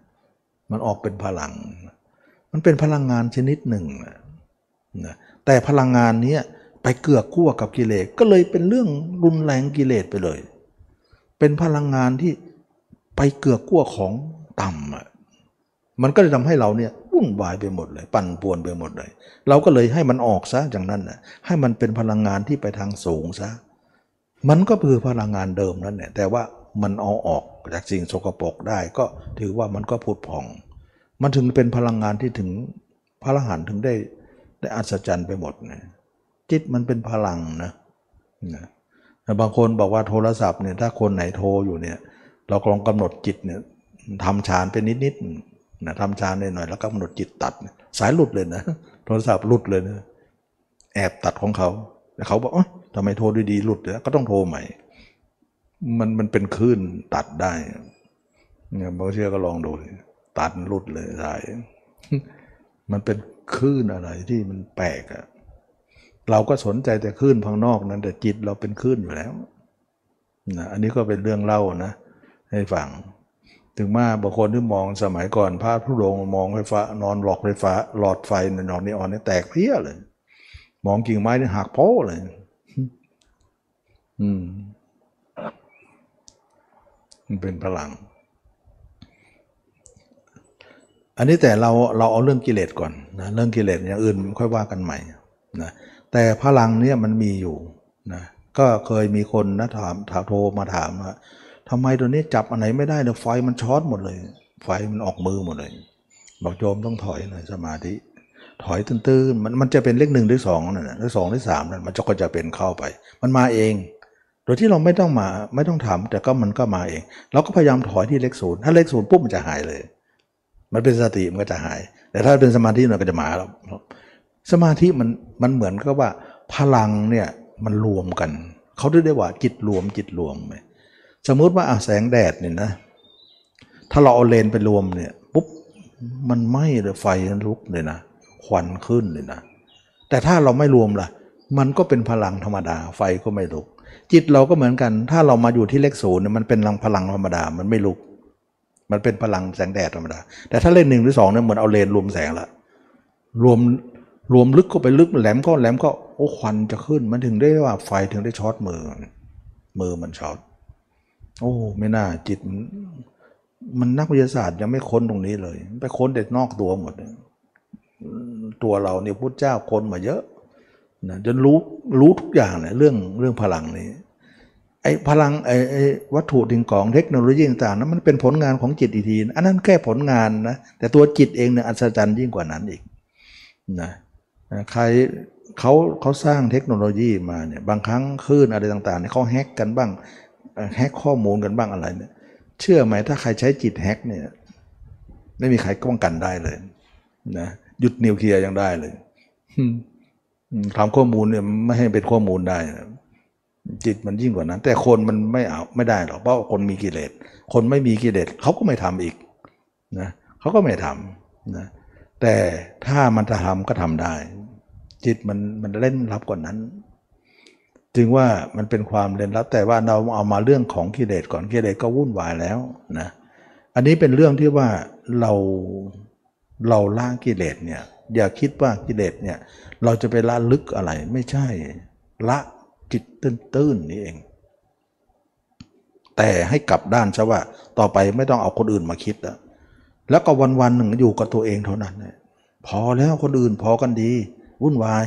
มันออกเป็นพลังมันเป็นพลังงานชนิดหนึ่งนะแต่พลังงานนี้ไปเกื้อกู้กับกิเลสก็เลยเป็นเรื่องรุนแรงกิเลสไปเลยเป็นพลังงานที่ไปเกื้อกู้ของต่ำมันก็เลยทำให้เราเนี่ยวุ่นวายไปหมดเลยปั่นป่วนไปหมดเลยเราก็เลยให้มันออกซะอย่างนั้นนะให้มันเป็นพลังงานที่ไปทางสูงซะมันก็คือพลังงานเดิมนั่นแหละแต่ว่ามันเอาออกจากสิ่งสกปรกได้ก็ถือว่ามันก็ผุดผ่องมันถึงเป็นพลังงานที่ถึงพระอรหันต์ถึงได้ได้อัศจรรย์ไปหมดนะจิตมันเป็นพลังนะนะบางคนบอกว่าโทรศัพท์เนี่ยถ้าคนไหนโทรอยู่เนี่ยเราลองกำหนดจิตเนี่ยทำฌานไปนิดๆนะทำฌานหน่อยๆแล้วก็กำหนดจิตตัดสายหลุดเลยนะโทรศัพท์หลุดเลยนะแอบตัดของเขาแต่เขาบอกเอ้ยทำไมโทรดีๆหลุดแล้วก็ต้องโทรใหม่มันมันเป็นคลื่นตัดได้เนี่ยบางเชื่อก็ลองดูตัดหลุดเลยสายมันเป็นคลื่นอะไรที่มันแปลกอะเราก็สนใจแต่คลื่นข้างนอกนั้นแต่จิตเราเป็นคลื่นอยู่แล้วนะอันนี้ก็เป็นเรื่องเล่านะให้ฟังถึงมาบางคนที่มองสมัยก่อนพระผู้หลวงมองไฟฟ้านอนหลอกไฟฟ้าหลอดไฟนอนนี่อ่อนนี่แตกเพี้ยเลยมองกิ่งไม้นี่หักโพ้เลยอืมมันเป็นพลังอันนี้แต่เราเราเอาเรื่องกิเลสก่อนนะเรื่องกิเลสอย่างอื่นค่อยว่ากันใหม่นะแต่พลังเนี่ยมันมีอยู่นะก็เคยมีคนนะถามถามโทรมาถามว่าทำไมตัวนี้จับอันไหนไม่ได้เนี่ยไฟมันช็อตหมดเลยไฟมันออกมือหมดเลยบอกโยมต้องถอยหน่อยสมาธิถอยตื้นๆมันมันจะเป็นเลขหนึ่งหรือสองนั่นแหละหรือสองหรือสามนั่นมันจะก็จะเป็นเข้าไปมันมาเองโดยที่เราไม่ต้องมาไม่ต้องถามแต่ก็มันก็มาเองเราก็พยายามถอยที่เลขศูนย์ถ้าเลขศูนย์ปุ๊บมันจะหายเลยมันเป็นสติมันก็จะหายแต่ถ้าเป็นสมาธิมันก็จะมาแล้วสมาธิมันมันเหมือนกับว่าพลังเนี่ยมันรวมกันเขาได้ได้ว่าจิตรวมจิตรวมไหมสมมติว่าแสงแดดเนี่ยนะถ้าเราเอาเลนไปรวมเนี่ยปุ๊บมันไหม้เลยไฟมันลุกเลยนะควันขึ้นเลยนะแต่ถ้าเราไม่รวมล่ะมันก็เป็นพลังธรรมดาไฟก็ไม่ลุกจิตเราก็เหมือนกันถ้าเรามาอยู่ที่เลขศูนย์เนี่ยมันเป็นพลังธรรมดามันไม่ลุกมันเป็นพลังแสงแดดธรรมดาแต่ถ้าเลนหนึ่งหรือสองเนี่ยเหมือนเอาเลนรวมแสงละรวมรวมลึกก็ไปลึกแหลมก็แหลมก็โอ้ควันจะขึ้นมันถึงได้ว่าไฟถึงได้ช็อตมือมือมันช็อตโอ้ไม่น่าจิตมันนักวิทยาศาสตร์ยังไม่ค้นตรงนี้เลยไปค้นแต่นอกตัวหมดตัวเราเนี่ยพุทธเจ้าค้นมาเยอะนะจนรู้รู้ทุกอย่างเนี่ยเรื่องเรื่องพลังนี้ไอ้พลังไอ้ไอ้วัตถุสิ่งของเทคโนโลยีต่างๆนั้นมันเป็นผลงานของจิตอีกทีอันนั้นแค่ผลงานนะแต่ตัวจิตเองเนี่ยอัศจรรย์ยิ่งกว่านั้นอีกนะใครเขาเขาสร้างเทคโนโลยีมาเนี่ยบางครั้งคลื่นอะไรต่างๆเนี่ยเขาแฮกกันบ้างแฮกข้อมูลกันบ้างอะไรเนี่ยเชื่อไหมถ้าใครใช้จิตแฮกเนี่ยไม่มีใครป้องกันได้เลยนะหยุดนิวเคลียร์ยังได้เลยทำข้อมูลเนี่ยไม่ให้เป็นข้อมูลได้จิตมันยิ่งกว่านั้นแต่คนมันไม่เอาไม่ได้หรอกเพราะคนมีกิเลสคนไม่มีกิเลสเขาก็ไม่ทำอีกนะเขาก็ไม่ทำนะแต่ถ้ามันจะทำก็ทำได้จิตมันมันเล่นลับกว่านั้นจึงว่ามันเป็นความเล่นลับแต่ว่าเราเอามาเรื่องของกิเลสก่อนกิเลสก็วุ่นวายแล้วนะอันนี้เป็นเรื่องที่ว่าเราเราละกิเลสเนี่ยอย่าคิดว่ากิเลสเนี่ยเราจะไปละลึกอะไรไม่ใช่ละจิตตื้นๆนี่เองแต่ให้กลับด้านซะว่าต่อไปไม่ต้องเอาคนอื่นมาคิดแล้วแล้วก็วันๆหนึ่งอยู่กับตัวเองเท่านั้นพอแล้วคนอื่นพอกันดีวุ่นวาย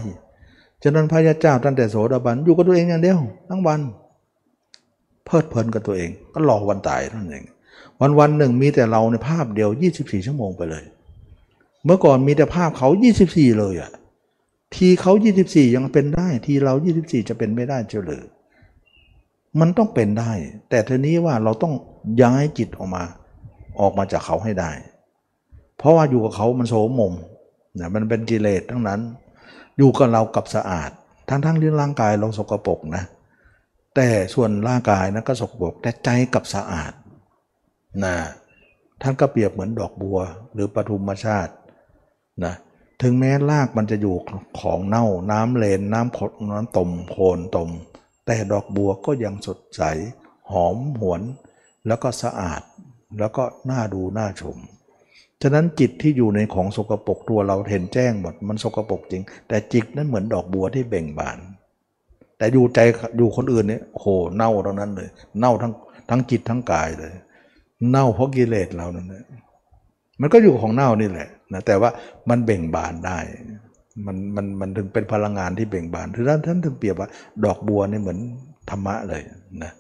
ฉะนั้นพระยาเจ้าตั้งแต่โสดาบันอยู่กับตัวเองอย่างเดียวทั้งวัน เพลิดเพลินกับตัวเองก็รอวันตายนั่นเองวันวันหนึ่งมีแต่เราในภาพเดียวยี่สิบสี่ชั่วโมงไปเลยเมื่อก่อนมีแต่ภาพเขายี่สิบสี่เลยอะทีเขายี่สิบสี่ยังเป็นได้ทีเรายี่สิบสี่จะเป็นไม่ได้เจ้าหรือมันต้องเป็นได้แต่ทีนี้ว่าเราต้องย้ายจิตออกมาออกมาจากเขาให้ได้เพราะว่าอยู่กับเขามันโสมมนะมันเป็นกิเลสทั้งนั้นอยู่กับเรากับสะอาดทั้งทั้งที่ร่างกายเราสกปรกนะแต่ส่วนร่างกายนะก็สกปรกแต่ใจกับสะอาดนะท่านก็เปรียบเหมือนดอกบัวหรือปฐุมชาตินะถึงแม้รากมันจะอยู่ของเน่าน้ำเลนน้ำขดน้ำตมโคลนตมแต่ดอกบัวก็ยังสดใสหอมหวนแล้วก็สะอาดแล้วก็น่าดูน่าชมฉะนั้นจิตที่อยู่ในของสกปรกตัวเราเห็นแจ้งหมดมันสกปรกจริงแต่จิตนั้นเหมือนดอกบัวที่เบ่งบานแต่อยู่ใจอยู่คนอื่นเนี่ยโหเน่าเท่านั้นเลยเน่าทั้งทั้งจิตทั้งกายเลยเน่าเพราะกิเลสเรานั่นแหละมันก็อยู่ของเน่านี่แหละนะแต่ว่ามันเบ่งบานได้มันมันมันถึงเป็นพลังงานที่เบ่งบานถึงนั้นท่านถึงเปรียบว่าดอกบัวนี่เหมือนธรรมะเลยนะ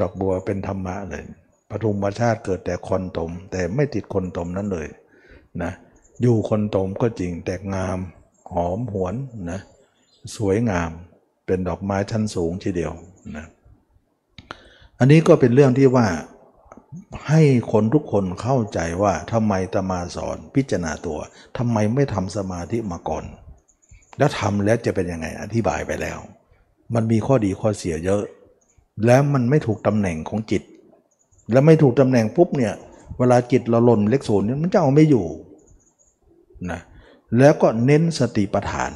ดอกบัวเป็นธรรมะเลยปฐุมชาติเกิดแต่คนตมแต่ไม่ติดคนตมนั้นเลยนะอยู่คนตมก็จริงแต่งามหอมหวนนะสวยงามเป็นดอกไม้ชั้นสูงทีเดียวนะอันนี้ก็เป็นเรื่องที่ว่าให้คนทุกคนเข้าใจว่าทำไมอาตมาสอนพิจารณาตัวทำไมไม่ทำสมาธิมาก่อนแล้วทำแล้วจะเป็นยังไงอธิบายไปแล้วมันมีข้อดีข้อเสียเยอะแล้วมันไม่ถูกตำแหน่งของจิตแล้วไม่ถูกตำแหน่งปุ๊บเนี่ยเวลาจิตเราหล่นเลขศูนย์เนี่ยมันจะเอาไม่อยู่นะแล้วก็เน้นสติปัฏฐาน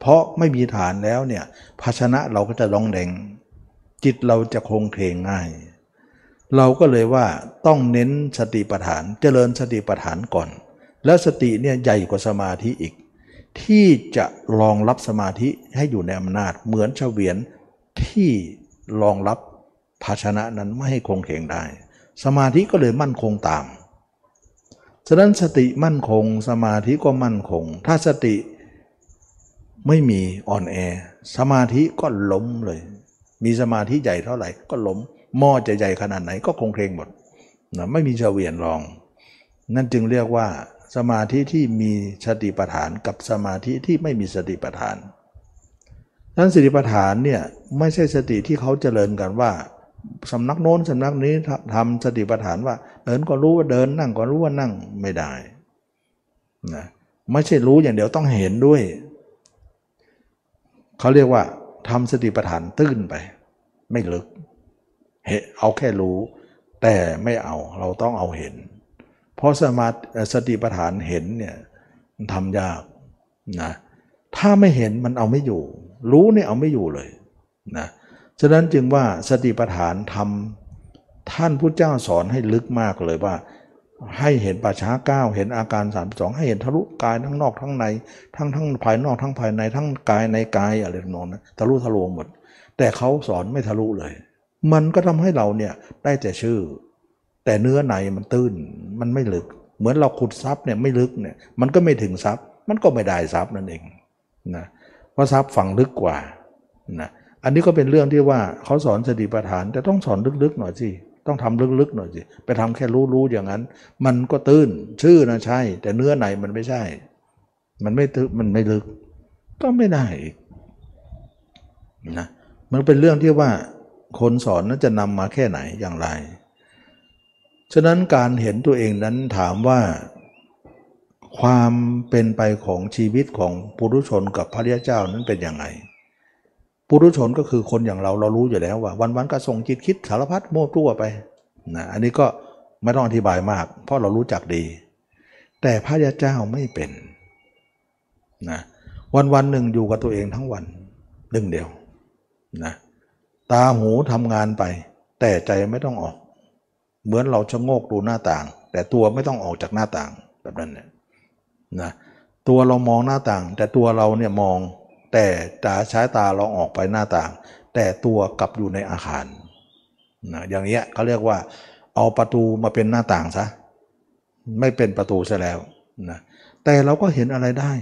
เพราะไม่มีฐานแล้วเนี่ยภาชนะเราก็จะร้องแดงจิตเราจะคลงเคลงง่ายเราก็เลยว่าต้องเน้นสติปัฏฐานเจริญสติปัฏฐานก่อนแล้วสติเนี่ยใหญ่กว่าสมาธิอีกที่จะรองรับสมาธิให้อยู่ในอำนาจเหมือนเฉวียนที่รองรับภาชนะนั้นไม่ให้คงแข็งได้สมาธิก็เลยมั่นคงตามฉะนั้นสติมั่นคงสมาธิก็มั่นคงถ้าสติไม่มีอ่อนแอสมาธิก็ล้มเลยมีสมาธิใหญ่เท่าไหร่ก็ล้มหม้อจะใหญ่ขนาดไหนก็คงเคร่งหมดนะไม่มีเฉวียนรองนั่นจึงเรียกว่าสมาธิที่มีสติปัฏฐานกับสมาธิที่ไม่มีสติปัฏฐานนั้นสติปัฏฐานเนี่ยไม่ใช่สติที่เขาเจริญกันว่าสำนักโน้นสำนักนี้ทำสติปัฏฐานว่าเดินก็รู้ว่าเดินนั่งก็รู้ว่านั่งไม่ได้นะไม่ใช่รู้อย่างเดียวต้องเห็นด้วยเขาเรียกว่าทำสติปัฏฐานตื้นไปไม่ลึกเอาแค่รู้แต่ไม่เอาเราต้องเอาเห็นเพราะสมาสติปัฏฐานเห็นเนี่ยมันทำยากนะถ้าไม่เห็นมันเอาไม่อยู่รู้เนี่ยเอาไม่อยู่เลยนะฉะนั้นจึงว่าสติปัฏฐานทำท่านพุทธเจ้าสอนให้ลึกมากเลยว่าให้เห็นป่าช้าเก้าเห็นอาการสามสิบสองให้เห็นทะลุกายทั้งนอกทั้งในทั้งทั้งภายนอกทั้งภายในทั้งกายในกายอะไรนองนะทะลุทะลวงหมดแต่เขาสอนไม่ทะลุเลยมันก็ทำให้เราเนี่ยได้แต่ชื่อแต่เนื้อในมันตื้นมันไม่ลึกเหมือนเราขุดทรัพย์เนี่ยไม่ลึกเนี่ยมันก็ไม่ถึงทรัพย์มันก็ไม่ได้ทรัพย์นั่นเองนะเพราะทรัพย์ฝังลึกกว่านะอันนี้ก็เป็นเรื่องที่ว่าเขาสอนสติปัฏฐานแต่ต้องสอนลึกๆหน่อยสิต้องทำลึกๆหน่อยสิไปทำแค่รู้ๆอย่างนั้นมันก็ตื้นชื่อนะใช่แต่เนื้อในมันไม่ใช่มันไม่ตื้นมันไม่ลึกก็ไม่ได้อีกนะมันเป็นเรื่องที่ว่าคนสอนนั้นจะนำมาแค่ไหนอย่างไรฉะนั้นการเห็นตัวเองนั้นถามว่าความเป็นไปของชีวิตของปุถุชนกับพระอริยเจ้านั้นเป็นอย่างไรปุถุชนก็คือคนอย่างเราเรารู้อยู่แล้วว่าวันๆก็ส่งจิตคิดสารพัดโม้ทั่วไปนะอันนี้ก็ไม่ต้องอธิบายมากเพราะเรารู้จักดีแต่พระอริยเจ้าไม่เป็นนะวันๆหนึ่งอยู่กับตัวเองทั้งวันหนึ่งเดียวนะตาหูทำงานไปแต่ใจไม่ต้องออกเหมือนเราชะโงกดูหน้าต่างแต่ตัวไม่ต้องออกจากหน้าต่างแบบนั้นเนี่ยนะตัวเรามองหน้าต่างแต่ตัวเราเนี่ยมองแต่ตาใช้ตาเราออกไปหน้าต่างแต่ตัวกลับอยู่ในอาคารนะอย่างเงี้ยเขาเรียกว่าเอาประตูมาเป็นหน้าต่างซะไม่เป็นประตูซะแล้วนะแต่เราก็เห็นอะไรได้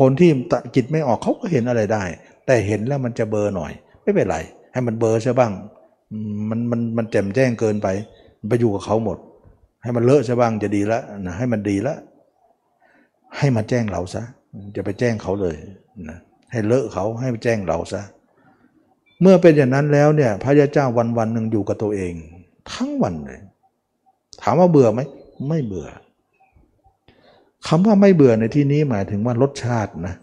คนที่จิตไม่ออกเขาก็เห็นอะไรได้แต่เห็นแล้วมันจะเบลอหน่อยไม่เป็นไร ให้มันเบอร์ซะบ้างมันมันมันแจ่มแจ้งเกินไปไปอยู่กับเขาหมดให้มันเลอะซะบ้างจะดีละนะให้มันดีละให้มาแจ้งเราซะจะไปแจ้งเขาเลยนะให้เลอะเขาให้แจ้งเราซะเมื่อเป็นอย่างนั้นแล้วเนี่ยพระยาเจ้าวันวันหนึ่งอยู่กับตัวเองทั้งวันเลยถามว่าเบื่อไหมไม่เบื่อคำว่าไม่เบื่อในที่นี้หมายถึงว่ารสชาตินะ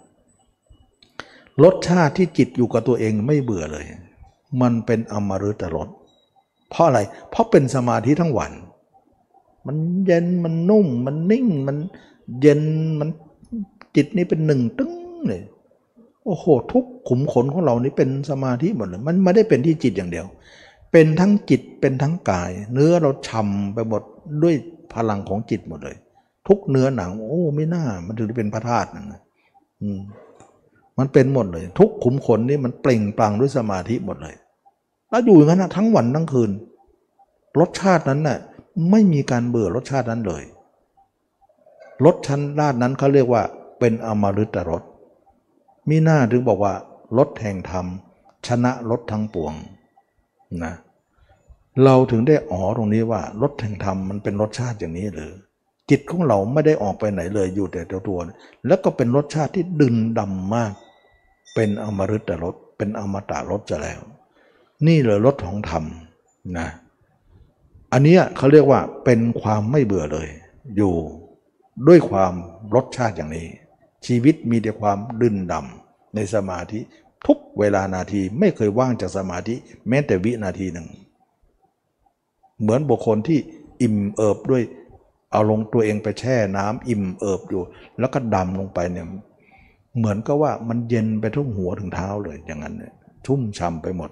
รสชาติที่จิตอยู่กับตัวเองไม่เบื่อเลยมันเป็นอมฤตรสเพราะอะไรเพราะเป็นสมาธิทั้งวันมันเย็นมันนุ่มมันนิ่งมันเย็นมันจิตนี่เป็นหนึ่งตึ้งเลยโอ้โหทุกขุมขนของเรานี่เป็นสมาธิหมดเลยมันไม่ได้เป็นที่จิตอย่างเดียวเป็นทั้งจิตเป็นทั้งกายเนื้อเราฉ่ำไปหมดด้วยพลังของจิตหมดเลยทุกเนื้อหนังโอ้ไม่น่ามันถึงเป็นพระธาตุนะอืมมันเป็นหมดเลยทุกขุมขนนี่มันเปล่งปลั่งด้วยสมาธิหมดเลยแล้วอยู่อย่างนั้นนะทั้งวันทั้งคืนรสชาตินั้นน่ะไม่มีการเบื่อรสชาตินั้นเลยรสชั้นราดนั้นเขาเรียกว่าเป็นอมฤตรสมีหน้าถึงบอกว่ารสแห่งธรรมชนะรสทั้งปวงนะเราถึงได้อ๋อตรงนี้ว่ารสแห่งธรรมมันเป็นรสชาติอย่างนี้หรือจิตของเราไม่ได้ออกไปไหนเลยอยู่แต่ตัวตัวแล้วก็เป็นรสชาติที่ดึงดำมากเป็นอมฤตรสเป็นอมตะรสจะแล้วนี่เลยรสของธรรมนะอันนี้เขาเรียกว่าเป็นความไม่เบื่อเลยอยู่ด้วยความรสชาติอย่างนี้ชีวิตมีแต่ความดึงดำในสมาธิทุกเวลานาทีไม่เคยว่างจากสมาธิแม้แต่วินาทีหนึ่งเหมือนบุคคลที่อิ่มเอิบด้วยเอาลงตัวเองไปแช่น้ำอิ่มเอิบอยู่แล้วก็ดำลงไปเนี่ยเหมือนก็ว่ามันเย็นไปทั้งหัวถึงเท้าเลยอย่างนั้นเนี่ยชุ่มฉ่ำไปหมด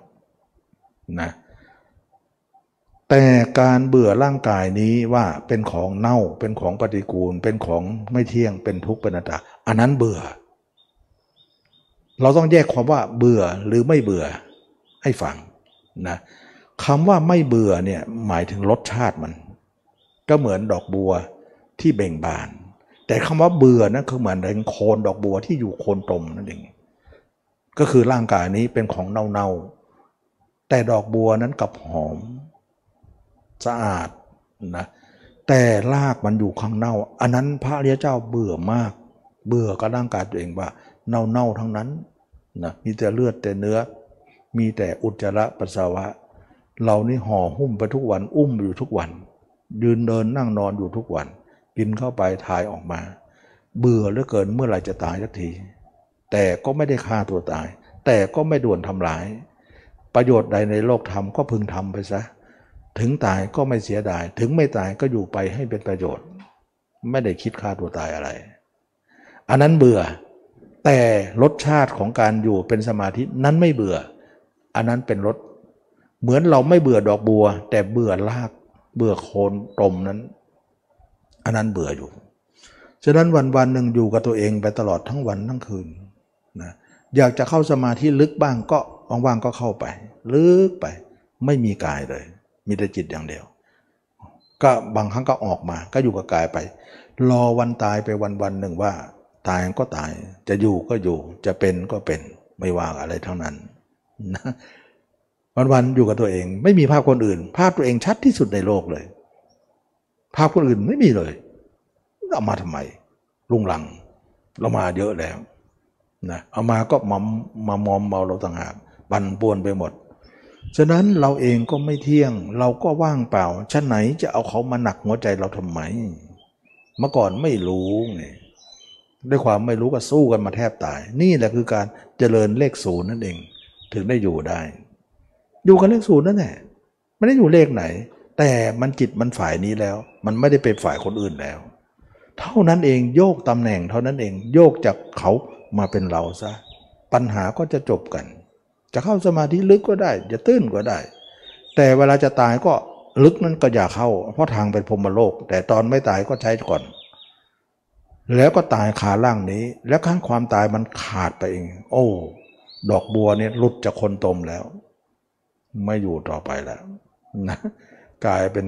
นะแต่การเบื่อร่างกายนี้ว่าเป็นของเน่าเป็นของปฏิกูลเป็นของไม่เที่ยงเป็นทุกข์เป็นอนัตตาอันนั้นเบื่อเราต้องแยกความว่าเบื่อหรือไม่เบื่อให้ฟังนะคำว่าไม่เบื่อเนี่ยหมายถึงรสชาติมันก็เหมือนดอกบัวที่เบ่งบานแต่คำว่าเบื่อนั่นคือเหมือนเรื่องโคนดอกบัวที่อยู่โคนตมนั่นเองก็คือร่างกายนี้เป็นของเน่าๆแต่ดอกบัวนั้นกลับหอมสะอาดนะแต่รากมันอยู่ข้างเน่าอันนั้นพระอริยเจ้าเบื่อมากเบื่อกับร่างกายตัวเองว่าเน่าๆทั้งนั้นนะมีแต่เลือดแต่เนื้อมีแต่อุจจาระปัสสาวะเรานี่ห่อหุ้มไปทุกวันอุ้มอยู่ทุกวันยืนเดินนั่งนอนอยู่ทุกวันกินเข้าไปถ่ายออกมาเบื่อเหลือเกินเมื่อไหร่จะตายสักทีแต่ก็ไม่ได้ฆ่าตัวตายแต่ก็ไม่ด่วนทำลายประโยชน์ใดในโลกธรรมก็พึงทำไปซะถึงตายก็ไม่เสียดายถึงไม่ตายก็อยู่ไปให้เป็นประโยชน์ไม่ได้คิดฆ่าตัวตายอะไรอันนั้นเบื่อแต่รสชาติของการอยู่เป็นสมาธินั้นไม่เบื่ออันนั้นเป็นรสเหมือนเราไม่เบื่อดอกบัวแต่เบื่อรากเบื่อโคนตมนั้นอันนั้นเบื่ออยู่ฉะนั้นวันๆหนึ่งอยู่กับตัวเองไปตลอดทั้งวันทั้งคืนนะอยากจะเข้าสมาธิลึกบ้างก็ว่างๆก็เข้าไปลึกไปไม่มีกายเลยมีแต่จิตอย่างเดียวก็บางครั้งก็ออกมาก็อยู่กับกายไปรอวันตายไปวันๆหนึ่งว่าตายก็ตายจะอยู่ก็อยู่จะเป็นก็เป็นไม่ว่าอะไรทั้งนั้นนะวันๆอยู่กับตัวเองไม่มีภาพคนอื่นภาพตัวเองชัดที่สุดในโลกเลยภาพคนอื่นไม่มีเลยเอามาทำไมลุงหลังเรามาเยอะแล้วนะเอามาก็มามามอมเมาเราต่างหากบันป่วนไปหมดฉะนั้นเราเองก็ไม่เที่ยงเราก็ว่างเปล่าฉะไหนจะเอาเขามาหนักหัวใจเราทำไมเมื่อก่อนไม่รู้นี่ด้วยความไม่รู้ก็สู้กันมาแทบตายนี่แหละคือการเจริญเลขศูนย์นั่นเองถึงได้อยู่ได้อยู่กับเลขศูนย์นั่นแหละไม่ได้อยู่เลขไหนแต่มันจิตมันฝ่ายนี้แล้วมันไม่ได้ไปฝ่ายคนอื่นแล้วเท่านั้นเองโยกตำแหน่งเท่านั้นเองโยกจากเขามาเป็นเราซะปัญหาก็จะจบกันจะเข้าสมาธิลึกก็ได้จะตื้นก็ได้แต่เวลาจะตายก็ลึกนั้นก็อย่าเข้าเพราะทางเป็นพรหมโลกแต่ตอนไม่ตายก็ใช้ก่อนแล้วก็ตายขาล่างนี้แล้วข้างความตายมันขาดไปเองโอ้ดอกบัวเนี่ยหลุดจากคนตมแล้วไม่อยู่ต่อไปแล้วนะกลายเป็น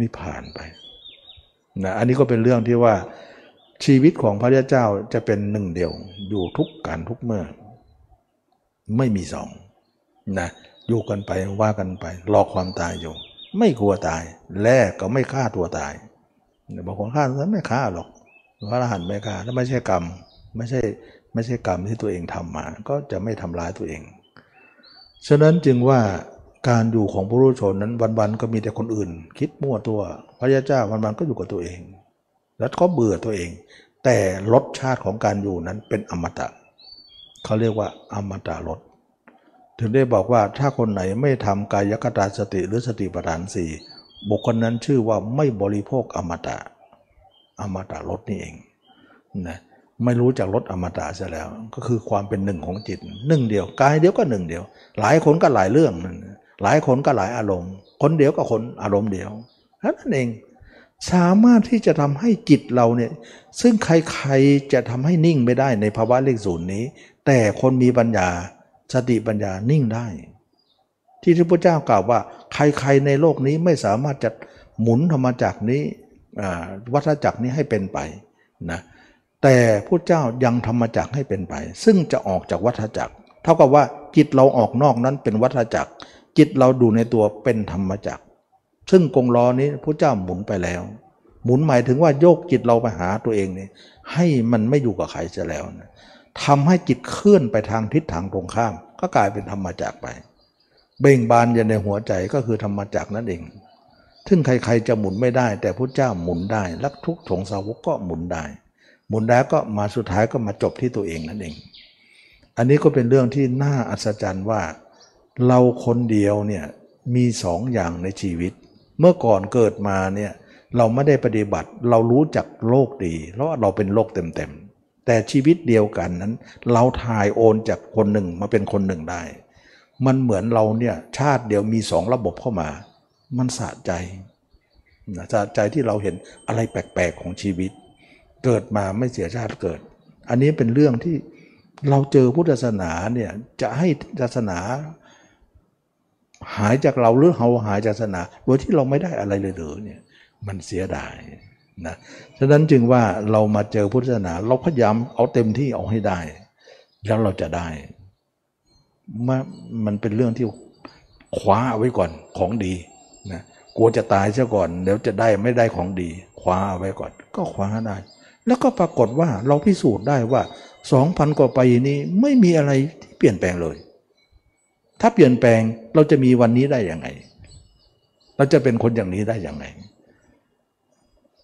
นิพพานไปนะอันนี้ก็เป็นเรื่องที่ว่าชีวิตของพระพุทธเจ้าจะเป็นหนึ่งเดียวอยู่ทุกการทุกเมื่อไม่มีสองนะ อยู่กันไปว่ากันไปรอความตายอยู่ไม่กลัวตายแลกก็ไม่ฆ่าตัวตายบางคนฆ่าตัวไม่ฆ่าหรอกพระอรหันต์ไม่ฆ่าถ้าไม่ใช่กรรมไม่ใช่ไม่ใช่กรรมที่ตัวเองทำมาก็จะไม่ทำร้ายตัวเองฉะนั้นจึงว่าการอยู่ของผู้รู้ชนนั้นวันๆก็มีแต่คนอื่นคิดมั่วตัวพระยาเจ้าวันๆก็อยู่กับตัวเองแล้วก็เบื่อตัวเองแต่รสชาติของการอยู่นั้นเป็นอมตะเขาเรียกว่าอมตะรสถึงได้บอกว่าถ้าคนไหนไม่ทำกายคตาสติหรือสติปัฏฐานสี่บุคคลนั้นชื่อว่าไม่บริโภคอมตะอมตะรสนี่เองนะไม่รู้จักรสอมตะซะแล้วก็คือความเป็นหนึ่งของจิตหนึ่งเดียวกายเดียวก็หนึ่งเดียวหลายคนก็หลายเรื่องหลายคนก็หลายอารมณ์คนเดียวก็คนอารมณ์เดียวนั่นเองสามารถที่จะทำให้จิตเราเนี่ยซึ่งใครๆจะทำให้นิ่งไม่ได้ในภาวะเลขศูนย์นี้แต่คนมีปัญญาสติปัญญานิ่งได้ที่พระพุทธเจ้ากล่าวว่าใครๆในโลกนี้ไม่สามารถจะหมุนธรรมจักรนี้วัฏจักรนี้ให้เป็นไปนะแต่พระเจ้ายังธรรมจักรให้เป็นไปซึ่งจะออกจากวัฏจักรเท่ากับว่าจิตเราออกนอกนั้นเป็นวัฏจักรจิตเราดูในตัวเป็นธรรมจักรซึ่งกงล้อนี้พระเจ้าหมุนไปแล้วหมุนหมายถึงว่าโยกจิตเราไปหาตัวเองนี่ให้มันไม่อยู่กับใครจะแล้วนะทำให้จิตเคลื่อนไปทางทิศทางตรงข้ามก็กลายเป็นธรรมจักรไปเบ่งบานอยู่ในหัวใจก็คือธรรมจักรนั่นเองซึ่งใครๆจะหมุนไม่ได้แต่พระเจ้าหมุนได้และทุกสงสาวกก็หมุนได้หมุนแล้วก็มาสุดท้ายก็มาจบที่ตัวเองนั่นเองอันนี้ก็เป็นเรื่องที่น่าอัศจรรย์ว่าเราคนเดียวเนี่ยมีสองอย่างในชีวิตเมื่อก่อนเกิดมาเนี่ยเราไม่ได้ปฏิบัติเรารู้จักโลกดีเพราะเราเป็นโลกเต็มๆแต่ชีวิตเดียวกันนั้นเราถ่ายโอนจากคนหนึ่งมาเป็นคนหนึ่งได้มันเหมือนเราเนี่ยชาติเดียวมีสองระบบเข้ามามันสะใจสะใจที่เราเห็นอะไรแปลกๆของชีวิตเกิดมาไม่เสียชาติเกิดอันนี้เป็นเรื่องที่เราเจอพุทธศาสนาเนี่ยจะให้ศาสนาหายจากเราหรือเราหายจากศาสนาโดยที่เราไม่ได้อะไรเลยหรือเนี่ยมันเสียดายนะฉะนั้นจึงว่าเรามาเจอพุทธศาสนาเราพยายามเอาเต็มที่เอาให้ได้แล้วเราจะได้มามันเป็นเรื่องที่คว้าเอาไว้ก่อนของดีนะกลัวจะตายซะก่อนเดี๋ยวจะได้ไม่ได้ของดีคว้าเอาไว้ก่อนก็คว้าได้แล้วก็ปรากฏว่าเราพิสูจน์ได้ว่า สองพัน กว่าปีนี้ไม่มีอะไรที่เปลี่ยนแปลงเลยถ้าเปลี่ยนแปลงเราจะมีวันนี้ได้ยังไงเราจะเป็นคนอย่างนี้ได้ยังไง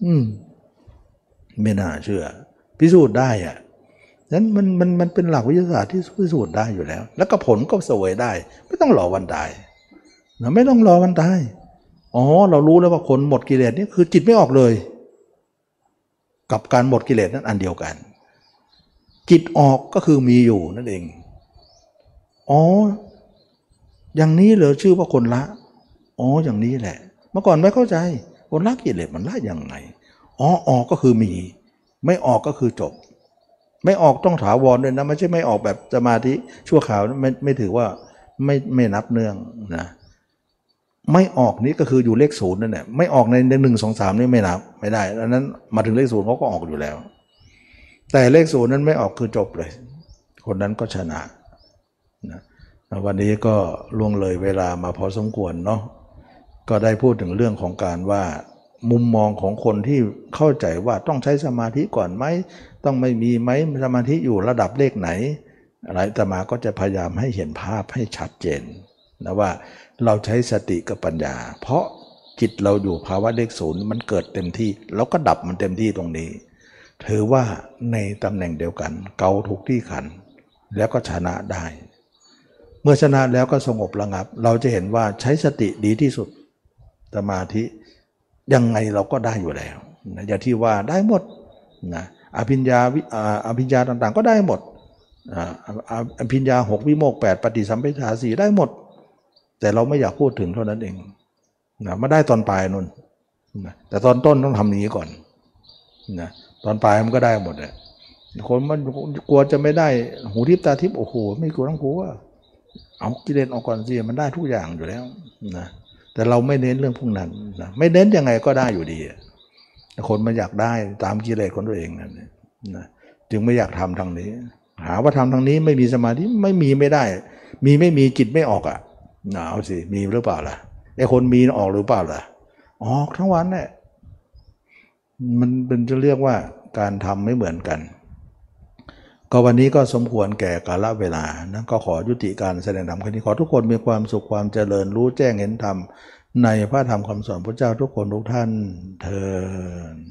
อืมไม่น่าเชื่อพิสูจน์ได้อะนั้นมันมันมันเป็นหลักวิทยาศาสตร์ที่พิสูจน์ได้อยู่แล้วแล้วก็ผลก็เสวยได้ไม่ต้องรอวันตายนะไม่ต้องรอวันตายอ๋อเรารู้แล้วว่าคนหมดกิเลสนี่คือจิตไม่ออกเลยกับการหมดกิเลสนั้นอันเดียวกันจิตออกก็คือมีอยู่นั่นเองอ๋ออย่างนี้เหรอชื่อว่าคนละอ๋ออย่างนี้แหละเมื่อก่อนไม่เข้าใจคนละกิเลสมันละอย่างไงอ๋อออกก็คือมีไม่ออกก็คือจบไม่ออกต้องถาวรด้วยนะไม่ใช่ไม่ออกแบบสมาธิชั่วคราวไม่ไม่ถือว่าไม่ไม่นับเนื่องนะไม่ออกนี้ก็คืออยู่เลขศูนย์นั่นแหละไม่ออกในหนึ่งสองสามนี่ไม่นับไม่ได้ดังนั้นมาถึงเลขศูนย์เขาก็ออกอยู่แล้วแต่เลขศูนย์นั้นไม่ออกคือจบเลยคนนั้นก็ชนะนะวันนี้ก็ล่วงเลยเวลามาพอสมควรเนาะก็ได้พูดถึงเรื่องของการว่ามุมมองของคนที่เข้าใจว่าต้องใช้สมาธิก่อนไหมต้องไม่มีไหมสมาธิอยู่ระดับเลขไหนอะไรแต่มาก็จะพยายามให้เห็นภาพให้ชัดเจนนะว่าเราใช้สติกับปัญญาเพราะจิตเราอยู่ภาวะเลขศูนย์มันเกิดเต็มที่แล้วก็ดับมันเต็มที่ตรงนี้ถือว่าในตำแหน่งเดียวกันเกาถูกที่ขันแล้วก็ชนะได้เมื่อชนะแล้วก็สงบระงับเราจะเห็นว่าใช้สติดีที่สุดสมาธิยังไงเราก็ได้อยู่แล้วนะอย่าที่ว่าได้หมดนะอภิญญาอภิญญาต่างๆก็ได้หมดอภิญญาหกวิโมกข์แปดปฏิสัมภิทาสี่ได้หมดแต่เราไม่อยากพูดถึงเท่านั้นเองนะไม่ได้ตอนปลายนู่นนะแต่ตอนต้นต้องทำอย่างนี้ก่อนนะตอนปลายมันก็ได้หมดแหละคนมันกลัวจะไม่ได้หูทิพตาทิพโอ้โหไม่กลัวต้องกลัวเอากิเลสออกก่อนสิมันได้ทุกอย่างอยู่แล้วนะแต่เราไม่เน้นเรื่องพวกนั้นนะไม่เน้นยังไงก็ได้อยู่ดีคนมันอยากได้ตามกิเลสของตัวเองนั่นนะจึงไม่อยากทำทางนี้หาว่าทำทางนี้ไม่มีสมาธิไม่มีไม่ได้มีไม่มีจิตไม่ออกอ่ะ หนาวสิมีหรือเปล่าล่ะไอ้คนมีออกหรือเปล่าล่ะออกทั้งวันเนี่ยมันเป็นจะเรียกว่าการทำไม่เหมือนกันก็วันนี้ก็สมควรแก่กาลเวลานะก็ขอยุติการแสดงธรรมครั้งนี้ขอทุกคนมีความสุขความเจริญรู้แจ้งเห็นธรรมในพระธรรมคำสอนพระเจ้าทุกคนทุกท่านเทอญ